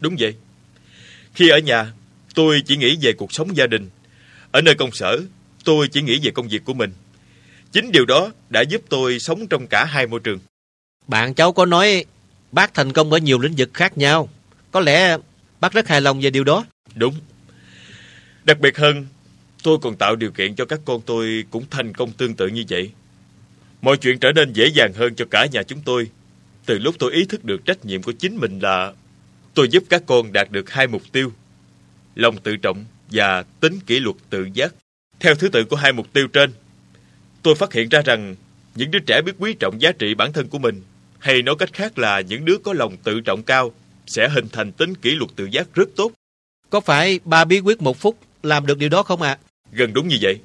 Đúng vậy. Khi ở nhà, tôi chỉ nghĩ về cuộc sống gia đình. Ở nơi công sở, tôi chỉ nghĩ về công việc của mình. Chính điều đó đã giúp tôi sống trong cả hai môi trường. Bạn cháu có nói bác thành công ở nhiều lĩnh vực khác nhau. Có lẽ bác rất hài lòng về điều đó. Đúng. Đặc biệt hơn, tôi còn tạo điều kiện cho các con tôi cũng thành công tương tự như vậy. Mọi chuyện trở nên dễ dàng hơn cho cả nhà chúng tôi. Từ lúc tôi ý thức được trách nhiệm của chính mình là tôi giúp các con đạt được 2 mục tiêu: lòng tự trọng và tính kỷ luật tự giác. Theo thứ tự của 2 mục tiêu trên, tôi phát hiện ra rằng những đứa trẻ biết quý trọng giá trị bản thân của mình, hay nói cách khác là những đứa có lòng tự trọng cao, sẽ hình thành tính kỷ luật tự giác rất tốt. Có phải 3 bí quyết 1 phút làm được điều đó không ạ? Gần đúng như vậy.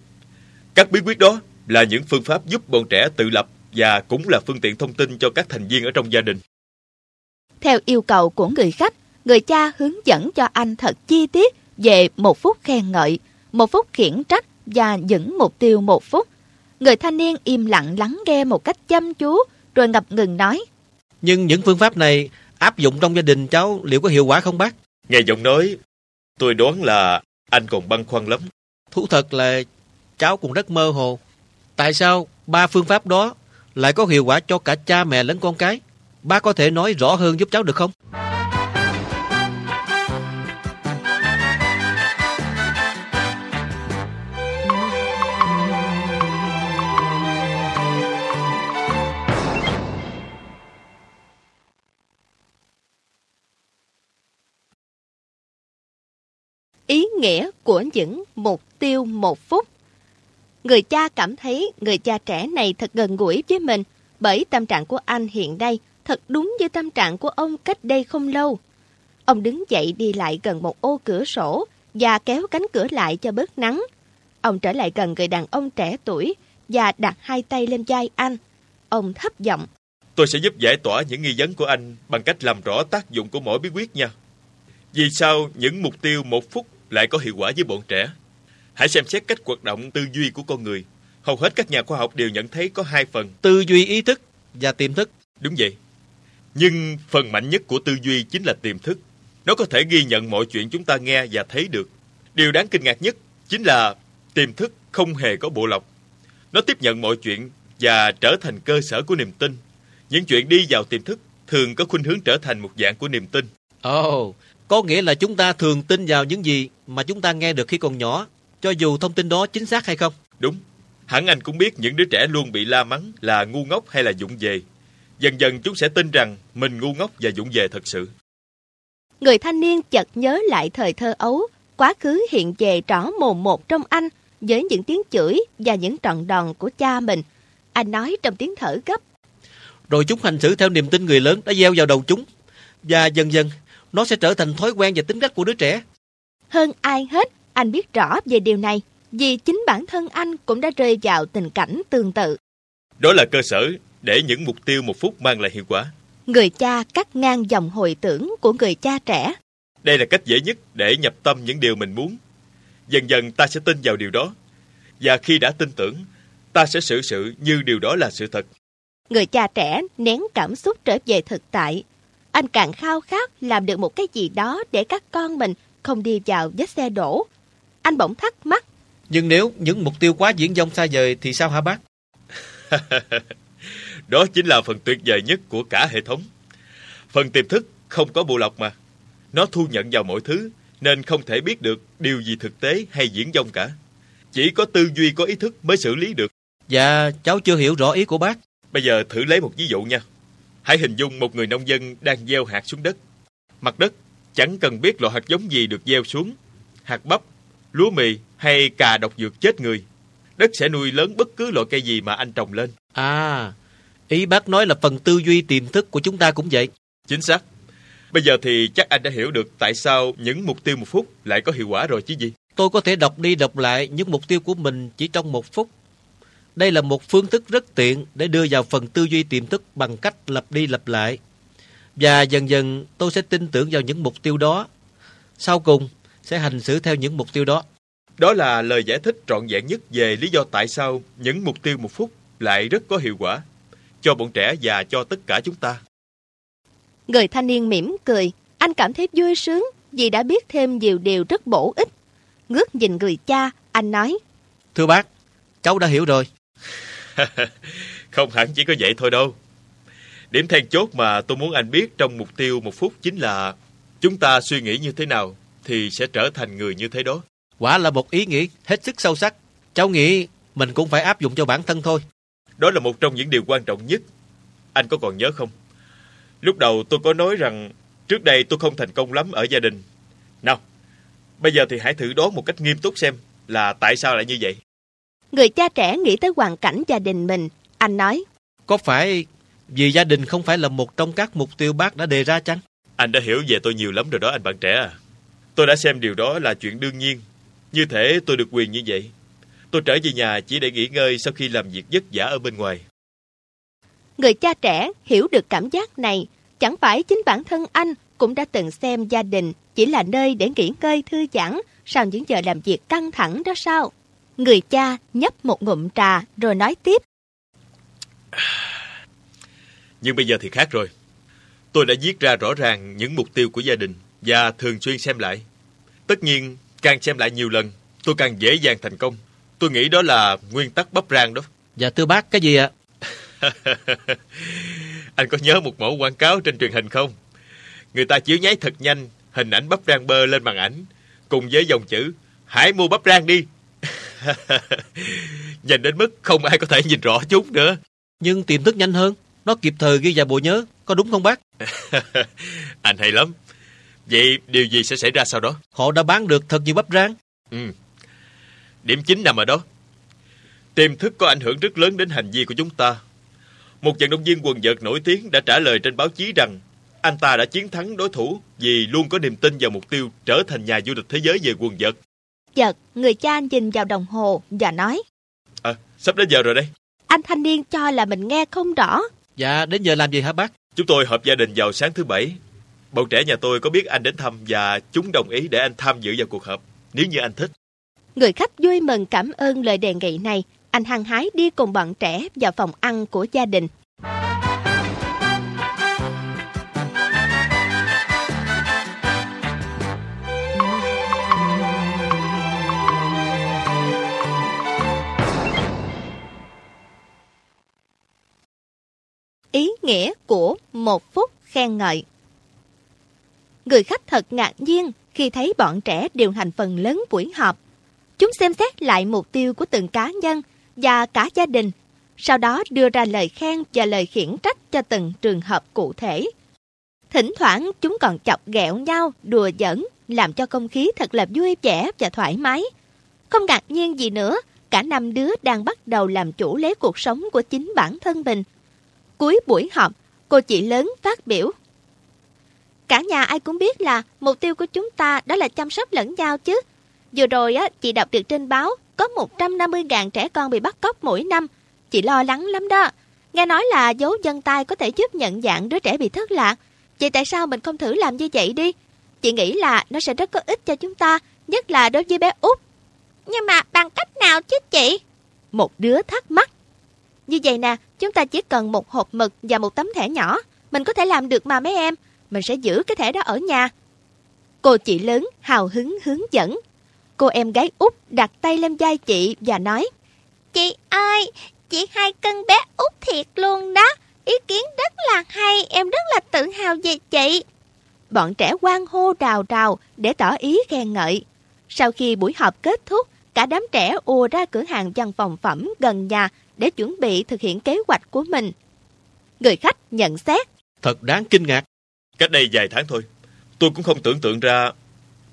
Các bí quyết đó là những phương pháp giúp bọn trẻ tự lập và cũng là phương tiện thông tin cho các thành viên ở trong gia đình. Theo yêu cầu của người khách, người cha hướng dẫn cho anh thật chi tiết về 1 phút khen ngợi, 1 phút khiển trách và những mục tiêu 1 phút. Người thanh niên im lặng lắng nghe một cách chăm chú rồi ngập ngừng nói: Nhưng những phương pháp này áp dụng trong gia đình cháu liệu có hiệu quả không bác? Nghe giọng nói, tôi đoán là anh còn băn khoăn lắm. Thú thật là cháu cũng rất mơ hồ. Tại sao 3 phương pháp đó lại có hiệu quả cho cả cha mẹ lẫn con cái? Bác có thể nói rõ hơn giúp cháu được không? Ý nghĩa của những mục tiêu 1 phút. Người cha cảm thấy người cha trẻ này thật gần gũi với mình, bởi tâm trạng của anh hiện nay thật đúng như tâm trạng của ông cách đây không lâu. Ông đứng dậy đi lại gần một ô cửa sổ và kéo cánh cửa lại cho bớt nắng. Ông trở lại gần người đàn ông trẻ tuổi và đặt 2 tay lên vai anh. Ông thấp giọng: Tôi sẽ giúp giải tỏa những nghi vấn của anh bằng cách làm rõ tác dụng của mỗi bí quyết nha. Vì sao những mục tiêu 1 phút lại có hiệu quả với bọn trẻ? Hãy xem xét cách hoạt động tư duy của con người. Hầu hết các nhà khoa học đều nhận thấy có 2 phần: tư duy ý thức và tiềm thức. Đúng vậy. Nhưng phần mạnh nhất của tư duy chính là tiềm thức. Nó có thể ghi nhận mọi chuyện chúng ta nghe và thấy được. Điều đáng kinh ngạc nhất chính là tiềm thức không hề có bộ lọc. Nó tiếp nhận mọi chuyện và trở thành cơ sở của niềm tin. Những chuyện đi vào tiềm thức thường có khuynh hướng trở thành một dạng của niềm tin. Ồ, có nghĩa là chúng ta thường tin vào những gì mà chúng ta nghe được khi còn nhỏ, cho dù thông tin đó chính xác hay không. Đúng. Hẳn anh cũng biết những đứa trẻ luôn bị la mắng là ngu ngốc hay là vụng về. Dần dần chúng sẽ tin rằng mình ngu ngốc và vụng về thật sự. Người thanh niên chợt nhớ lại thời thơ ấu, quá khứ hiện về rõ mồn một trong anh với những tiếng chửi và những trọn đòn của cha mình. Anh nói trong tiếng thở gấp: Rồi chúng hành xử theo niềm tin người lớn đã gieo vào đầu chúng, và dần dần nó sẽ trở thành thói quen và tính cách của đứa trẻ. Hơn ai hết, anh biết rõ về điều này. vì chính bản thân anh cũng đã rơi vào tình cảnh tương tự. Đó là cơ sở để những mục tiêu một phút mang lại hiệu quả. Người cha cắt ngang dòng hồi tưởng của người cha trẻ. Đây là cách dễ nhất để nhập tâm những điều mình muốn. Dần dần ta sẽ tin vào điều đó. Và khi đã tin tưởng, ta sẽ xử sự như điều đó là sự thật. Người cha trẻ nén cảm xúc trở về thực tại. Anh càng khao khát làm được một cái gì đó để các con mình không đi vào vết xe đổ. Anh bỗng thắc mắc. Nhưng nếu những mục tiêu quá viễn vông xa vời thì sao hả bác? Đó chính là phần tuyệt vời nhất của cả hệ thống. Phần tiềm thức không có bộ lọc mà. Nó thu nhận vào mọi thứ, nên không thể biết được điều gì thực tế hay viễn vông cả. Chỉ có tư duy có ý thức mới xử lý được. Dạ, cháu chưa hiểu rõ ý của bác. Bây giờ thử lấy một ví dụ nha. Hãy hình dung một người nông dân đang gieo hạt xuống đất. Mặt đất chẳng cần biết loại hạt giống gì được gieo xuống. Hạt bắp, lúa mì hay cà độc dược chết người. Đất sẽ nuôi lớn bất cứ loại cây gì mà anh trồng lên. À, ý bác nói là phần tư duy tiềm thức của chúng ta cũng vậy. Chính xác. Bây giờ thì chắc anh đã hiểu được tại sao những mục tiêu một phút lại có hiệu quả rồi chứ gì. Tôi có thể đọc đi đọc lại những mục tiêu của mình chỉ trong một phút. Đây là một phương thức rất tiện để đưa vào phần tư duy tiềm thức bằng cách lặp đi lặp lại. Và dần dần tôi sẽ tin tưởng vào những mục tiêu đó. Sau cùng sẽ hành xử theo những mục tiêu đó. Đó là lời giải thích trọn vẹn nhất về lý do tại sao những mục tiêu một phút lại rất có hiệu quả cho bọn trẻ và cho tất cả chúng ta. Người thanh niên mỉm cười. Anh cảm thấy vui sướng vì đã biết thêm nhiều điều rất bổ ích. Ngước nhìn người cha, anh nói: Thưa bác, cháu đã hiểu rồi. Không hẳn chỉ có vậy thôi đâu. Điểm then chốt mà tôi muốn anh biết trong mục tiêu một phút chính là chúng ta suy nghĩ như thế nào thì sẽ trở thành người như thế đó. Quả là một ý nghĩa hết sức sâu sắc. Cháu nghĩ mình cũng phải áp dụng cho bản thân thôi. Đó là một trong những điều quan trọng nhất. Anh có còn nhớ không? Lúc đầu tôi có nói rằng trước đây tôi không thành công lắm ở gia đình. Nào, bây giờ thì hãy thử đó một cách nghiêm túc xem là tại sao lại như vậy. Người cha trẻ nghĩ tới hoàn cảnh gia đình mình. Anh nói: Có phải vì gia đình không phải là một trong các mục tiêu bác đã đề ra chăng? Anh đã hiểu về tôi nhiều lắm rồi đó anh bạn trẻ à. Tôi đã xem điều đó là chuyện đương nhiên. Như thế tôi được quyền như vậy. Tôi trở về nhà chỉ để nghỉ ngơi sau khi làm việc vất vả ở bên ngoài. Người cha trẻ hiểu được cảm giác này. Chẳng phải chính bản thân anh cũng đã từng xem gia đình chỉ là nơi để nghỉ ngơi thư giãn sau những giờ làm việc căng thẳng đó sao? Người cha nhấp một ngụm trà rồi nói tiếp: Nhưng bây giờ thì khác rồi. Tôi đã viết ra rõ ràng những mục tiêu của gia đình và thường xuyên xem lại. Tất nhiên, càng xem lại nhiều lần, tôi càng dễ dàng thành công. Tôi nghĩ đó là nguyên tắc bắp rang đó. Dạ thưa bác, cái gì ạ? Anh có nhớ một mẫu quảng cáo trên truyền hình không? Người ta chiếu nháy thật nhanh hình ảnh bắp rang bơ lên màn ảnh cùng với dòng chữ: Hãy mua bắp rang đi. Dành đến mức không ai có thể nhìn rõ chúng nữa. Nhưng tiềm thức nhanh hơn. Nó kịp thời ghi vào bộ nhớ. Có đúng không bác? Anh hay lắm. Vậy điều gì sẽ xảy ra sau đó? Họ đã bán được thật nhiều bắp rang. Điểm chính nằm ở đó. Tiềm thức có ảnh hưởng rất lớn đến hành vi của chúng ta. Một vận động viên quần vợt nổi tiếng đã trả lời trên báo chí rằng anh ta đã chiến thắng đối thủ vì luôn có niềm tin vào mục tiêu trở thành nhà vô địch thế giới về quần vợt. Chợt, người cha nhìn vào đồng hồ và nói: Sắp đến giờ rồi đây. Anh thanh niên cho là mình nghe không rõ. Dạ, đến giờ làm gì hả bác? Chúng tôi họp gia đình vào sáng thứ Bảy. Bọn trẻ nhà tôi có biết anh đến thăm và chúng đồng ý để anh tham dự vào cuộc họp nếu như anh thích. Người khách vui mừng cảm ơn lời đề nghị này. Anh hăng hái đi cùng bọn trẻ vào phòng ăn của gia đình. Ý nghĩa của một phút khen ngợi. Người khách thật ngạc nhiên khi thấy bọn trẻ điều hành phần lớn buổi họp. Chúng xem xét lại mục tiêu của từng cá nhân và cả gia đình, sau đó đưa ra lời khen và lời khiển trách cho từng trường hợp cụ thể. Thỉnh thoảng chúng còn chọc ghẹo nhau, đùa giỡn, làm cho không khí thật là vui vẻ và thoải mái. Không ngạc nhiên gì nữa, cả năm đứa đang bắt đầu làm chủ lấy cuộc sống của chính bản thân mình. Cuối buổi họp, cô chị lớn phát biểu: Cả nhà ai cũng biết là mục tiêu của chúng ta đó là chăm sóc lẫn nhau chứ. Vừa rồi á, chị đọc được trên báo, có 150.000 trẻ con bị bắt cóc mỗi năm. Chị lo lắng lắm đó. Nghe nói là dấu vân tay có thể giúp nhận dạng đứa trẻ bị thất lạc. Vậy tại sao mình không thử làm như vậy đi? Chị nghĩ là nó sẽ rất có ích cho chúng ta, nhất là đối với bé Út. Nhưng mà bằng cách nào chứ chị? Một đứa thắc mắc. Như vậy nè, chúng ta chỉ cần một hộp mực và một tấm thẻ nhỏ. Mình có thể làm được mà mấy em. Mình sẽ giữ cái thẻ đó ở nhà. Cô chị lớn hào hứng hướng dẫn. Cô em gái Út đặt tay lên vai chị và nói: Chị ơi, chị hai cân bé Út thiệt luôn đó. Ý kiến rất là hay, em rất là tự hào về chị. Bọn trẻ hoan hô rào rào để tỏ ý khen ngợi. Sau khi buổi họp kết thúc, cả đám trẻ ùa ra cửa hàng văn phòng phẩm gần nhà để chuẩn bị thực hiện kế hoạch của mình. Người khách nhận xét: Thật đáng kinh ngạc. Cách đây vài tháng thôi, tôi cũng không tưởng tượng ra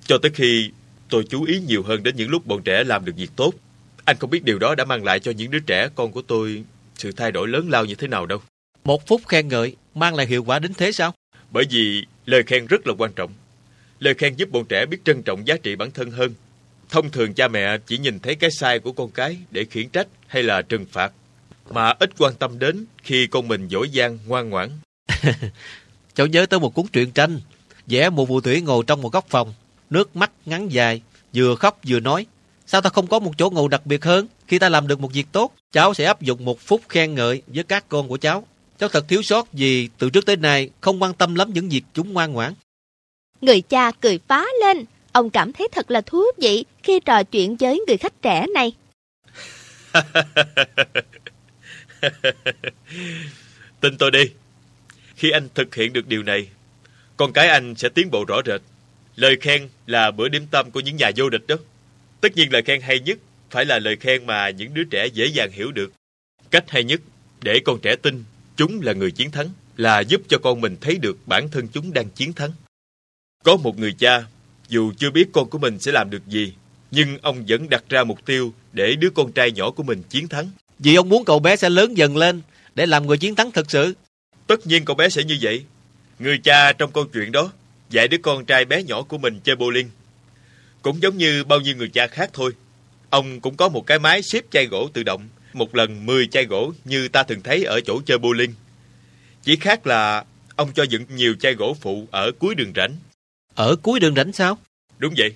cho tới khi tôi chú ý nhiều hơn đến những lúc bọn trẻ làm được việc tốt. Anh không biết điều đó đã mang lại cho những đứa trẻ con của tôi sự thay đổi lớn lao như thế nào đâu. Một phút khen ngợi mang lại hiệu quả đến thế sao? Bởi vì lời khen rất là quan trọng. Lời khen giúp bọn trẻ biết trân trọng giá trị bản thân hơn. Thông thường cha mẹ chỉ nhìn thấy cái sai của con cái để khiển trách hay là trừng phạt, mà ít quan tâm đến khi con mình giỏi giang ngoan ngoãn. Cháu nhớ tới một cuốn truyện tranh, vẽ một phù thủy ngồi trong một góc phòng, nước mắt ngắn dài, vừa khóc vừa nói: Sao ta không có một chỗ ngồi đặc biệt hơn? Khi ta làm được một việc tốt, cháu sẽ áp dụng một phút khen ngợi với các con của cháu. Cháu thật thiếu sót vì từ trước tới nay không quan tâm lắm những việc chúng ngoan ngoãn. Người cha cười phá lên. Ông cảm thấy thật là thú vị khi trò chuyện với người khách trẻ này. Tin tôi đi, khi anh thực hiện được điều này, con cái anh sẽ tiến bộ rõ rệt. Lời khen là bữa điểm tâm của những nhà vô địch đó. Tất nhiên lời khen hay nhất phải là lời khen mà những đứa trẻ dễ dàng hiểu được. Cách hay nhất để con trẻ tin chúng là người chiến thắng là giúp cho con mình thấy được bản thân chúng đang chiến thắng. Có một người cha dù chưa biết con của mình sẽ làm được gì, nhưng ông vẫn đặt ra mục tiêu để đứa con trai nhỏ của mình chiến thắng. Vì ông muốn cậu bé sẽ lớn dần lên để làm người chiến thắng thực sự. Tất nhiên cậu bé sẽ như vậy. Người cha trong câu chuyện đó dạy đứa con trai bé nhỏ của mình chơi bowling. Cũng giống như bao nhiêu người cha khác thôi, ông cũng có một cái máy xếp chai gỗ tự động, một lần 10 chai gỗ như ta thường thấy ở chỗ chơi bowling. Chỉ khác là ông cho dựng nhiều chai gỗ phụ ở cuối đường rãnh. Ở cuối đường rãnh sao? Đúng vậy.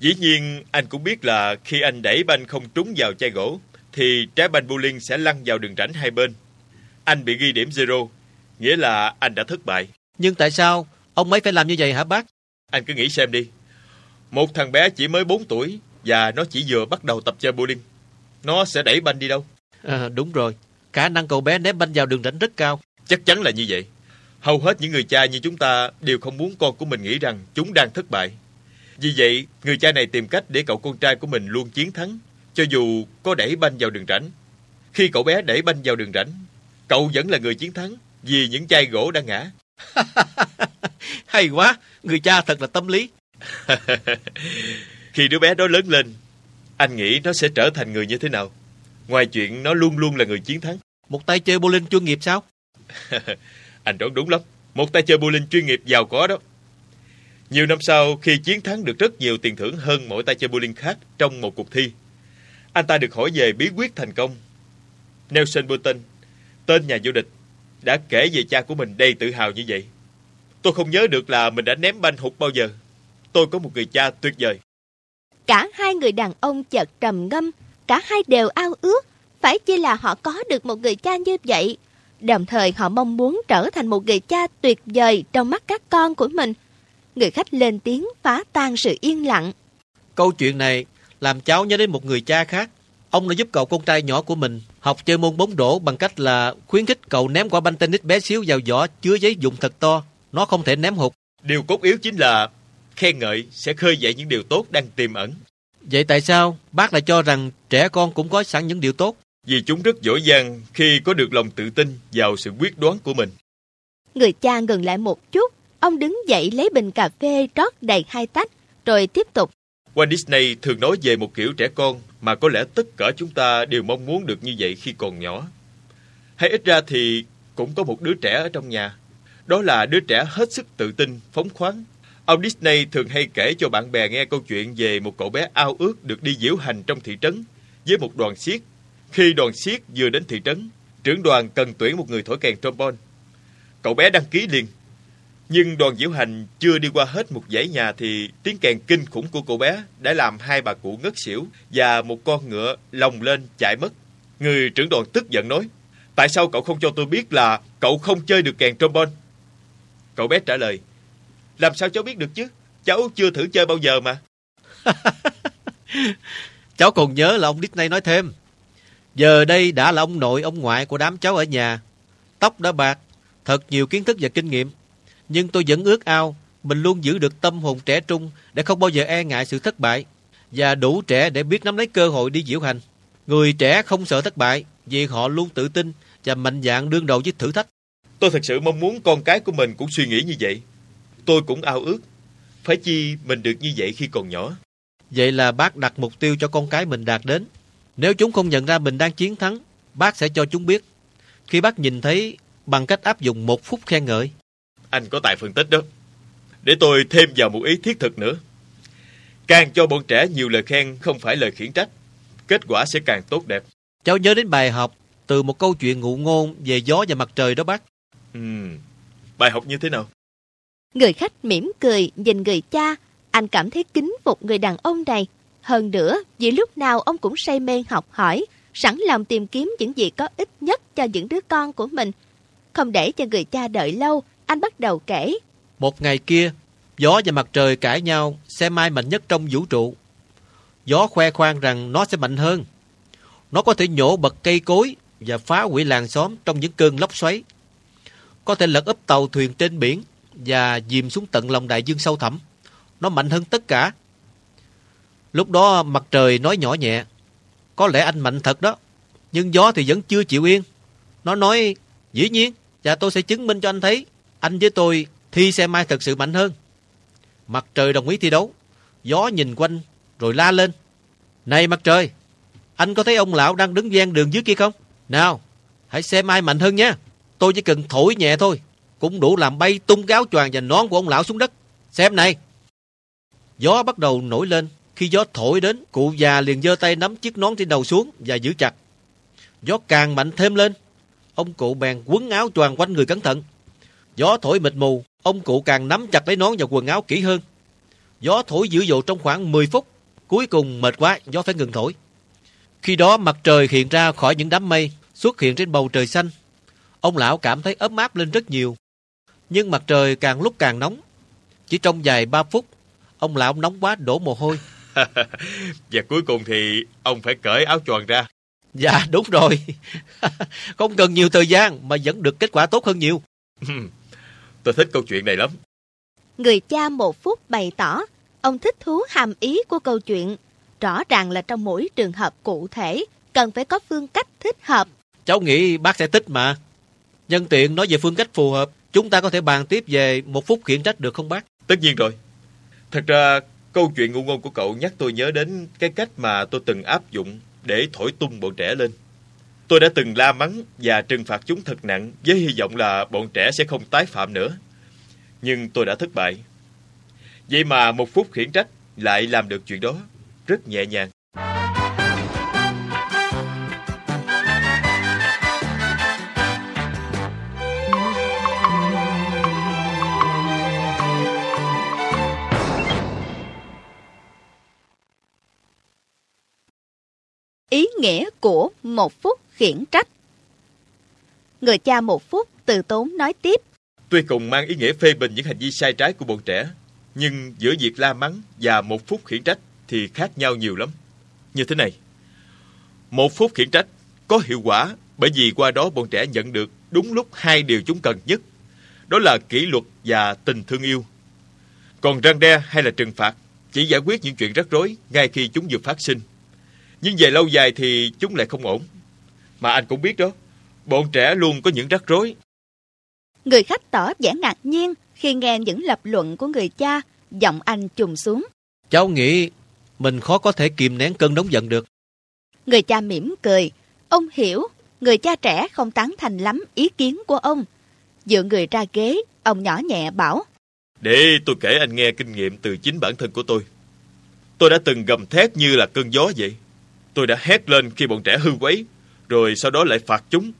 Dĩ nhiên anh cũng biết là khi anh đẩy banh không trúng vào chai gỗ thì trái banh bowling sẽ lăn vào đường rãnh hai bên. Anh bị ghi điểm zero, nghĩa là anh đã thất bại. Nhưng tại sao ông ấy phải làm như vậy hả bác? Anh cứ nghĩ xem đi. Một thằng bé chỉ mới 4 tuổi và nó chỉ vừa bắt đầu tập chơi bowling. Nó sẽ đẩy banh đi đâu? À, đúng rồi. Khả năng cậu bé ném banh vào đường rãnh rất cao. Chắc chắn là như vậy. Hầu hết những người cha như chúng ta đều không muốn con của mình nghĩ rằng chúng đang thất bại. Vì vậy, người cha này tìm cách để cậu con trai của mình luôn chiến thắng, cho dù có đẩy banh vào đường rãnh. Khi cậu bé đẩy banh vào đường rãnh, cậu vẫn là người chiến thắng vì những chai gỗ đã ngã. Hay quá, người cha thật là tâm lý. Khi đứa bé đó lớn lên, anh nghĩ nó sẽ trở thành người như thế nào? Ngoài chuyện nó luôn luôn là người chiến thắng. Một tay chơi bowling chuyên nghiệp sao? Anh đoán đúng lắm. Một tay chơi bowling chuyên nghiệp giàu có đó. Nhiều năm sau, khi chiến thắng được rất nhiều tiền thưởng hơn mỗi tay chơi bowling khác trong một cuộc thi, anh ta được hỏi về bí quyết thành công. Nelson Burton, tên nhà vô địch, đã kể về cha của mình đầy tự hào như vậy: Tôi không nhớ được là mình đã ném banh hụt bao giờ. Tôi có một người cha tuyệt vời. Cả hai người đàn ông chợt trầm ngâm. Cả hai đều ao ước phải chỉ là họ có được một người cha như vậy. Đồng thời họ mong muốn trở thành một người cha tuyệt vời trong mắt các con của mình. Người khách lên tiếng phá tan sự yên lặng. Câu chuyện này làm cháu nhớ đến một người cha khác. Ông đã giúp cậu con trai nhỏ của mình học chơi môn bóng rổ bằng cách là khuyến khích cậu ném quả banh tennis bé xíu vào vỏ chứa giấy vụn thật to. Nó không thể ném hụt. Điều cốt yếu chính là khen ngợi sẽ khơi dậy những điều tốt đang tiềm ẩn. Vậy tại sao bác lại cho rằng trẻ con cũng có sẵn những điều tốt? Vì chúng rất giỏi giang khi có được lòng tự tin vào sự quyết đoán của mình. Người cha ngừng lại một chút. Ông đứng dậy lấy bình cà phê rót đầy 2 tách, rồi tiếp tục. Walt Disney thường nói về một kiểu trẻ con mà có lẽ tất cả chúng ta đều mong muốn được như vậy khi còn nhỏ. Hay ít ra thì cũng có một đứa trẻ ở trong nhà. Đó là đứa trẻ hết sức tự tin, phóng khoáng. Ông Disney thường hay kể cho bạn bè nghe câu chuyện về một cậu bé ao ước được đi diễu hành trong thị trấn với một đoàn xiếc. Khi đoàn xiếc vừa đến thị trấn, trưởng đoàn cần tuyển một người thổi kèn trombone. Cậu bé đăng ký liền. Nhưng đoàn diễu hành chưa đi qua hết một dãy nhà thì tiếng kèn kinh khủng của cậu bé đã làm hai bà cụ ngất xỉu và một con ngựa lồng lên chạy mất. Người trưởng đoàn tức giận nói, tại sao cậu không cho tôi biết là cậu không chơi được kèn trombone? Cậu bé trả lời, làm sao cháu biết được chứ? Cháu chưa thử chơi bao giờ mà. Cháu còn nhớ là ông Disney nói thêm, giờ đây đã là ông nội, ông ngoại của đám cháu ở nhà. Tóc đã bạc, thật nhiều kiến thức và kinh nghiệm. Nhưng tôi vẫn ước ao mình luôn giữ được tâm hồn trẻ trung để không bao giờ e ngại sự thất bại và đủ trẻ để biết nắm lấy cơ hội đi diễu hành. Người trẻ không sợ thất bại vì họ luôn tự tin và mạnh dạn đương đầu với thử thách. Tôi thật sự mong muốn con cái của mình cũng suy nghĩ như vậy. Tôi cũng ao ước, phải chi mình được như vậy khi còn nhỏ. Vậy là bác đặt mục tiêu cho con cái mình đạt đến. Nếu chúng không nhận ra mình đang chiến thắng, bác sẽ cho chúng biết. Khi bác nhìn thấy bằng cách áp dụng một phút khen ngợi. Anh có tài phân tích đó. Để tôi thêm vào một ý thiết thực nữa. Càng cho bọn trẻ nhiều lời khen không phải lời khiển trách, kết quả sẽ càng tốt đẹp. Cháu nhớ đến bài học từ một câu chuyện ngụ ngôn về gió và mặt trời đó bác. Bài học như thế nào? Người khách mỉm cười nhìn người cha. Anh cảm thấy kính phục người đàn ông này. Hơn nữa, vì lúc nào ông cũng say mê học hỏi, sẵn lòng tìm kiếm những gì có ích nhất cho những đứa con của mình. Không để cho người cha đợi lâu, anh bắt đầu kể. Một ngày kia, gió và mặt trời cãi nhau sẽ mai mạnh nhất trong vũ trụ. Gió khoe khoang rằng nó sẽ mạnh hơn. Nó có thể nhổ bật cây cối và phá hủy làng xóm trong những cơn lốc xoáy. Có thể lật úp tàu thuyền trên biển và dìm xuống tận lòng đại dương sâu thẳm. Nó mạnh hơn tất cả. Lúc đó mặt trời nói nhỏ nhẹ, có lẽ anh mạnh thật đó. Nhưng gió thì vẫn chưa chịu yên. Nó nói, dĩ nhiên, và tôi sẽ chứng minh cho anh thấy, anh với tôi thi xe mai thật sự mạnh hơn. Mặt trời đồng ý thi đấu. Gió nhìn quanh rồi la lên, này mặt trời, anh có thấy ông lão đang đứng ven đường dưới kia không? Nào, hãy xe mai mạnh hơn nhé. Tôi chỉ cần thổi nhẹ thôi cũng đủ làm bay tung cái áo choàng và nón của ông lão xuống đất. Xem này. Gió bắt đầu nổi lên. Khi gió thổi đến, cụ già liền giơ tay nắm chiếc nón trên đầu xuống và giữ chặt. Gió càng mạnh thêm lên. Ông cụ bèn quấn áo choàng quanh người cẩn thận. Gió thổi mịt mù. Ông cụ càng nắm chặt lấy nón và quần áo kỹ hơn. Gió thổi dữ dội trong khoảng 10 phút. Cuối cùng mệt quá, gió phải ngừng thổi. Khi đó mặt trời hiện ra khỏi những đám mây, xuất hiện trên bầu trời xanh. Ông lão cảm thấy ấm áp lên rất nhiều. Nhưng mặt trời càng lúc càng nóng. Chỉ trong vài 3 phút, ông lão nóng quá đổ mồ hôi. Và cuối cùng thì ông phải cởi áo choàng ra. Dạ đúng rồi. Không cần nhiều thời gian mà vẫn được kết quả tốt hơn nhiều. Tôi thích câu chuyện này lắm. Người cha một phút bày tỏ ông thích thú hàm ý của câu chuyện. Rõ ràng là trong mỗi trường hợp cụ thể cần phải có phương cách thích hợp. Cháu nghĩ bác sẽ thích mà. Nhân tiện nói về phương cách phù hợp, chúng ta có thể bàn tiếp về một phút khiển trách được không bác? Tất nhiên rồi. Thật ra câu chuyện ngụ ngôn của cậu nhắc tôi nhớ đến cái cách mà tôi từng áp dụng để thổi tung bọn trẻ lên. Tôi đã từng la mắng và trừng phạt chúng thật nặng với hy vọng là bọn trẻ sẽ không tái phạm nữa. Nhưng tôi đã thất bại. Vậy mà một phút khiển trách lại làm được chuyện đó rất nhẹ nhàng. Ý nghĩa của một phút khiển trách. Người cha một phút từ tốn nói tiếp. Tuy cùng mang ý nghĩa phê bình những hành vi sai trái của bọn trẻ, nhưng giữa việc la mắng và một phút khiển trách thì khác nhau nhiều lắm. Như thế này, một phút khiển trách có hiệu quả bởi vì qua đó bọn trẻ nhận được đúng lúc hai điều chúng cần nhất, đó là kỷ luật và tình thương yêu. Còn răn đe hay là trừng phạt chỉ giải quyết những chuyện rắc rối ngay khi chúng vừa phát sinh. Nhưng về lâu dài thì chúng lại không ổn. Mà anh cũng biết đó, bọn trẻ luôn có những rắc rối. Người khách tỏ vẻ ngạc nhiên khi nghe những lập luận của người cha. Giọng anh trùng xuống. Cháu nghĩ mình khó có thể kìm nén cơn nóng giận được. Người cha mỉm cười. Ông hiểu người cha trẻ không tán thành lắm ý kiến của ông. Dựa người ra ghế, ông nhỏ nhẹ bảo. Để tôi kể anh nghe kinh nghiệm từ chính bản thân của tôi. Tôi đã từng gầm thét như là cơn gió vậy. Tôi đã hét lên khi bọn trẻ hư quấy, rồi sau đó lại phạt chúng.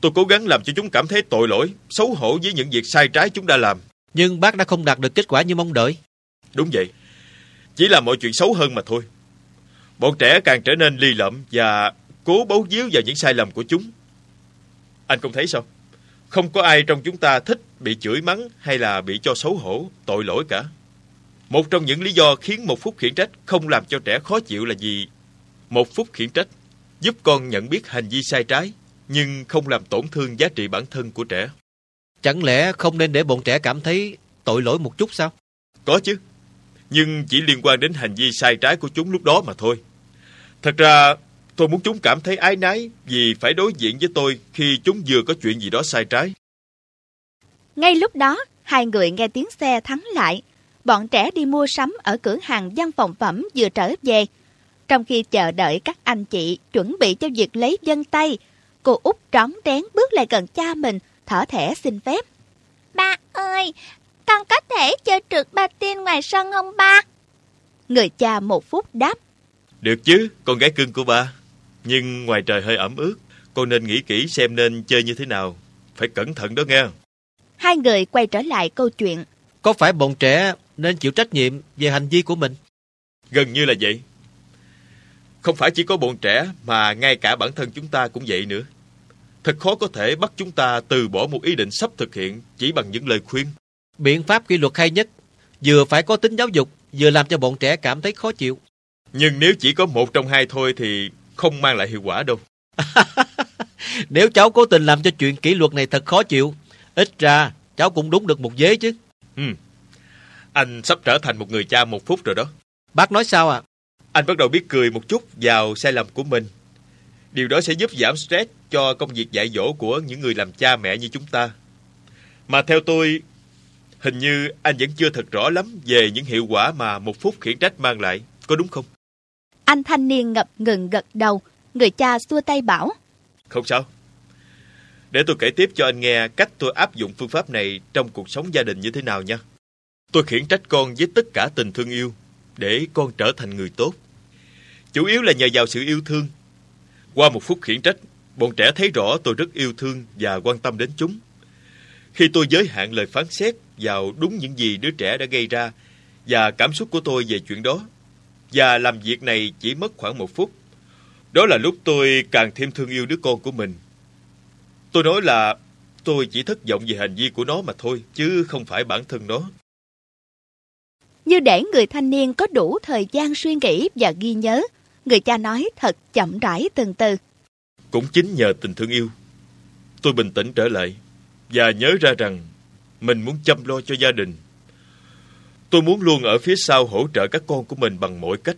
Tôi cố gắng làm cho chúng cảm thấy tội lỗi, xấu hổ với những việc sai trái chúng đã làm. Nhưng bác đã không đạt được kết quả như mong đợi. Đúng vậy. Chỉ là mọi chuyện xấu hơn mà thôi. Bọn trẻ càng trở nên lì lợm và cố bấu víu vào những sai lầm của chúng. Anh không thấy sao? Không có ai trong chúng ta thích bị chửi mắng hay là bị cho xấu hổ, tội lỗi cả. Một trong những lý do khiến một phút khiển trách không làm cho trẻ khó chịu là gì? Một phút khiển trách giúp con nhận biết hành vi sai trái, nhưng không làm tổn thương giá trị bản thân của trẻ. Chẳng lẽ không nên để bọn trẻ cảm thấy tội lỗi một chút sao? Có chứ, nhưng chỉ liên quan đến hành vi sai trái của chúng lúc đó mà thôi. Thật ra, tôi muốn chúng cảm thấy áy náy vì phải đối diện với tôi khi chúng vừa có chuyện gì đó sai trái. Ngay lúc đó, hai người nghe tiếng xe thắng lại. Bọn trẻ đi mua sắm ở cửa hàng văn phòng phẩm vừa trở về. Trong khi chờ đợi các anh chị chuẩn bị cho việc lấy vân tay, cô Út trón rén bước lại gần cha mình, thở thẻ xin phép. Ba ơi, con có thể chơi trượt patin ngoài sân không ba? Người cha một phút đáp. Được chứ, con gái cưng của ba. Nhưng ngoài trời hơi ẩm ướt, con nên nghĩ kỹ xem nên chơi như thế nào. Phải cẩn thận đó nghe. Hai người quay trở lại câu chuyện. Có phải bọn trẻ nên chịu trách nhiệm về hành vi của mình? Gần như là vậy. Không phải chỉ có bọn trẻ mà ngay cả bản thân chúng ta cũng vậy nữa. Thật khó có thể bắt chúng ta từ bỏ một ý định sắp thực hiện chỉ bằng những lời khuyên. Biện pháp kỷ luật hay nhất, vừa phải có tính giáo dục, vừa làm cho bọn trẻ cảm thấy khó chịu. Nhưng nếu chỉ có một trong hai thôi thì không mang lại hiệu quả đâu. Nếu cháu cố tình làm cho chuyện kỷ luật này thật khó chịu, ít ra cháu cũng đúng được một vế chứ. Ừ, anh sắp trở thành một người cha một phút rồi đó. Bác nói sao ạ? Anh bắt đầu biết cười một chút vào sai lầm của mình. Điều đó sẽ giúp giảm stress cho công việc dạy dỗ của những người làm cha mẹ như chúng ta. Mà theo tôi, hình như anh vẫn chưa thật rõ lắm về những hiệu quả mà một phút khiển trách mang lại, có đúng không? Anh thanh niên ngập ngừng gật đầu, người cha xua tay bảo. Không sao. Để tôi kể tiếp cho anh nghe cách tôi áp dụng phương pháp này trong cuộc sống gia đình như thế nào nha. Tôi khiển trách con với tất cả tình thương yêu, để con trở thành người tốt. Chủ yếu là nhờ vào sự yêu thương. Qua một phút khiển trách, bọn trẻ thấy rõ tôi rất yêu thương và quan tâm đến chúng. Khi tôi giới hạn lời phán xét vào đúng những gì đứa trẻ đã gây ra và cảm xúc của tôi về chuyện đó, và làm việc này chỉ mất khoảng một phút, đó là lúc tôi càng thêm thương yêu đứa con của mình. Tôi nói là tôi chỉ thất vọng về hành vi của nó mà thôi, chứ không phải bản thân nó. Như để người thanh niên có đủ thời gian suy nghĩ và ghi nhớ, người cha nói thật chậm rãi từng từ. Cũng chính nhờ tình thương yêu, tôi bình tĩnh trở lại và nhớ ra rằng mình muốn chăm lo cho gia đình. Tôi muốn luôn ở phía sau hỗ trợ các con của mình bằng mọi cách.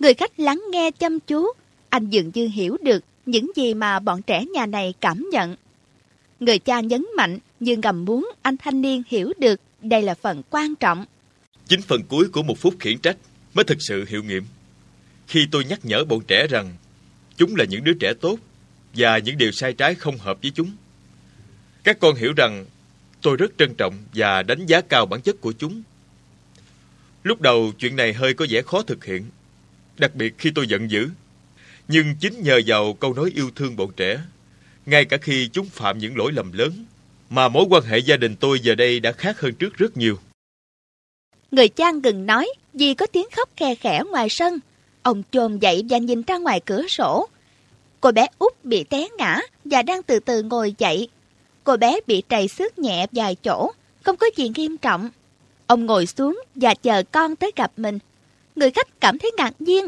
Người khách lắng nghe chăm chú, anh dường như hiểu được những gì mà bọn trẻ nhà này cảm nhận. Người cha nhấn mạnh như ngầm muốn anh thanh niên hiểu được đây là phần quan trọng. Chính phần cuối của một phút khiển trách mới thực sự hiệu nghiệm. Khi tôi nhắc nhở bọn trẻ rằng chúng là những đứa trẻ tốt và những điều sai trái không hợp với chúng. Các con hiểu rằng tôi rất trân trọng và đánh giá cao bản chất của chúng. Lúc đầu chuyện này hơi có vẻ khó thực hiện, đặc biệt khi tôi giận dữ. Nhưng chính nhờ vào câu nói yêu thương bọn trẻ, ngay cả khi chúng phạm những lỗi lầm lớn, mà mối quan hệ gia đình tôi giờ đây đã khác hơn trước rất nhiều. Người cha ngừng nói vì có tiếng khóc khe khẽ ngoài sân. Ông chồm dậy và nhìn ra ngoài cửa sổ. Cô bé Út bị té ngã và đang từ từ ngồi dậy. Cô bé bị trầy xước nhẹ vài chỗ, không có gì nghiêm trọng. Ông ngồi xuống và chờ con tới gặp mình. Người khách cảm thấy ngạc nhiên.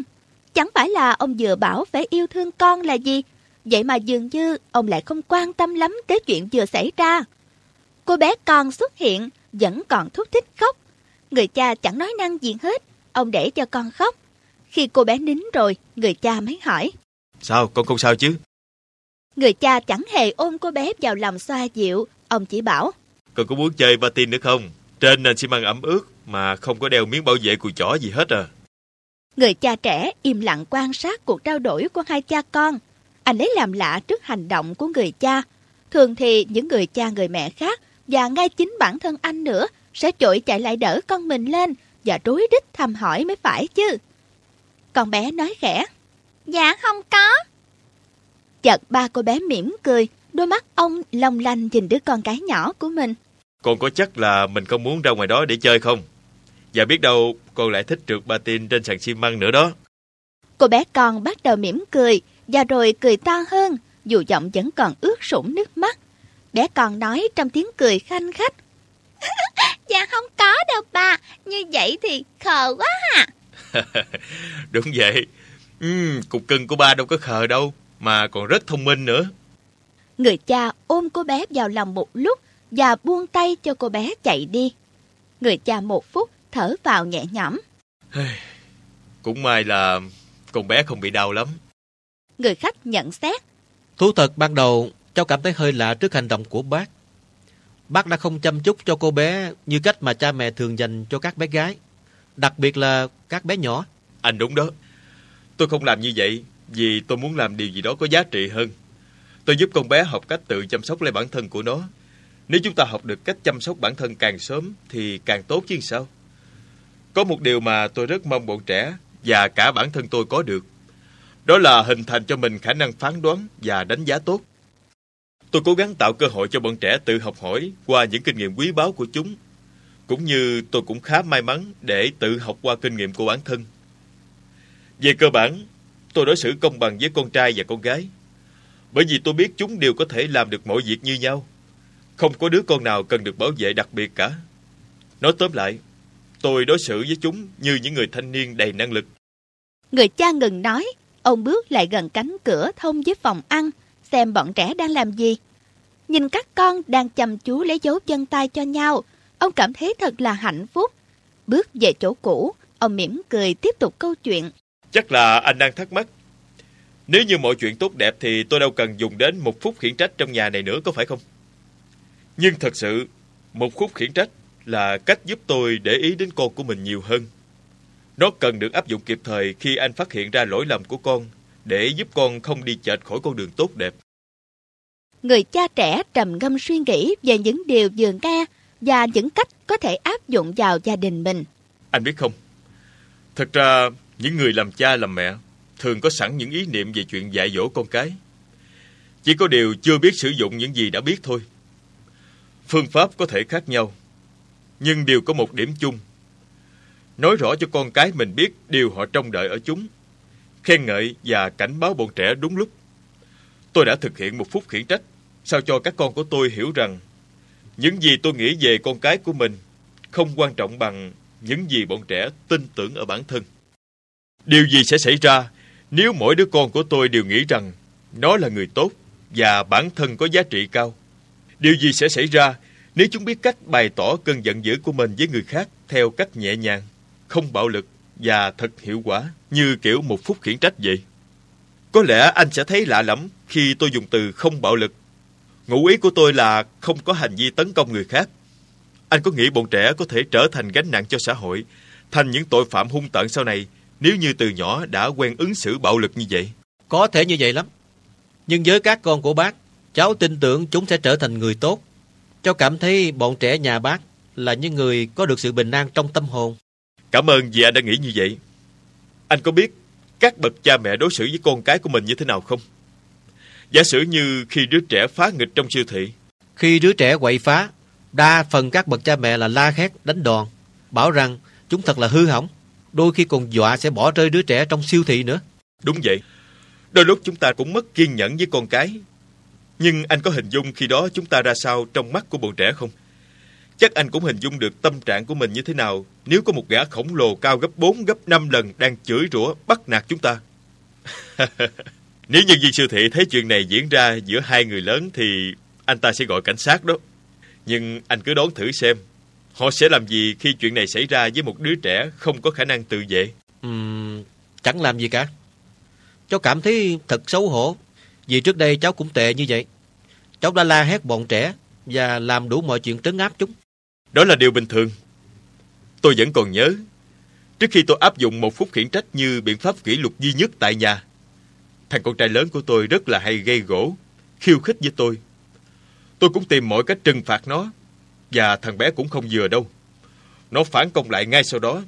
Chẳng phải là ông vừa bảo phải yêu thương con là gì, vậy mà dường như ông lại không quan tâm lắm tới chuyện vừa xảy ra. Cô bé con xuất hiện, vẫn còn thúc thích khóc. Người cha chẳng nói năng gì hết, ông để cho con khóc. Khi cô bé nín rồi, người cha mới hỏi. Sao, con không sao chứ? Người cha chẳng hề ôm cô bé vào lòng xoa dịu, ông chỉ bảo. Con có muốn chơi patin nữa không? Trên nền xi măng ẩm ướt mà không có đeo miếng bảo vệ cùi chỏ gì hết à. Người cha trẻ im lặng quan sát cuộc trao đổi của hai cha con. Anh lấy làm lạ trước hành động của người cha. Thường thì những người cha người mẹ khác và ngay chính bản thân anh nữa sẽ trội chạy lại đỡ con mình lên và rối rít thăm hỏi mới phải chứ. Con bé nói khẽ. Dạ không có. Chợt ba cô bé mỉm cười, đôi mắt ông long lanh nhìn đứa con cái nhỏ của mình. Con có chắc là mình không muốn ra ngoài đó để chơi không? Và biết đâu con lại thích trượt patin trên sàn xi măng nữa đó. Cô bé con bắt đầu mỉm cười, và rồi cười to hơn, dù giọng vẫn còn ướt sũng nước mắt. Bé con nói trong tiếng cười khanh khách. Dạ không có đâu ba, như vậy thì khờ quá à. Đúng vậy, cục cưng của ba đâu có khờ đâu, mà còn rất thông minh nữa. Người cha ôm cô bé vào lòng một lúc và buông tay cho cô bé chạy đi. Người cha một phút thở vào nhẹ nhõm. Cũng may là con bé không bị đau lắm. Người khách nhận xét. Thú thật ban đầu cháu cảm thấy hơi lạ trước hành động của bác. Bác đã không chăm chút cho cô bé như cách mà cha mẹ thường dành cho các bé gái, đặc biệt là các bé nhỏ. Anh đúng đó. Tôi không làm như vậy vì tôi muốn làm điều gì đó có giá trị hơn. Tôi giúp con bé học cách tự chăm sóc lấy bản thân của nó. Nếu chúng ta học được cách chăm sóc bản thân càng sớm thì càng tốt chứ sao. Có một điều mà tôi rất mong bọn trẻ và cả bản thân tôi có được. Đó là hình thành cho mình khả năng phán đoán và đánh giá tốt. Tôi cố gắng tạo cơ hội cho bọn trẻ tự học hỏi qua những kinh nghiệm quý báu của chúng. Cũng như tôi cũng khá may mắn để tự học qua kinh nghiệm của bản thân. Về cơ bản, tôi đối xử công bằng với con trai và con gái. Bởi vì tôi biết chúng đều có thể làm được mọi việc như nhau. Không có đứa con nào cần được bảo vệ đặc biệt cả. Nói tóm lại, tôi đối xử với chúng như những người thanh niên đầy năng lực. Người cha ngừng nói, ông bước lại gần cánh cửa thông với phòng ăn, xem bọn trẻ đang làm gì. Nhìn các con đang chăm chú lấy dấu chân tay cho nhau, ông cảm thấy thật là hạnh phúc. Bước về chỗ cũ, ông mỉm cười tiếp tục câu chuyện. Chắc là anh đang thắc mắc. Nếu như mọi chuyện tốt đẹp thì tôi đâu cần dùng đến một phút khiển trách trong nhà này nữa, có phải không? Nhưng thật sự, một phút khiển trách là cách giúp tôi để ý đến con của mình nhiều hơn. Nó cần được áp dụng kịp thời khi anh phát hiện ra lỗi lầm của con để giúp con không đi chệch khỏi con đường tốt đẹp. Người cha trẻ trầm ngâm suy nghĩ về những điều vừa nghe và những cách có thể áp dụng vào gia đình mình. Anh biết không, thật ra những người làm cha làm mẹ thường có sẵn những ý niệm về chuyện dạy dỗ con cái. Chỉ có điều chưa biết sử dụng những gì đã biết thôi. Phương pháp có thể khác nhau, nhưng đều có một điểm chung. Nói rõ cho con cái mình biết điều họ trông đợi ở chúng, khen ngợi và cảnh báo bọn trẻ đúng lúc. Tôi đã thực hiện một phút khiển trách, sao cho các con của tôi hiểu rằng những gì tôi nghĩ về con cái của mình không quan trọng bằng những gì bọn trẻ tin tưởng ở bản thân. Điều gì sẽ xảy ra nếu mỗi đứa con của tôi đều nghĩ rằng nó là người tốt và bản thân có giá trị cao? Điều gì sẽ xảy ra nếu chúng biết cách bày tỏ cơn giận dữ của mình với người khác theo cách nhẹ nhàng, không bạo lực và thật hiệu quả, như kiểu một phút khiển trách vậy? Có lẽ anh sẽ thấy lạ lắm khi tôi dùng từ không bạo lực. Ngụ ý của tôi là không có hành vi tấn công người khác. Anh có nghĩ bọn trẻ có thể trở thành gánh nặng cho xã hội, thành những tội phạm hung tợn sau này nếu như từ nhỏ đã quen ứng xử bạo lực như vậy? Có thể như vậy lắm. Nhưng với các con của bác, cháu tin tưởng chúng sẽ trở thành người tốt. Cháu cảm thấy bọn trẻ nhà bác là những người có được sự bình an trong tâm hồn. Cảm ơn vì anh đã nghĩ như vậy. Anh có biết các bậc cha mẹ đối xử với con cái của mình như thế nào không? Giả sử như khi đứa trẻ phá nghịch trong siêu thị. Khi đứa trẻ quậy phá, đa phần các bậc cha mẹ là la hét, đánh đòn, bảo rằng chúng thật là hư hỏng, đôi khi còn dọa sẽ bỏ rơi đứa trẻ trong siêu thị nữa. Đúng vậy, đôi lúc chúng ta cũng mất kiên nhẫn với con cái. Nhưng anh có hình dung khi đó chúng ta ra sao trong mắt của bọn trẻ không? Chắc anh cũng hình dung được tâm trạng của mình như thế nào nếu có một gã khổng lồ cao gấp 4, gấp 5 lần đang chửi rủa, bắt nạt chúng ta. Nếu nhân viên siêu thị thấy chuyện này diễn ra giữa hai người lớn thì anh ta sẽ gọi cảnh sát đó. Nhưng anh cứ đoán thử xem, họ sẽ làm gì khi chuyện này xảy ra với một đứa trẻ không có khả năng tự vệ? Chẳng làm gì cả. Cháu cảm thấy thật xấu hổ. Vì trước đây cháu cũng tệ như vậy. Cháu đã la hét bọn trẻ và làm đủ mọi chuyện trấn áp chúng. Đó là điều bình thường. Tôi vẫn còn nhớ, trước khi tôi áp dụng một phút khiển trách như biện pháp kỷ luật duy nhất tại nhà, thằng con trai lớn của tôi rất là hay gây gổ, khiêu khích với tôi. Tôi cũng tìm mọi cách trừng phạt nó, và thằng bé cũng không vừa đâu. Nó phản công lại ngay sau đó.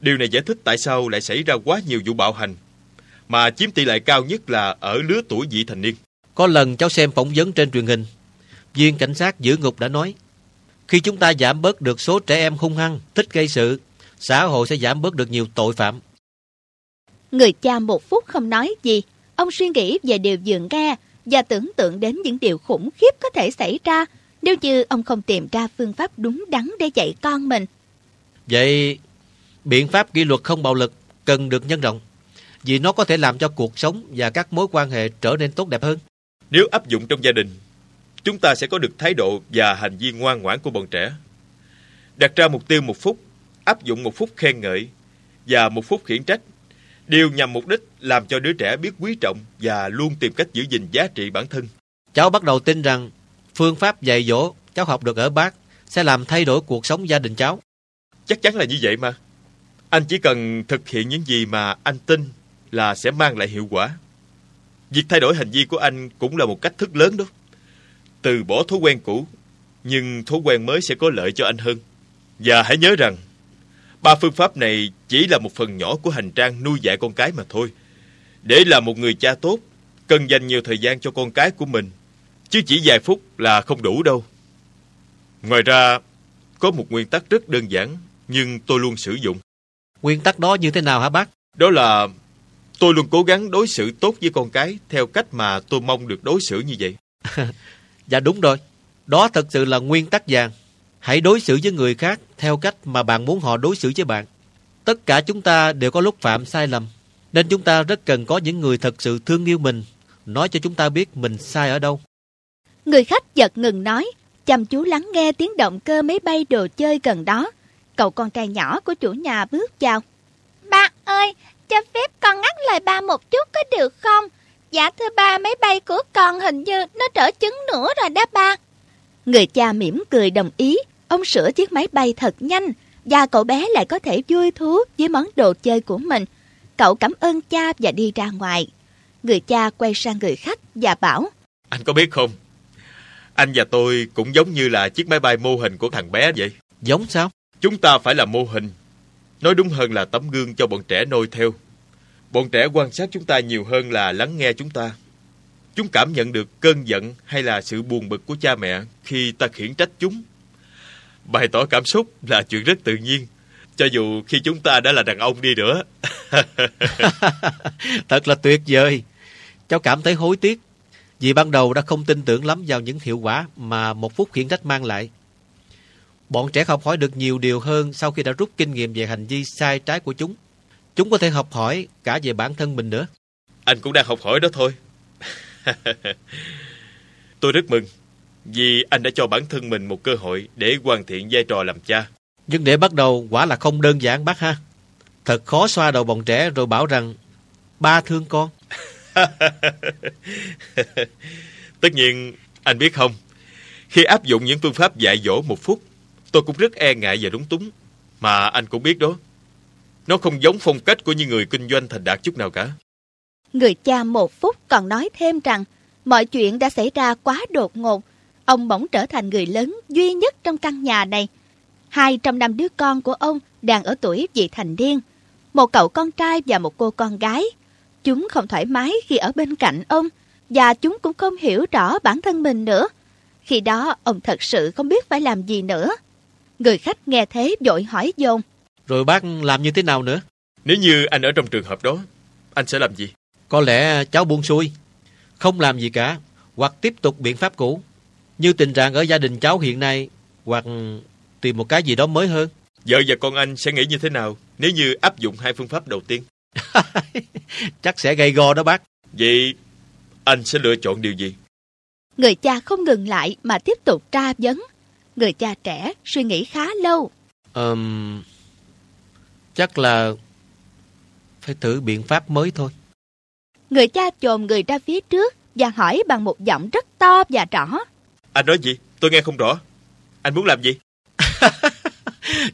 Điều này giải thích tại sao lại xảy ra quá nhiều vụ bạo hành, mà chiếm tỷ lệ cao nhất là ở lứa tuổi vị thành niên. Có lần cháu xem phỏng vấn trên truyền hình, viên cảnh sát giữ ngục đã nói, khi chúng ta giảm bớt được số trẻ em hung hăng, thích gây sự, xã hội sẽ giảm bớt được nhiều tội phạm. Người cha một phút không nói gì. Ông suy nghĩ về điều vừa nghe và tưởng tượng đến những điều khủng khiếp có thể xảy ra nếu như ông không tìm ra phương pháp đúng đắn để dạy con mình. Vậy biện pháp kỷ luật không bạo lực cần được nhân rộng, vì nó có thể làm cho cuộc sống và các mối quan hệ trở nên tốt đẹp hơn. Nếu áp dụng trong gia đình, chúng ta sẽ có được thái độ và hành vi ngoan ngoãn của bọn trẻ. Đặt ra mục tiêu 1 phút, áp dụng 1 phút khen ngợi và 1 phút khiển trách, đều nhằm mục đích làm cho đứa trẻ biết quý trọng và luôn tìm cách giữ gìn giá trị bản thân. Cháu bắt đầu tin rằng phương pháp dạy dỗ cháu học được ở bác sẽ làm thay đổi cuộc sống gia đình cháu. Chắc chắn là như vậy mà. Anh chỉ cần thực hiện những gì mà anh tin là sẽ mang lại hiệu quả. Việc thay đổi hành vi của anh cũng là một cách thức lớn đó. Từ bỏ thói quen cũ, nhưng thói quen mới sẽ có lợi cho anh hơn. Và hãy nhớ rằng, 3 phương pháp này chỉ là một phần nhỏ của hành trang nuôi dạy con cái mà thôi. Để là một người cha tốt, cần dành nhiều thời gian cho con cái của mình, chứ chỉ vài phút là không đủ đâu. Ngoài ra, có một nguyên tắc rất đơn giản, nhưng tôi luôn sử dụng. Nguyên tắc đó như thế nào hả bác? Đó là tôi luôn cố gắng đối xử tốt với con cái theo cách mà tôi mong được đối xử như vậy. Dạ đúng rồi, đó thật sự là nguyên tắc vàng. Hãy đối xử với người khác theo cách mà bạn muốn họ đối xử với bạn. Tất cả chúng ta đều có lúc phạm sai lầm, nên chúng ta rất cần có những người thật sự thương yêu mình, nói cho chúng ta biết mình sai ở đâu. Người khách giật ngừng nói, chăm chú lắng nghe tiếng động cơ máy bay đồ chơi gần đó. Cậu con trai nhỏ của chủ nhà bước vào. Ba ơi, cho phép con ngắt lời ba một chút có được không? Dạ thưa ba, máy bay của con hình như nó trở trứng nữa rồi đó ba. Người cha mỉm cười đồng ý. Ông sửa chiếc máy bay thật nhanh, và cậu bé lại có thể vui thú với món đồ chơi của mình. Cậu cảm ơn cha và đi ra ngoài. Người cha quay sang người khách và bảo, anh có biết không, anh và tôi cũng giống như là chiếc máy bay mô hình của thằng bé vậy. Giống sao? Chúng ta phải là mô hình, nói đúng hơn là tấm gương cho bọn trẻ noi theo. Bọn trẻ quan sát chúng ta nhiều hơn là lắng nghe chúng ta. Chúng cảm nhận được cơn giận hay là sự buồn bực của cha mẹ khi ta khiển trách chúng. Bày tỏ cảm xúc là chuyện rất tự nhiên, cho dù khi chúng ta đã là đàn ông đi nữa. Thật là tuyệt vời. Cháu cảm thấy hối tiếc vì ban đầu đã không tin tưởng lắm vào những hiệu quả mà 1 phút khiển trách mang lại. Bọn trẻ học hỏi được nhiều điều hơn sau khi đã rút kinh nghiệm về hành vi sai trái của chúng. Chúng có thể học hỏi cả về bản thân mình nữa. Anh cũng đang học hỏi đó thôi. Tôi rất mừng vì anh đã cho bản thân mình một cơ hội để hoàn thiện vai trò làm cha. Nhưng để bắt đầu quả là không đơn giản bác ha. Thật khó xoa đầu bọn trẻ rồi bảo rằng ba thương con. Tất nhiên anh biết không, khi áp dụng những phương pháp dạy dỗ 1 phút, tôi cũng rất e ngại và lúng túng. Mà anh cũng biết đó, nó không giống phong cách của những người kinh doanh thành đạt chút nào cả. Người cha 1 phút còn nói thêm rằng mọi chuyện đã xảy ra quá đột ngột. Ông bỗng trở thành người lớn duy nhất trong căn nhà này. 2 trong 5 đứa con của ông đang ở tuổi vị thành niên, một cậu con trai và một cô con gái. Chúng không thoải mái khi ở bên cạnh ông, và chúng cũng không hiểu rõ bản thân mình nữa. Khi đó ông thật sự không biết phải làm gì nữa. Người khách nghe thế vội hỏi dồn, rồi bác làm như thế nào nữa? Nếu như anh ở trong trường hợp đó, anh sẽ làm gì? Có lẽ cháu buông xuôi, không làm gì cả, hoặc tiếp tục biện pháp cũ, như tình trạng ở gia đình cháu hiện nay, hoặc tìm một cái gì đó mới hơn. Vợ và con anh sẽ nghĩ như thế nào nếu như áp dụng 2 phương pháp đầu tiên? Chắc sẽ gay go đó bác. Vậy anh sẽ lựa chọn điều gì? Người cha không ngừng lại mà tiếp tục tra vấn. Người cha trẻ suy nghĩ khá lâu. Chắc là phải thử biện pháp mới thôi. Người cha chồm người ra phía trước và hỏi bằng một giọng rất to và rõ. Anh nói gì? Tôi nghe không rõ. Anh muốn làm gì?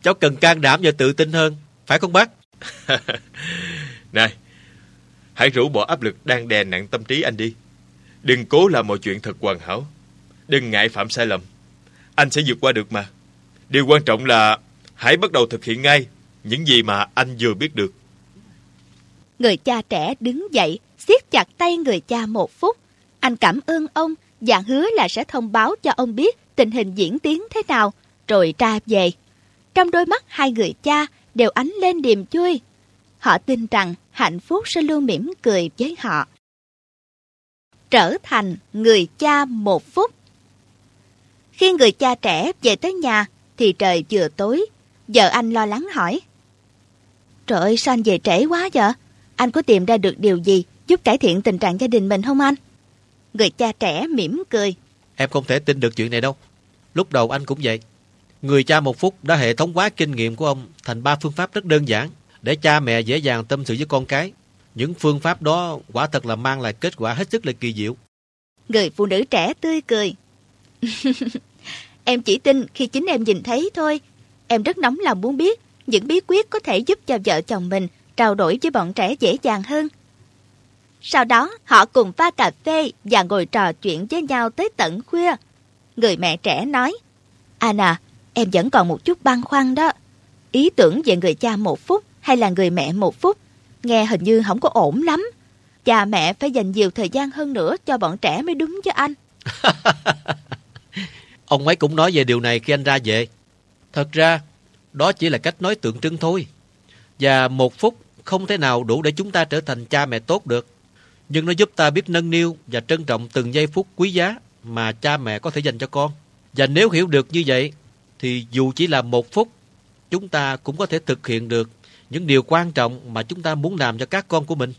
Cháu cần can đảm và tự tin hơn, phải không bác? Này, hãy rũ bỏ áp lực đang đè nặng tâm trí anh đi. Đừng cố làm mọi chuyện thật hoàn hảo. Đừng ngại phạm sai lầm. Anh sẽ vượt qua được mà. Điều quan trọng là Hãy bắt đầu thực hiện ngay những gì mà anh vừa biết được. Người cha trẻ đứng dậy, siết chặt tay người cha một phút. Anh cảm ơn ông và hứa là sẽ thông báo cho ông biết tình hình diễn tiến thế nào, rồi ra về. Trong đôi mắt hai người cha đều ánh lên niềm vui. Họ tin rằng hạnh phúc sẽ luôn mỉm cười với họ. Trở thành người cha một phút. Khi người cha trẻ về tới nhà thì trời vừa tối. Vợ anh lo lắng hỏi: "Trời ơi, sao anh về trễ quá vậy? Anh có tìm ra được điều gì giúp cải thiện tình trạng gia đình mình không anh?" Người cha trẻ mỉm cười: "Em không thể tin được chuyện này đâu. Lúc đầu anh cũng vậy. Người cha một phút đã hệ thống hóa kinh nghiệm của ông thành 3 phương pháp rất đơn giản để cha mẹ dễ dàng tâm sự với con cái. Những phương pháp đó quả thật là mang lại kết quả hết sức là kỳ diệu." Người phụ nữ trẻ tươi cười. "Em chỉ tin khi chính em nhìn thấy thôi. Em rất nóng lòng muốn biết những bí quyết có thể giúp cho vợ chồng mình trao đổi với bọn trẻ dễ dàng hơn." Sau đó họ cùng pha cà phê và ngồi trò chuyện với nhau tới tận khuya. Người mẹ trẻ nói: "Anna, em vẫn còn một chút băn khoăn đó. Ý tưởng về người cha một phút hay là người mẹ một phút nghe hình như không có ổn lắm. Cha mẹ phải dành nhiều thời gian hơn nữa cho bọn trẻ mới đúng chứ anh?" "Ông ấy cũng nói về điều này khi anh ra về. Thật ra đó chỉ là cách nói tượng trưng thôi. Và một phút không thể nào đủ để chúng ta trở thành cha mẹ tốt được. Nhưng nó giúp ta biết nâng niu và trân trọng từng giây phút quý giá mà cha mẹ có thể dành cho con. Và nếu hiểu được như vậy thì dù chỉ là một phút, chúng ta cũng có thể thực hiện được những điều quan trọng mà chúng ta muốn làm cho các con của mình."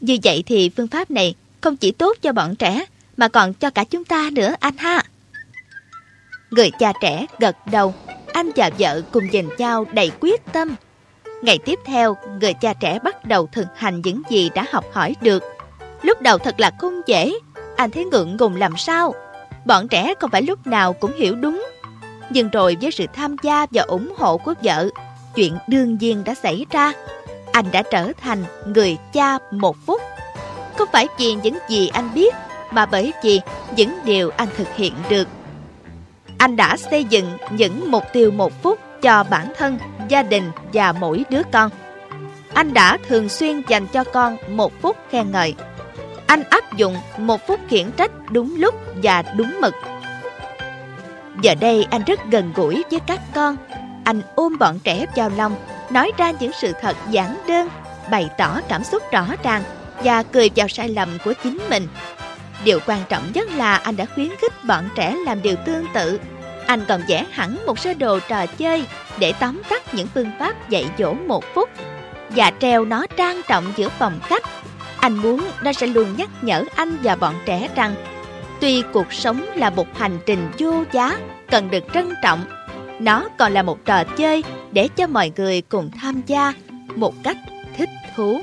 "Như vậy thì phương pháp này không chỉ tốt cho bọn trẻ mà còn cho cả chúng ta nữa anh ha." Người cha trẻ gật đầu. Anh và vợ cùng dành nhau đầy quyết tâm. Ngày tiếp theo, người cha trẻ bắt đầu thực hành những gì đã học hỏi được. Lúc đầu thật là không dễ. Anh thấy ngượng ngùng làm sao. Bọn trẻ không phải lúc nào cũng hiểu đúng. Nhưng rồi với sự tham gia và ủng hộ của vợ, chuyện đương nhiên đã xảy ra. Anh đã trở thành người cha một phút. Không phải vì những gì anh biết, mà bởi vì những điều anh thực hiện được. Anh đã xây dựng những mục tiêu một phút cho bản thân, gia đình và mỗi đứa con. Anh đã thường xuyên dành cho con một phút khen ngợi. Anh áp dụng một phút khiển trách đúng lúc và đúng mực. Giờ đây anh rất gần gũi với các con. Anh ôm bọn trẻ vào lòng, nói ra những sự thật giản đơn, bày tỏ cảm xúc rõ ràng và cười vào sai lầm của chính mình. Điều quan trọng nhất là anh đã khuyến khích bọn trẻ làm điều tương tự. Anh còn vẽ hẳn một sơ đồ trò chơi để tóm tắt những phương pháp dạy dỗ một phút và treo nó trang trọng giữa phòng khách. Anh muốn nó sẽ luôn nhắc nhở anh và bọn trẻ rằng tuy cuộc sống là một hành trình vô giá cần được trân trọng, nó còn là một trò chơi để cho mọi người cùng tham gia một cách thích thú.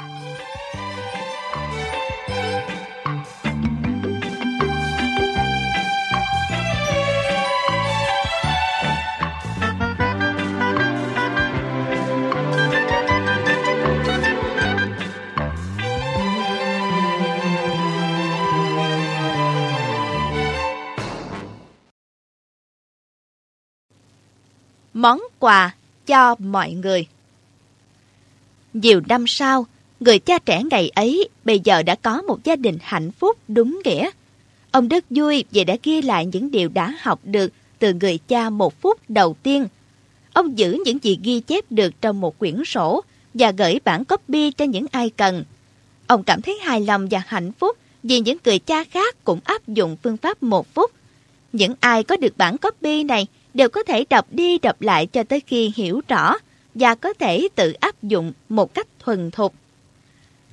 Món quà cho mọi người. Nhiều năm sau, người cha trẻ ngày ấy bây giờ đã có một gia đình hạnh phúc đúng nghĩa. Ông rất vui vì đã ghi lại những điều đã học được từ người cha một phút đầu tiên. Ông giữ những gì ghi chép được trong một quyển sổ và gửi bản copy cho những ai cần. Ông cảm thấy hài lòng và hạnh phúc vì những người cha khác cũng áp dụng phương pháp một phút. Những ai có được bản copy này đều có thể đọc đi đọc lại cho tới khi hiểu rõ và có thể tự áp dụng một cách thuần thục.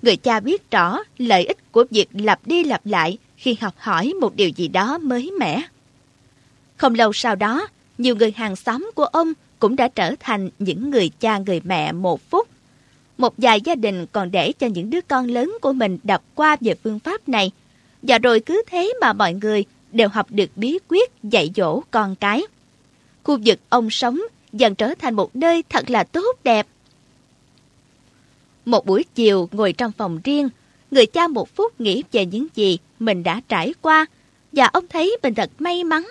Người cha biết rõ lợi ích của việc lặp đi lặp lại khi học hỏi một điều gì đó mới mẻ. Không lâu sau đó, nhiều người hàng xóm của ông cũng đã trở thành những người cha người mẹ một phút. Một vài gia đình còn để cho những đứa con lớn của mình đọc qua về phương pháp này, và rồi cứ thế mà mọi người đều học được bí quyết dạy dỗ con cái. Khu vực ông sống dần trở thành một nơi thật là tốt đẹp. Một buổi chiều ngồi trong phòng riêng, người cha một phút nghĩ về những gì mình đã trải qua và ông thấy mình thật may mắn.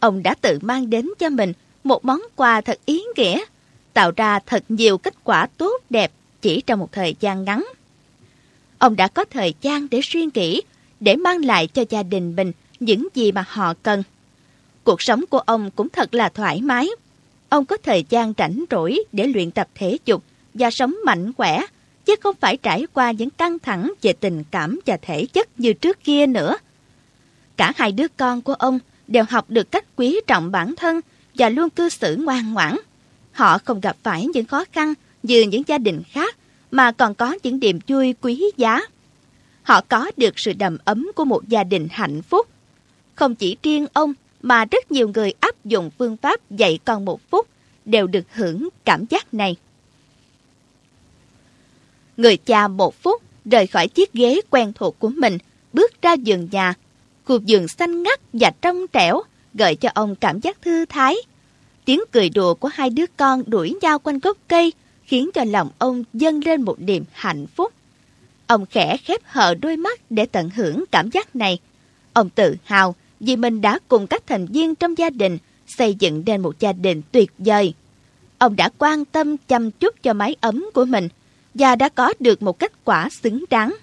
Ông đã tự mang đến cho mình một món quà thật ý nghĩa, tạo ra thật nhiều kết quả tốt đẹp chỉ trong một thời gian ngắn. Ông đã có thời gian để suy nghĩ, để mang lại cho gia đình mình những gì mà họ cần. Cuộc sống của ông cũng thật là thoải mái. Ông có thời gian rảnh rỗi để luyện tập thể dục và sống mạnh khỏe, chứ không phải trải qua những căng thẳng về tình cảm và thể chất như trước kia nữa. Cả hai đứa con của ông đều học được cách quý trọng bản thân và luôn cư xử ngoan ngoãn. Họ không gặp phải những khó khăn như những gia đình khác, mà còn có những niềm vui quý giá. Họ có được sự đầm ấm của một gia đình hạnh phúc. Không chỉ riêng ông, mà rất nhiều người áp dụng phương pháp dạy con một phút đều được hưởng cảm giác này. Người cha một phút rời khỏi chiếc ghế quen thuộc của mình, bước ra vườn nhà. Khu vườn xanh ngắt và trong trẻo gợi cho ông cảm giác thư thái. Tiếng cười đùa của hai đứa con đuổi nhau quanh gốc cây khiến cho lòng ông dâng lên một niềm hạnh phúc. Ông khẽ khép hờ đôi mắt để tận hưởng cảm giác này. Ông tự hào vì mình đã cùng các thành viên trong gia đình xây dựng nên một gia đình tuyệt vời. Ông đã quan tâm chăm chút cho mái ấm của mình và đã có được một kết quả xứng đáng.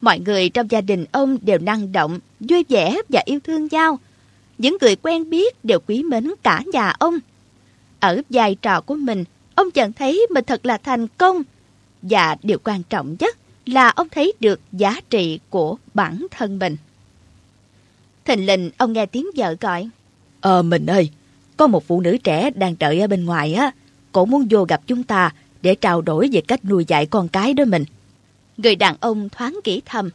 Mọi người trong gia đình ông đều năng động, vui vẻ và yêu thương nhau. Những người quen biết đều quý mến cả nhà ông. Ở vai trò của mình, ông nhận thấy mình thật là thành công. Và điều quan trọng nhất là ông thấy được giá trị của bản thân mình. Thình lình ông nghe tiếng vợ gọi. Mình ơi, có một phụ nữ trẻ đang đợi ở bên ngoài á. Cô muốn vô gặp chúng ta để trao đổi về cách nuôi dạy con cái đó mình. Người đàn ông thoáng nghĩ thầm.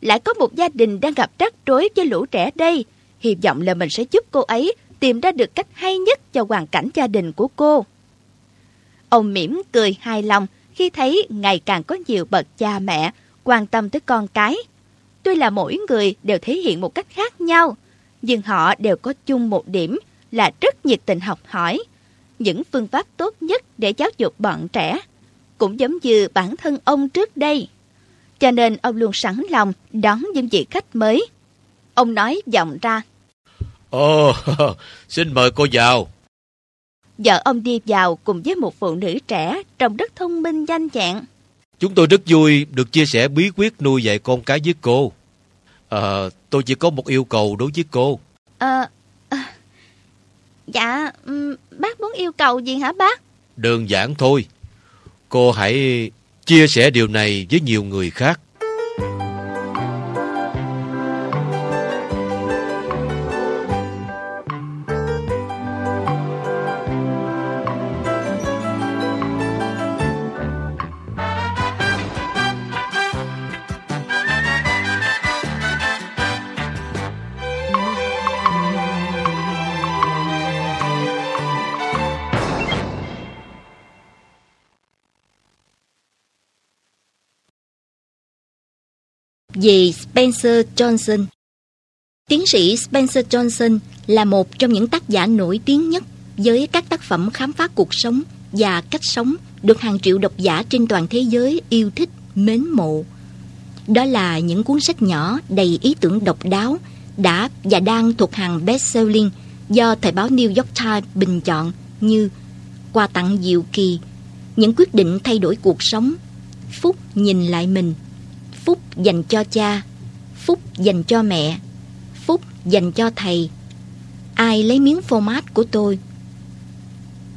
Lại có một gia đình đang gặp rắc rối với lũ trẻ đây. Hy vọng là mình sẽ giúp cô ấy tìm ra được cách hay nhất cho hoàn cảnh gia đình của cô. Ông mỉm cười hài lòng khi thấy ngày càng có nhiều bậc cha mẹ quan tâm tới con cái. Tuy là mỗi người đều thể hiện một cách khác nhau, nhưng họ đều có chung một điểm là rất nhiệt tình học hỏi những phương pháp tốt nhất để giáo dục bọn trẻ, cũng giống như bản thân ông trước đây. Cho nên ông luôn sẵn lòng đón những vị khách mới. Ông nói vọng ra. Xin mời cô vào. Vợ ông đi vào cùng với một phụ nữ trẻ trông rất thông minh nhanh nhẹn. Chúng tôi rất vui được chia sẻ bí quyết nuôi dạy con cái với cô. Tôi chỉ có một yêu cầu đối với cô. Dạ, bác muốn yêu cầu gì hả bác? Đơn giản thôi. Cô hãy chia sẻ điều này với nhiều người khác. Vì Spencer Johnson. Tiến sĩ Spencer Johnson là một trong những tác giả nổi tiếng nhất với các tác phẩm khám phá cuộc sống và cách sống được hàng triệu độc giả trên toàn thế giới yêu thích, mến mộ. Đó là những cuốn sách nhỏ đầy ý tưởng độc đáo đã và đang thuộc hàng best-selling do thời báo New York Times bình chọn như Quà tặng diệu kỳ, Những quyết định thay đổi cuộc sống, Phút nhìn lại mình, Phút dành cho cha, Phút dành cho mẹ, Phút dành cho thầy, Ai lấy miếng format của tôi.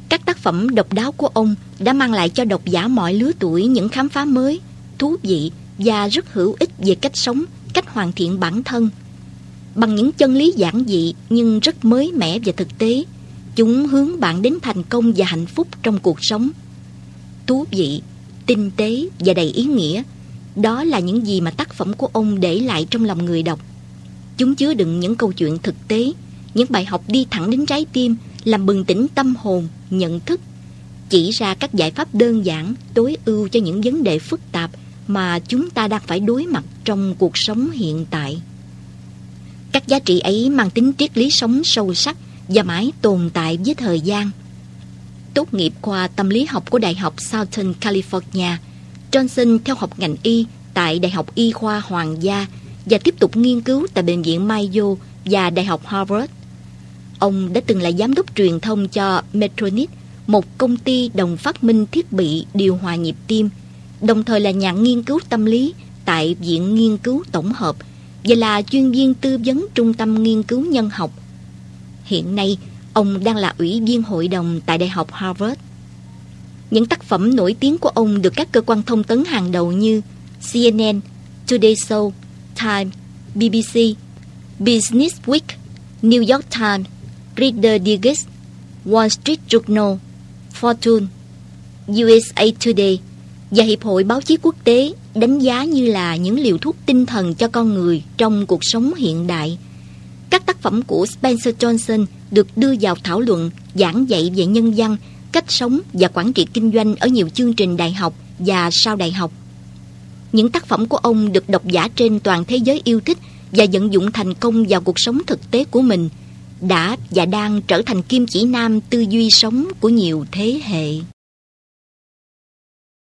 Các tác phẩm độc đáo của ông đã mang lại cho độc giả mọi lứa tuổi những khám phá mới, thú vị và rất hữu ích về cách sống, cách hoàn thiện bản thân. Bằng những chân lý giản dị nhưng rất mới mẻ và thực tế, chúng hướng bạn đến thành công và hạnh phúc trong cuộc sống. Thú vị, tinh tế và đầy ý nghĩa, đó là những gì mà tác phẩm của ông để lại trong lòng người đọc. Chúng chứa đựng những câu chuyện thực tế, những bài học đi thẳng đến trái tim, làm bừng tỉnh tâm hồn, nhận thức, chỉ ra các giải pháp đơn giản, tối ưu cho những vấn đề phức tạp mà chúng ta đang phải đối mặt trong cuộc sống hiện tại. Các giá trị ấy mang tính triết lý sống sâu sắc và mãi tồn tại với thời gian. Tốt nghiệp khoa tâm lý học của Đại học Southern California, Johnson theo học ngành y tại Đại học Y khoa Hoàng Gia và tiếp tục nghiên cứu tại Bệnh viện Mayo và Đại học Harvard. Ông đã từng là giám đốc truyền thông cho Metronix, một công ty đồng phát minh thiết bị điều hòa nhịp tim, đồng thời là nhà nghiên cứu tâm lý tại Viện Nghiên cứu Tổng hợp và là chuyên viên tư vấn Trung tâm Nghiên cứu Nhân học. Hiện nay, ông đang là ủy viên hội đồng tại Đại học Harvard. Những tác phẩm nổi tiếng của ông được các cơ quan thông tấn hàng đầu như CNN, Today Show, Time, BBC, Business Week, New York Times, Reader Digest, Wall Street Journal, Fortune, USA Today và Hiệp hội Báo chí Quốc tế đánh giá như là những liều thuốc tinh thần cho con người trong cuộc sống hiện đại. Các tác phẩm của Spencer Johnson được đưa vào thảo luận, giảng dạy về nhân văn, cách sống và quản trị kinh doanh ở nhiều chương trình đại học và sau đại học. Những tác phẩm của ông được độc giả trên toàn thế giới yêu thích và vận dụng thành công vào cuộc sống thực tế của mình, đã và đang trở thành kim chỉ nam tư duy sống của nhiều thế hệ.